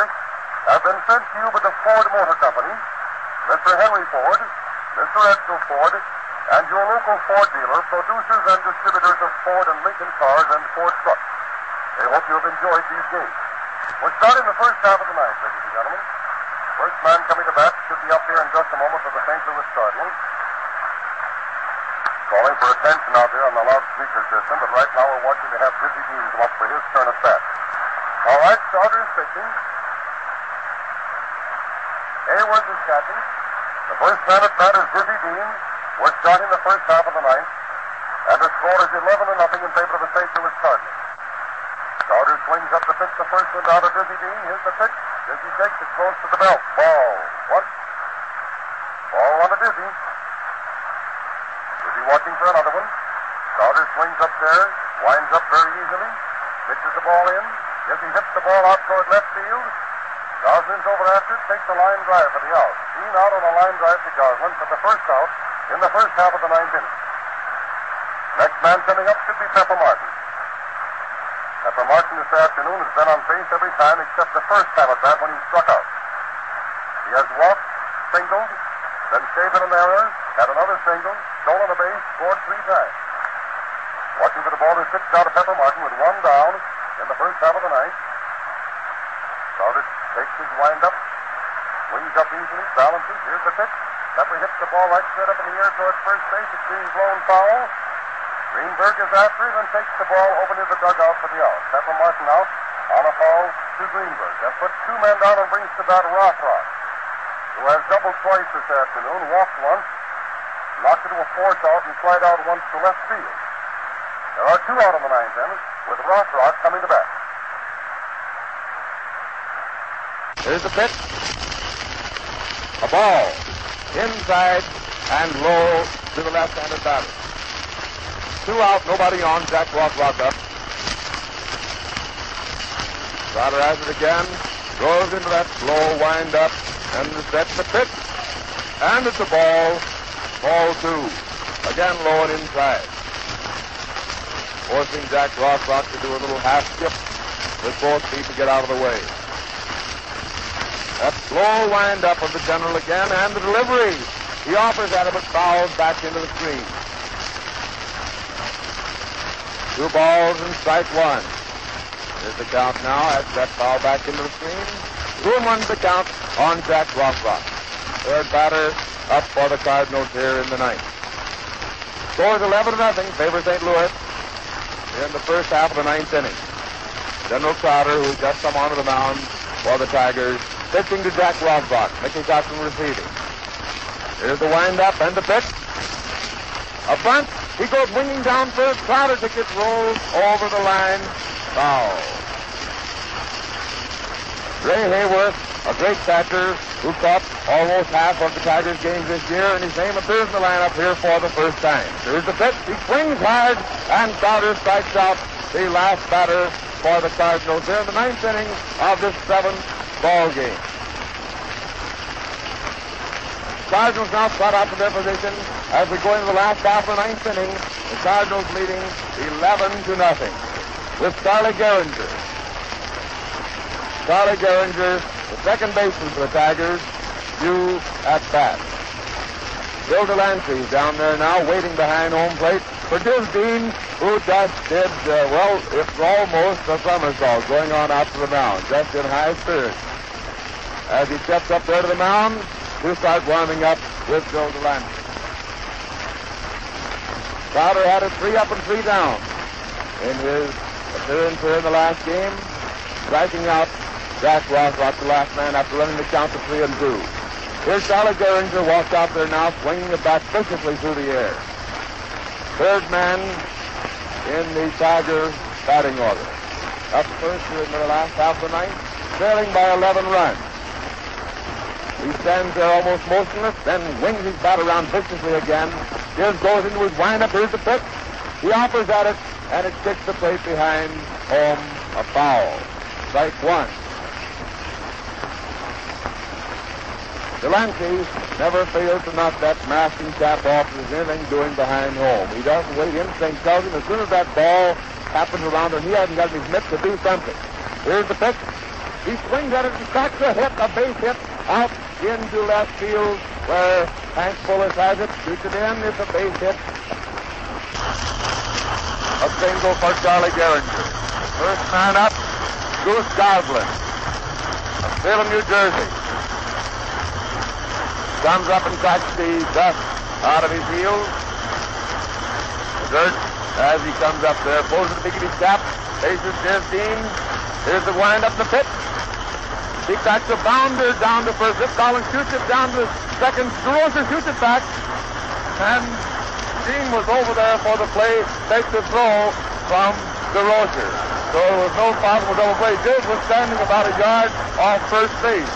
have been sent to you by the Ford Motor Company, Mr. Henry Ford, Mr. Edsel Ford, and your local Ford dealer, producers and distributors of Ford and Lincoln cars and Ford trucks. They hope you have enjoyed these games. We're starting the first half of the night, ladies and gentlemen. First man coming to bat should be up here in just a moment for the St. Louis Cardinals. Calling for attention out there on the loudspeaker system, but right now we're watching to have Dizzy Dean come up for his turn at bat. All right, Chowder is pitching. Hayward is catching. The first man at bat is Dizzy Dean. We're starting the first half of the ninth, and the score is 11-0 in favor of the St. Louis Cardinals. Chowder swings up the pitch, the first one down to Dizzy Dean. Here's the pitch. Dizzy takes it close to the belt. Ball. What? Ball on to Dizzy. Dizzy watching for another one. Chowder swings up there, winds up very easily, pitches the ball in. Dizzy hits the ball out toward left field. Goslin's over after it, takes a line drive for the out. Dean out on a line drive to Goslin for the first out in the first half of the ninth inning. Next man coming up should be Pepper Martin. Pepper Martin this afternoon has been on base every time except the first time at bat when he struck out. He has walked, singled, then shaven an error, had another single, stolen a base, scored 3 times. Watching for the ball is pitched out to Pepper Martin with 1 down in the first half of the ninth. Crowder takes his wind-up, swings up easily, balances. Here's the pitch. Pepper hits the ball right straight up in the air toward first base. It's being blown foul. Greenberg is after it and takes the ball over near the dugout for the out. Pepper Martin out on a foul to Greenberg. That puts 2 men down and brings to bat Rothrock, who has doubled twice this afternoon, walked once, knocked into a force out, and slid out once to left field. There are 2 out on the ninth inning with Rothrock coming to bat. Here's the pitch. A ball inside and low to the left-handed batter. 2 out, nobody on. Jack Rothrock up. Crowder has it again. Throws into that slow wind-up. And that's the pitch. And it's a ball. Ball 2. Again low and inside. Forcing Jack Rothrock to do a little half skip with both feet to get out of the way. That slow wind-up of the general again. And the delivery. He offers at it, but fouls back into the screen. 2 balls and strike 1. Here's the count now as that foul back into the screen. 2-1 the count on Jack Rothrock. Third batter up for the Cardinals here in the ninth. Scores 11-0, favor St. Louis here in the first half of the ninth inning. General Crowder, who's just come onto the mound for the Tigers, pitching to Jack Rothrock. Mickey Cochrane receiving. Here's the wind-up and the pitch. A bunt. He goes winging down first. Crowder takes it, rolls over the line. Foul. Ray Hayworth, a great catcher who caught almost half of the Tigers games this year, and his name appears in the lineup here for the first time. Here's the pitch. He swings hard, and Crowder strikes out the last batter for the Cardinals here in the ninth inning of this 7th ball game. Cardinals now trot out to their position as we go into the last half of the ninth inning. The Cardinals leading 11-0 with Charlie Geringer. Charlie Geringer, the second baseman for the Tigers, due at bat. Bill Delancey is down there now, waiting behind home plate for Diz Dean, who just did, it's almost a somersault going on out to the mound, just in high spirits. As he steps up there to the mound, we'll start warming up with Joe Medwick. Crowder had a 3 up and 3 down in his appearance here in the last game, striking out Jack Rothrock, the last man, after running the count to 3-2. Here's Charlie Geringer, walks out there now, swinging the bat viciously through the air. Third man in the Tiger batting order. Up first here in the last half of the ninth, trailing by 11 runs. He stands there almost motionless, then wings his bat around viciously again. Here's goes into his windup. Here's the pitch. He offers at it, and it kicks the plate behind home. A foul. Strike 1. Delancey never fails to knock that masking cap off if there's anything doing behind home. He doesn't wait. Instinct tells him as soon as that ball happens around him, he hasn't got his mitt to do something. Here's the pitch. He swings at it and cracks a hit, a base hit, out into left field where Hank Fuller has it, shoots it in. It's a base hit. A single for Charlie Geringer. First man up, Goose Goslin, of Salem, New Jersey. Comes up and cracks the dust out of his heels. The dirt as he comes up there. Pulls the big of his cap. Faces Diz Dean. Here's the wind-up, the pitch. He cracks a bounder down to first. Rip Collins shoots it down to the second. Durocher shoots it back. And Dean was over there for the play. Takes the throw from Durocher. So it was no problem with double play. Diz was standing about a yard off first base.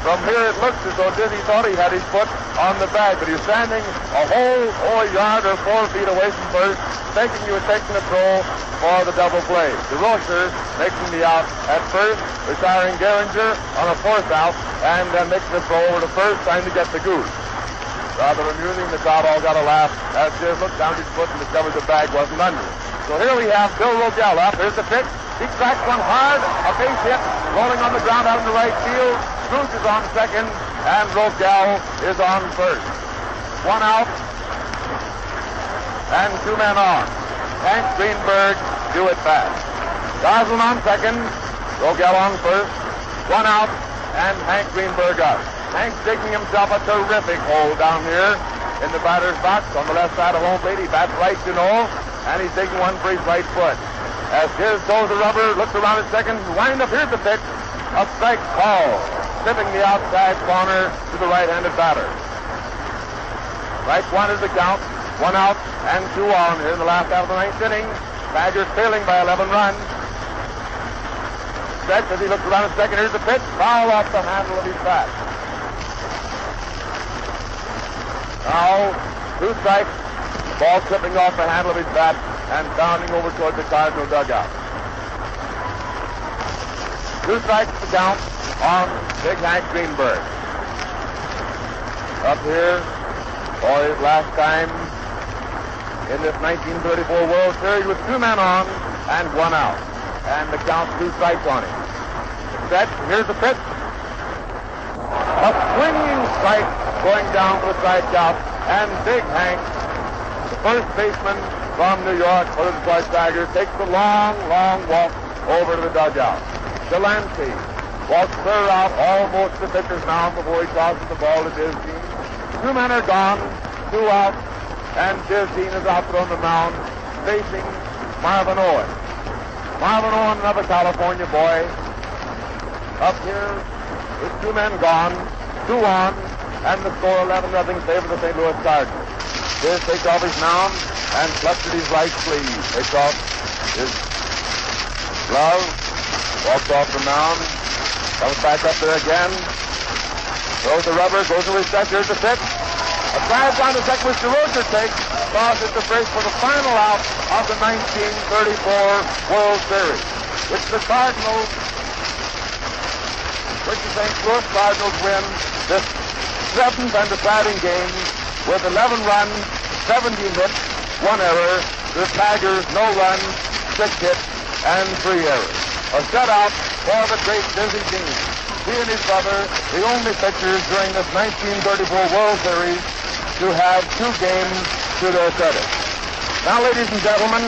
From here, it looks as though Dizzy thought he had his foot on the bag, but he's standing a whole yard or 4 feet away from first, thinking he was taking the throw for the double play. Durocher making the out at first, retiring Geringer on a fourth out, and then making the throw over to first, trying to get the goose. Rather amusing, the crowd all got a laugh as Diz looked down his foot and discovered the bag wasn't under. So here we have Bill Rogell up. Here's the pitch. He cracks one hard, a base hit, rolling on the ground out in the right field. Goose is on second, and Rogell is on first. One out, and two men on. Hank Greenberg do it fast. Goslin on second, Rogell on first. One out, and Hank Greenberg up. Hank's digging himself a terrific hole down here in the batter's box on the left side of home plate. He bats right, you know, and he's digging one for his right foot. As Diz throws the rubber, looks around at second, wind up, here's the pitch, a strike call, tipping the outside corner to the right-handed batter. Strike one is the count, one out and two on here in the last half of the ninth inning. Badgers trailing by 11 runs. Stretch as he looks around at second, here's the pitch, foul off the handle of his bat. Now, two strikes, ball tipping off the handle of his bat and bounding over toward the Cardinal dugout. Two strikes to count on Big Hank Greenberg. Up here for his last time in this 1934 World Series with two men on and one out. And the count, two strikes on him. Set, here's the pitch. A swinging strike going down for the strikeout, and Big Hank, the first baseman from New York for the Detroit Tigers, takes the long, long walk over to the dugout. Delancey walks clear out almost the pitcher's mound before he tosses the ball to Diz Dean. Two men are gone, two out, and Diz Dean is out there on the mound facing Marvin Owen. Marvin Owen, another California boy. Up here with two men gone, two on, and the score 11-0 favor the St. Louis Cardinals. Diz takes off his mound and clutches his right sleeve. Takes off his glove, walks off the mound, comes back up there again, throws the rubber, goes to his set, here's the pitch. A drive down the second which DeRocher takes, tosses to first for the final out of the 1934 World Series, which the Cardinals, which the St. Louis Cardinals win this seventh and deciding game with 11 runs, 17 hits, one error, the Tigers no runs, six hits, and three errors. A shutout for the great Dizzy Dean. He and his brother, the only pitchers during this 1934 World Series to have two games to their credit. Now, ladies and gentlemen,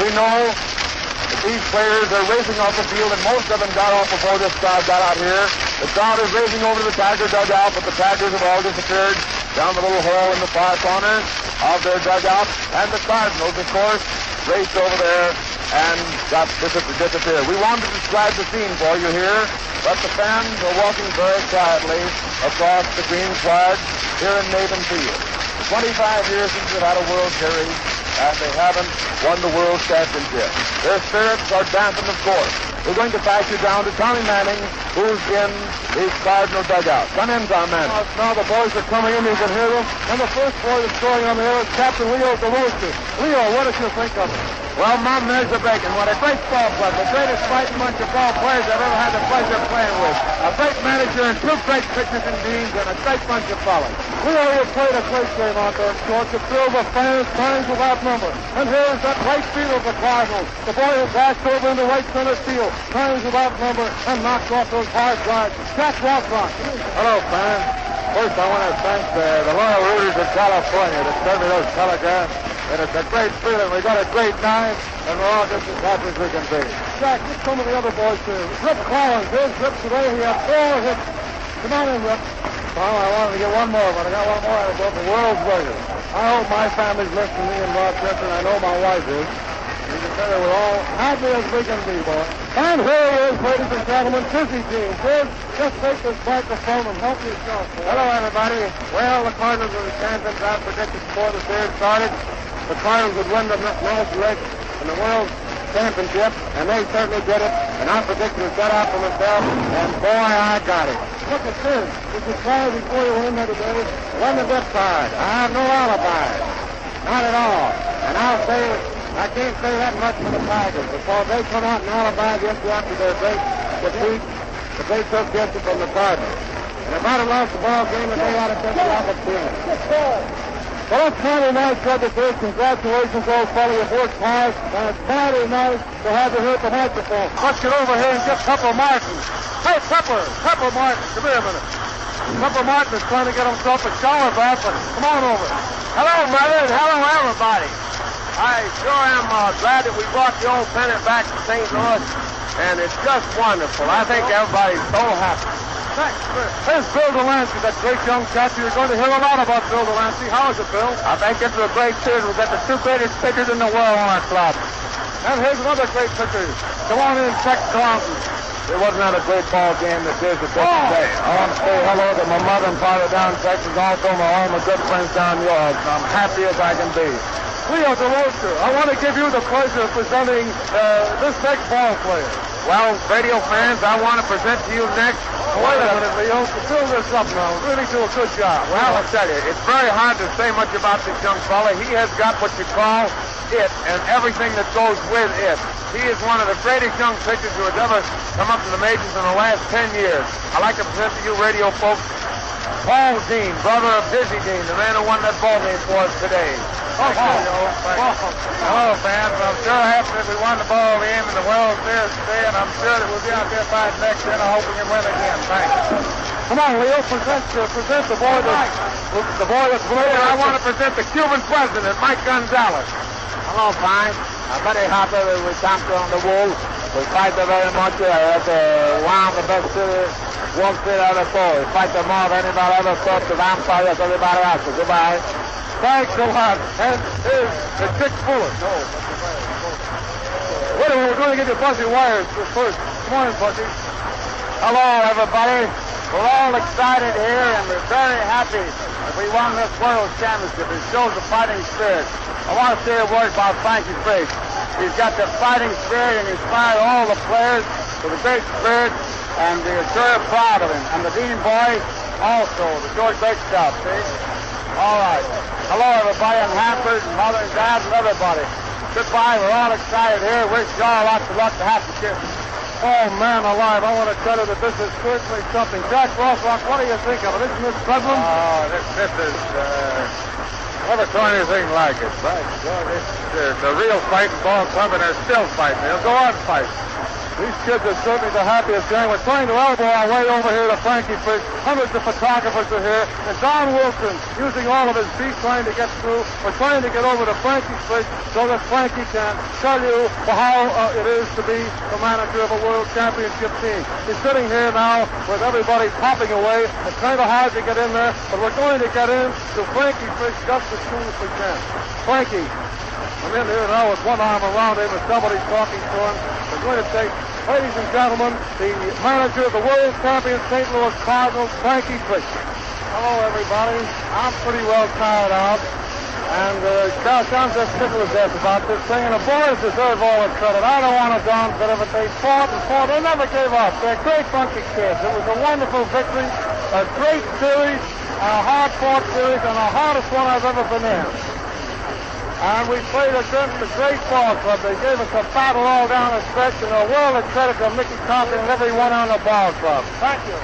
we know that these players are racing off the field, and most of them got off before this crowd got out here. The crowd is racing over to the Tiger dugout, but the Tigers have all disappeared down the little hole in the far corner of their dugout, and the Cardinals, of course, raced over there and got disappeared. We wanted to describe the scene for you here, but the fans are walking very quietly across the green sward here in Navin Field. 25 years since they've had a World Series, and they haven't won the World Championship. Their spirits are dampened, of course. We're going to pass you down to Tommy Manning who's in his Cardinal dugout. Come in, Tom Manning. Now the boys are coming in. You can hear them. And the first boy that's going on the air is Captain Leo Durocher. Leo, what did you think of it? Well, Mom, there's the bacon. What a great ball club. The greatest fighting bunch of ball players I've ever had the pleasure of playing with. A great manager and two great pitchers and beings and a great bunch of fellas. Leo, you played a great game out there, George. The thrill of fans, fans without number. And here is that right field of the Cardinals. The boy who dashed over into right center field. Fans without number and knocked off those hard drives. Jack Rothrock. Hello, fans. First, I want to thank the loyal rooters of California that sent me those telegrams. And it's a great feeling. We got a great night, and we're all just as happy as we can be. Jack, get some of the other boys too. Rip Collins. There's Rip today. He had 4 hits. Come on in, Rip. Well, I wanted to get one more, but I got one more out of both the world's burgers. I hope my family's listening to me and Rochester, and I know my wife is. We can tell her we're all happy as we can be, boy. And here he is, ladies and gentlemen, Dizzy Dean. Diz, just take this microphone and help yourself, boy. Hello, everybody. Well, the Cardinals are the champions. I predicted before the series started. The Cardinals would win the North League and the World Championship, and they certainly did it. And I predicted it set out for myself, and boy, I got it. Look at this. This is far before you were in there today. Won the good side. I have no alibi. Not at all. And I'll say, I can't say that much for the Tigers, because they put out an alibi just after their great defeat that they took yesterday from the Cardinals. And if I'd have lost the ball game today, I'd have took the opportunity. Well, it's Friday night, brother Dick. Congratulations, old fellow. You've worked hard. And it's Friday night to have you here at the microphone. Let's get over here and get Pepper Martin. Hey, Pepper! Pepper Martin, come here a minute. Pepper Martin is trying to get himself a shower bath, but come on over. Hello, brother, and hello, everybody. I sure am glad that we brought the old pennant back to St. Louis, and it's just wonderful. I think everybody's so happy. Here's Bill Delancey, that great young chap. You're going to hear a lot about Bill Delancey. How is it, Bill? I think this is a great series. We've got the two greatest pitchers in the world on our club. And here's another great pitcher. Come on in, Jack Johnson. It wasn't a great ball game this is the second day. I want to say hello to my mother and father down in Texas, also all my good friends down yours. I'm happy as I can be. Leo Durocher, I want to give you the pleasure of presenting this next ball player. Well, radio fans, I want to present to you next. Oh, wait a minute, Leo. Fill this up now. Really do a good job. Well, I'll tell you, it's very hard to say much about this young fella. He has got what you call it and everything that goes with it. He is one of the greatest young pitchers who has ever come up to the majors in the last 10 years. I'd like to present to you, radio folks, Paul Dean, brother of Dizzy Dean, the man who won that ball game for us today. Oh, hello, fans. I'm sure happy that we won the ball game in the World Series today, and I'm sure that we'll be out there fighting next year. I hope we can win again. Thanks. Come on, Leo. Present the boy that's winning. I want to present the Cuban president, Mike Gonzalez. Hello, fans. I'm very happy that we tapped on the wall. We fight them very much. That's one of the best World Series ever saw. We fight them more than anybody ever saw. So I'm sorry as everybody else. Goodbye. Thanks a lot. And here's the Dick Bullet. No. Wait a minute. We're going to get the Fuzzy Wires first. Come on, Fuzzy. Hello, everybody. We're all excited here, and we're very happy that we won this World Championship. It shows the fighting spirit. I want to say a word about Frankie Frisch. He's got the fighting spirit and inspired all the players with a great spirit, and they're sure proud of him. And the Dean boys also, the George Lake stuff, see? All right. Hello, everybody, and Hampers, and Mother and Dad, and everybody. Goodbye. We're all excited here. Wish y'all lots of luck to have the kids. Oh, man alive. I want to tell you that this is certainly something. Jack Rothrock, what do you think of it? Isn't this puzzling? Oh, this is... never saw anything like it. Right, sure. It's a real fighting ball club, and they're still fighting. They'll go on fighting. These kids are certainly the happiest gang. We're trying to elbow our way over here to Frankie Frisch. Hundreds of photographers are here. And Don Wilson, using all of his feet, trying to get through. We're trying to get over to Frankie Frisch so that Frankie can tell you how it is to be the manager of a World Championship team. He's sitting here now with everybody popping away. It's kind of hard to get in there, but we're going to get in to Frankie Frisch just as soon as we can. Frankie, I'm in here now with one arm around him and somebody's talking to him. We're going to take, ladies and gentlemen, the manager of the World Champion St. Louis Cardinals, Frankie Frisch. Hello, everybody. I'm pretty well tired out. And gosh, I'm just tickled to death about this thing. And the boys deserve all the credit. I don't want to down bit of it. They fought and fought. They never gave up. They're great bunch of kids. It was a wonderful victory, a great series, a hard-fought series, and the hardest one I've ever been in. And we played against a great ball club. They gave us a battle all down the stretch, and a world of credit to Mickey Cochrane and everyone on the ball club. Thank you.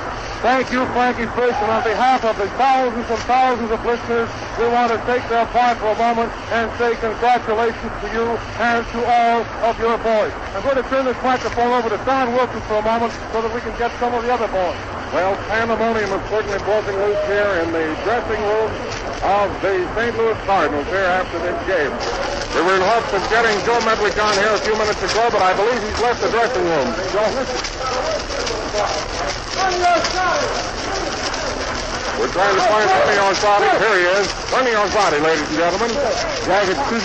Thank you, Frankie Frisch, and on behalf of the thousands and thousands of listeners, we want to take their part for a moment and say congratulations to you and to all of your boys. I'm going to turn this microphone over to Don Wilson for a moment so that we can get some of the other boys. Well, pandemonium is certainly broken loose here in the dressing room of the St. Louis Cardinals here after this game. We were in hopes of getting Joe Medwick on here a few minutes ago, but I believe he's left the dressing room. Joe, we're trying to find Ernie Orsatti. Here he is. Ernie Orsatti, ladies and gentlemen. Yeah, it's too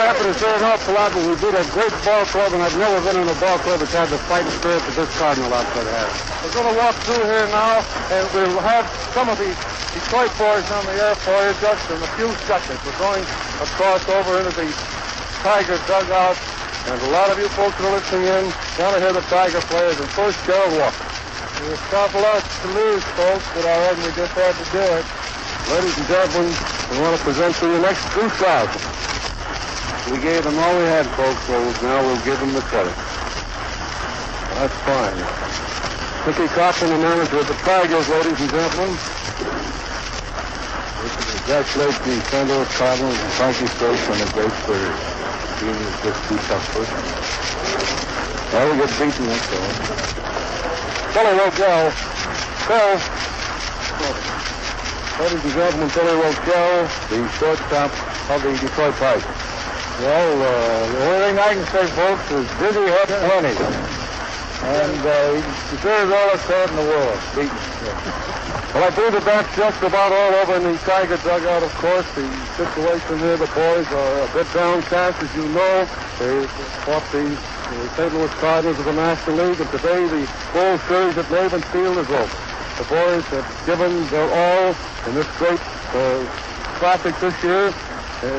happy to serve up a lot, but we did a great ball club, and I've never been in a ball club that's had the fighting spirit that this Cardinal outfit has. We're going to walk through here now, and we'll have some of the Detroit boys on the air for you just in a few seconds. We're going across over into the Tiger dugout, and a lot of you folks are listening in. Want to hear the Tiger players, and first, Gerald Walker. It was tough luck to lose, folks, but I reckon we just had to do it. Ladies and gentlemen, we want to present to you next Goose Goslin. We gave them all we had, folks, so now we'll give them the credit. That's fine. Mickey Cochrane, the manager of the Tigers, ladies and gentlemen. We congratulate the St. Louis Cardinals and Frankie Frisch on a great series. The team is just too tough for them. Well, we get beaten, that's all. Billy Rogell, ladies and gentlemen, Billy Rogell, the shortstop of the Detroit Tigers. Well, the only thing I can say, folks, is Dizzy had plenty. And he deserves all the credit in the world. Well, I believe that that's just about all over in the Tiger dugout, of course. The situation here, the boys are a bit downcast, as you know. They fought the St. Louis Cardinals of the National League, and today the full series at Navin Field is over. The boys have given their all in this great classic this year.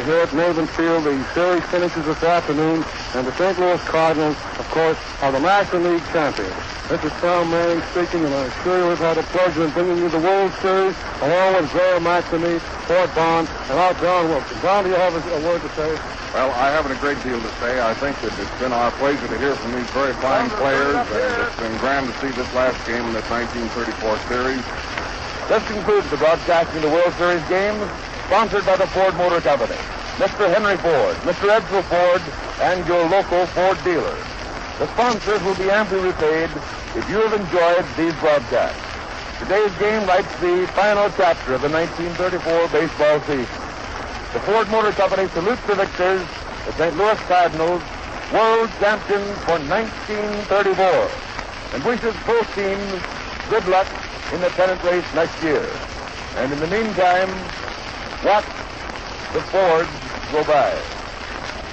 Here at Navin Field, the series finishes this afternoon, and the St. Louis Cardinals, of course, are the National League champions. This is Tom Manning speaking, and I'm sure we've had a pleasure in bringing you the World Series, along with Graham McNamee, Ford Bond, and our John Wilson. John, do you have a word to say? Well, I haven't a great deal to say. I think that it's been our pleasure to hear from these very fine players, and it's been grand to see this last game in this 1934 series. This concludes the broadcast of the World Series game, sponsored by the Ford Motor Company, Mr. Henry Ford, Mr. Edsel Ford, and your local Ford dealer. The sponsors will be amply repaid if you have enjoyed these broadcasts. Today's game lights the final chapter of the 1934 baseball season. The Ford Motor Company salutes the victors, the St. Louis Cardinals, world champions for 1934, and wishes both teams good luck in the pennant race next year. And in the meantime, watch the Fords go by.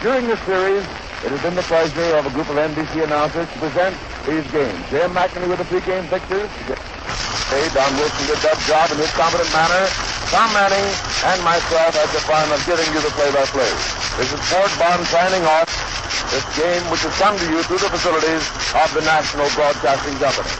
During this series, it has been the pleasure of a group of NBC announcers to present these games. Graham McNamee with the pregame pictures. Hey, Don Wilson did that job in his competent manner. Tom Manning and myself had the fun of giving you the play-by-play. This is Ford Bond signing off this game, which has come to you through the facilities of the National Broadcasting Company.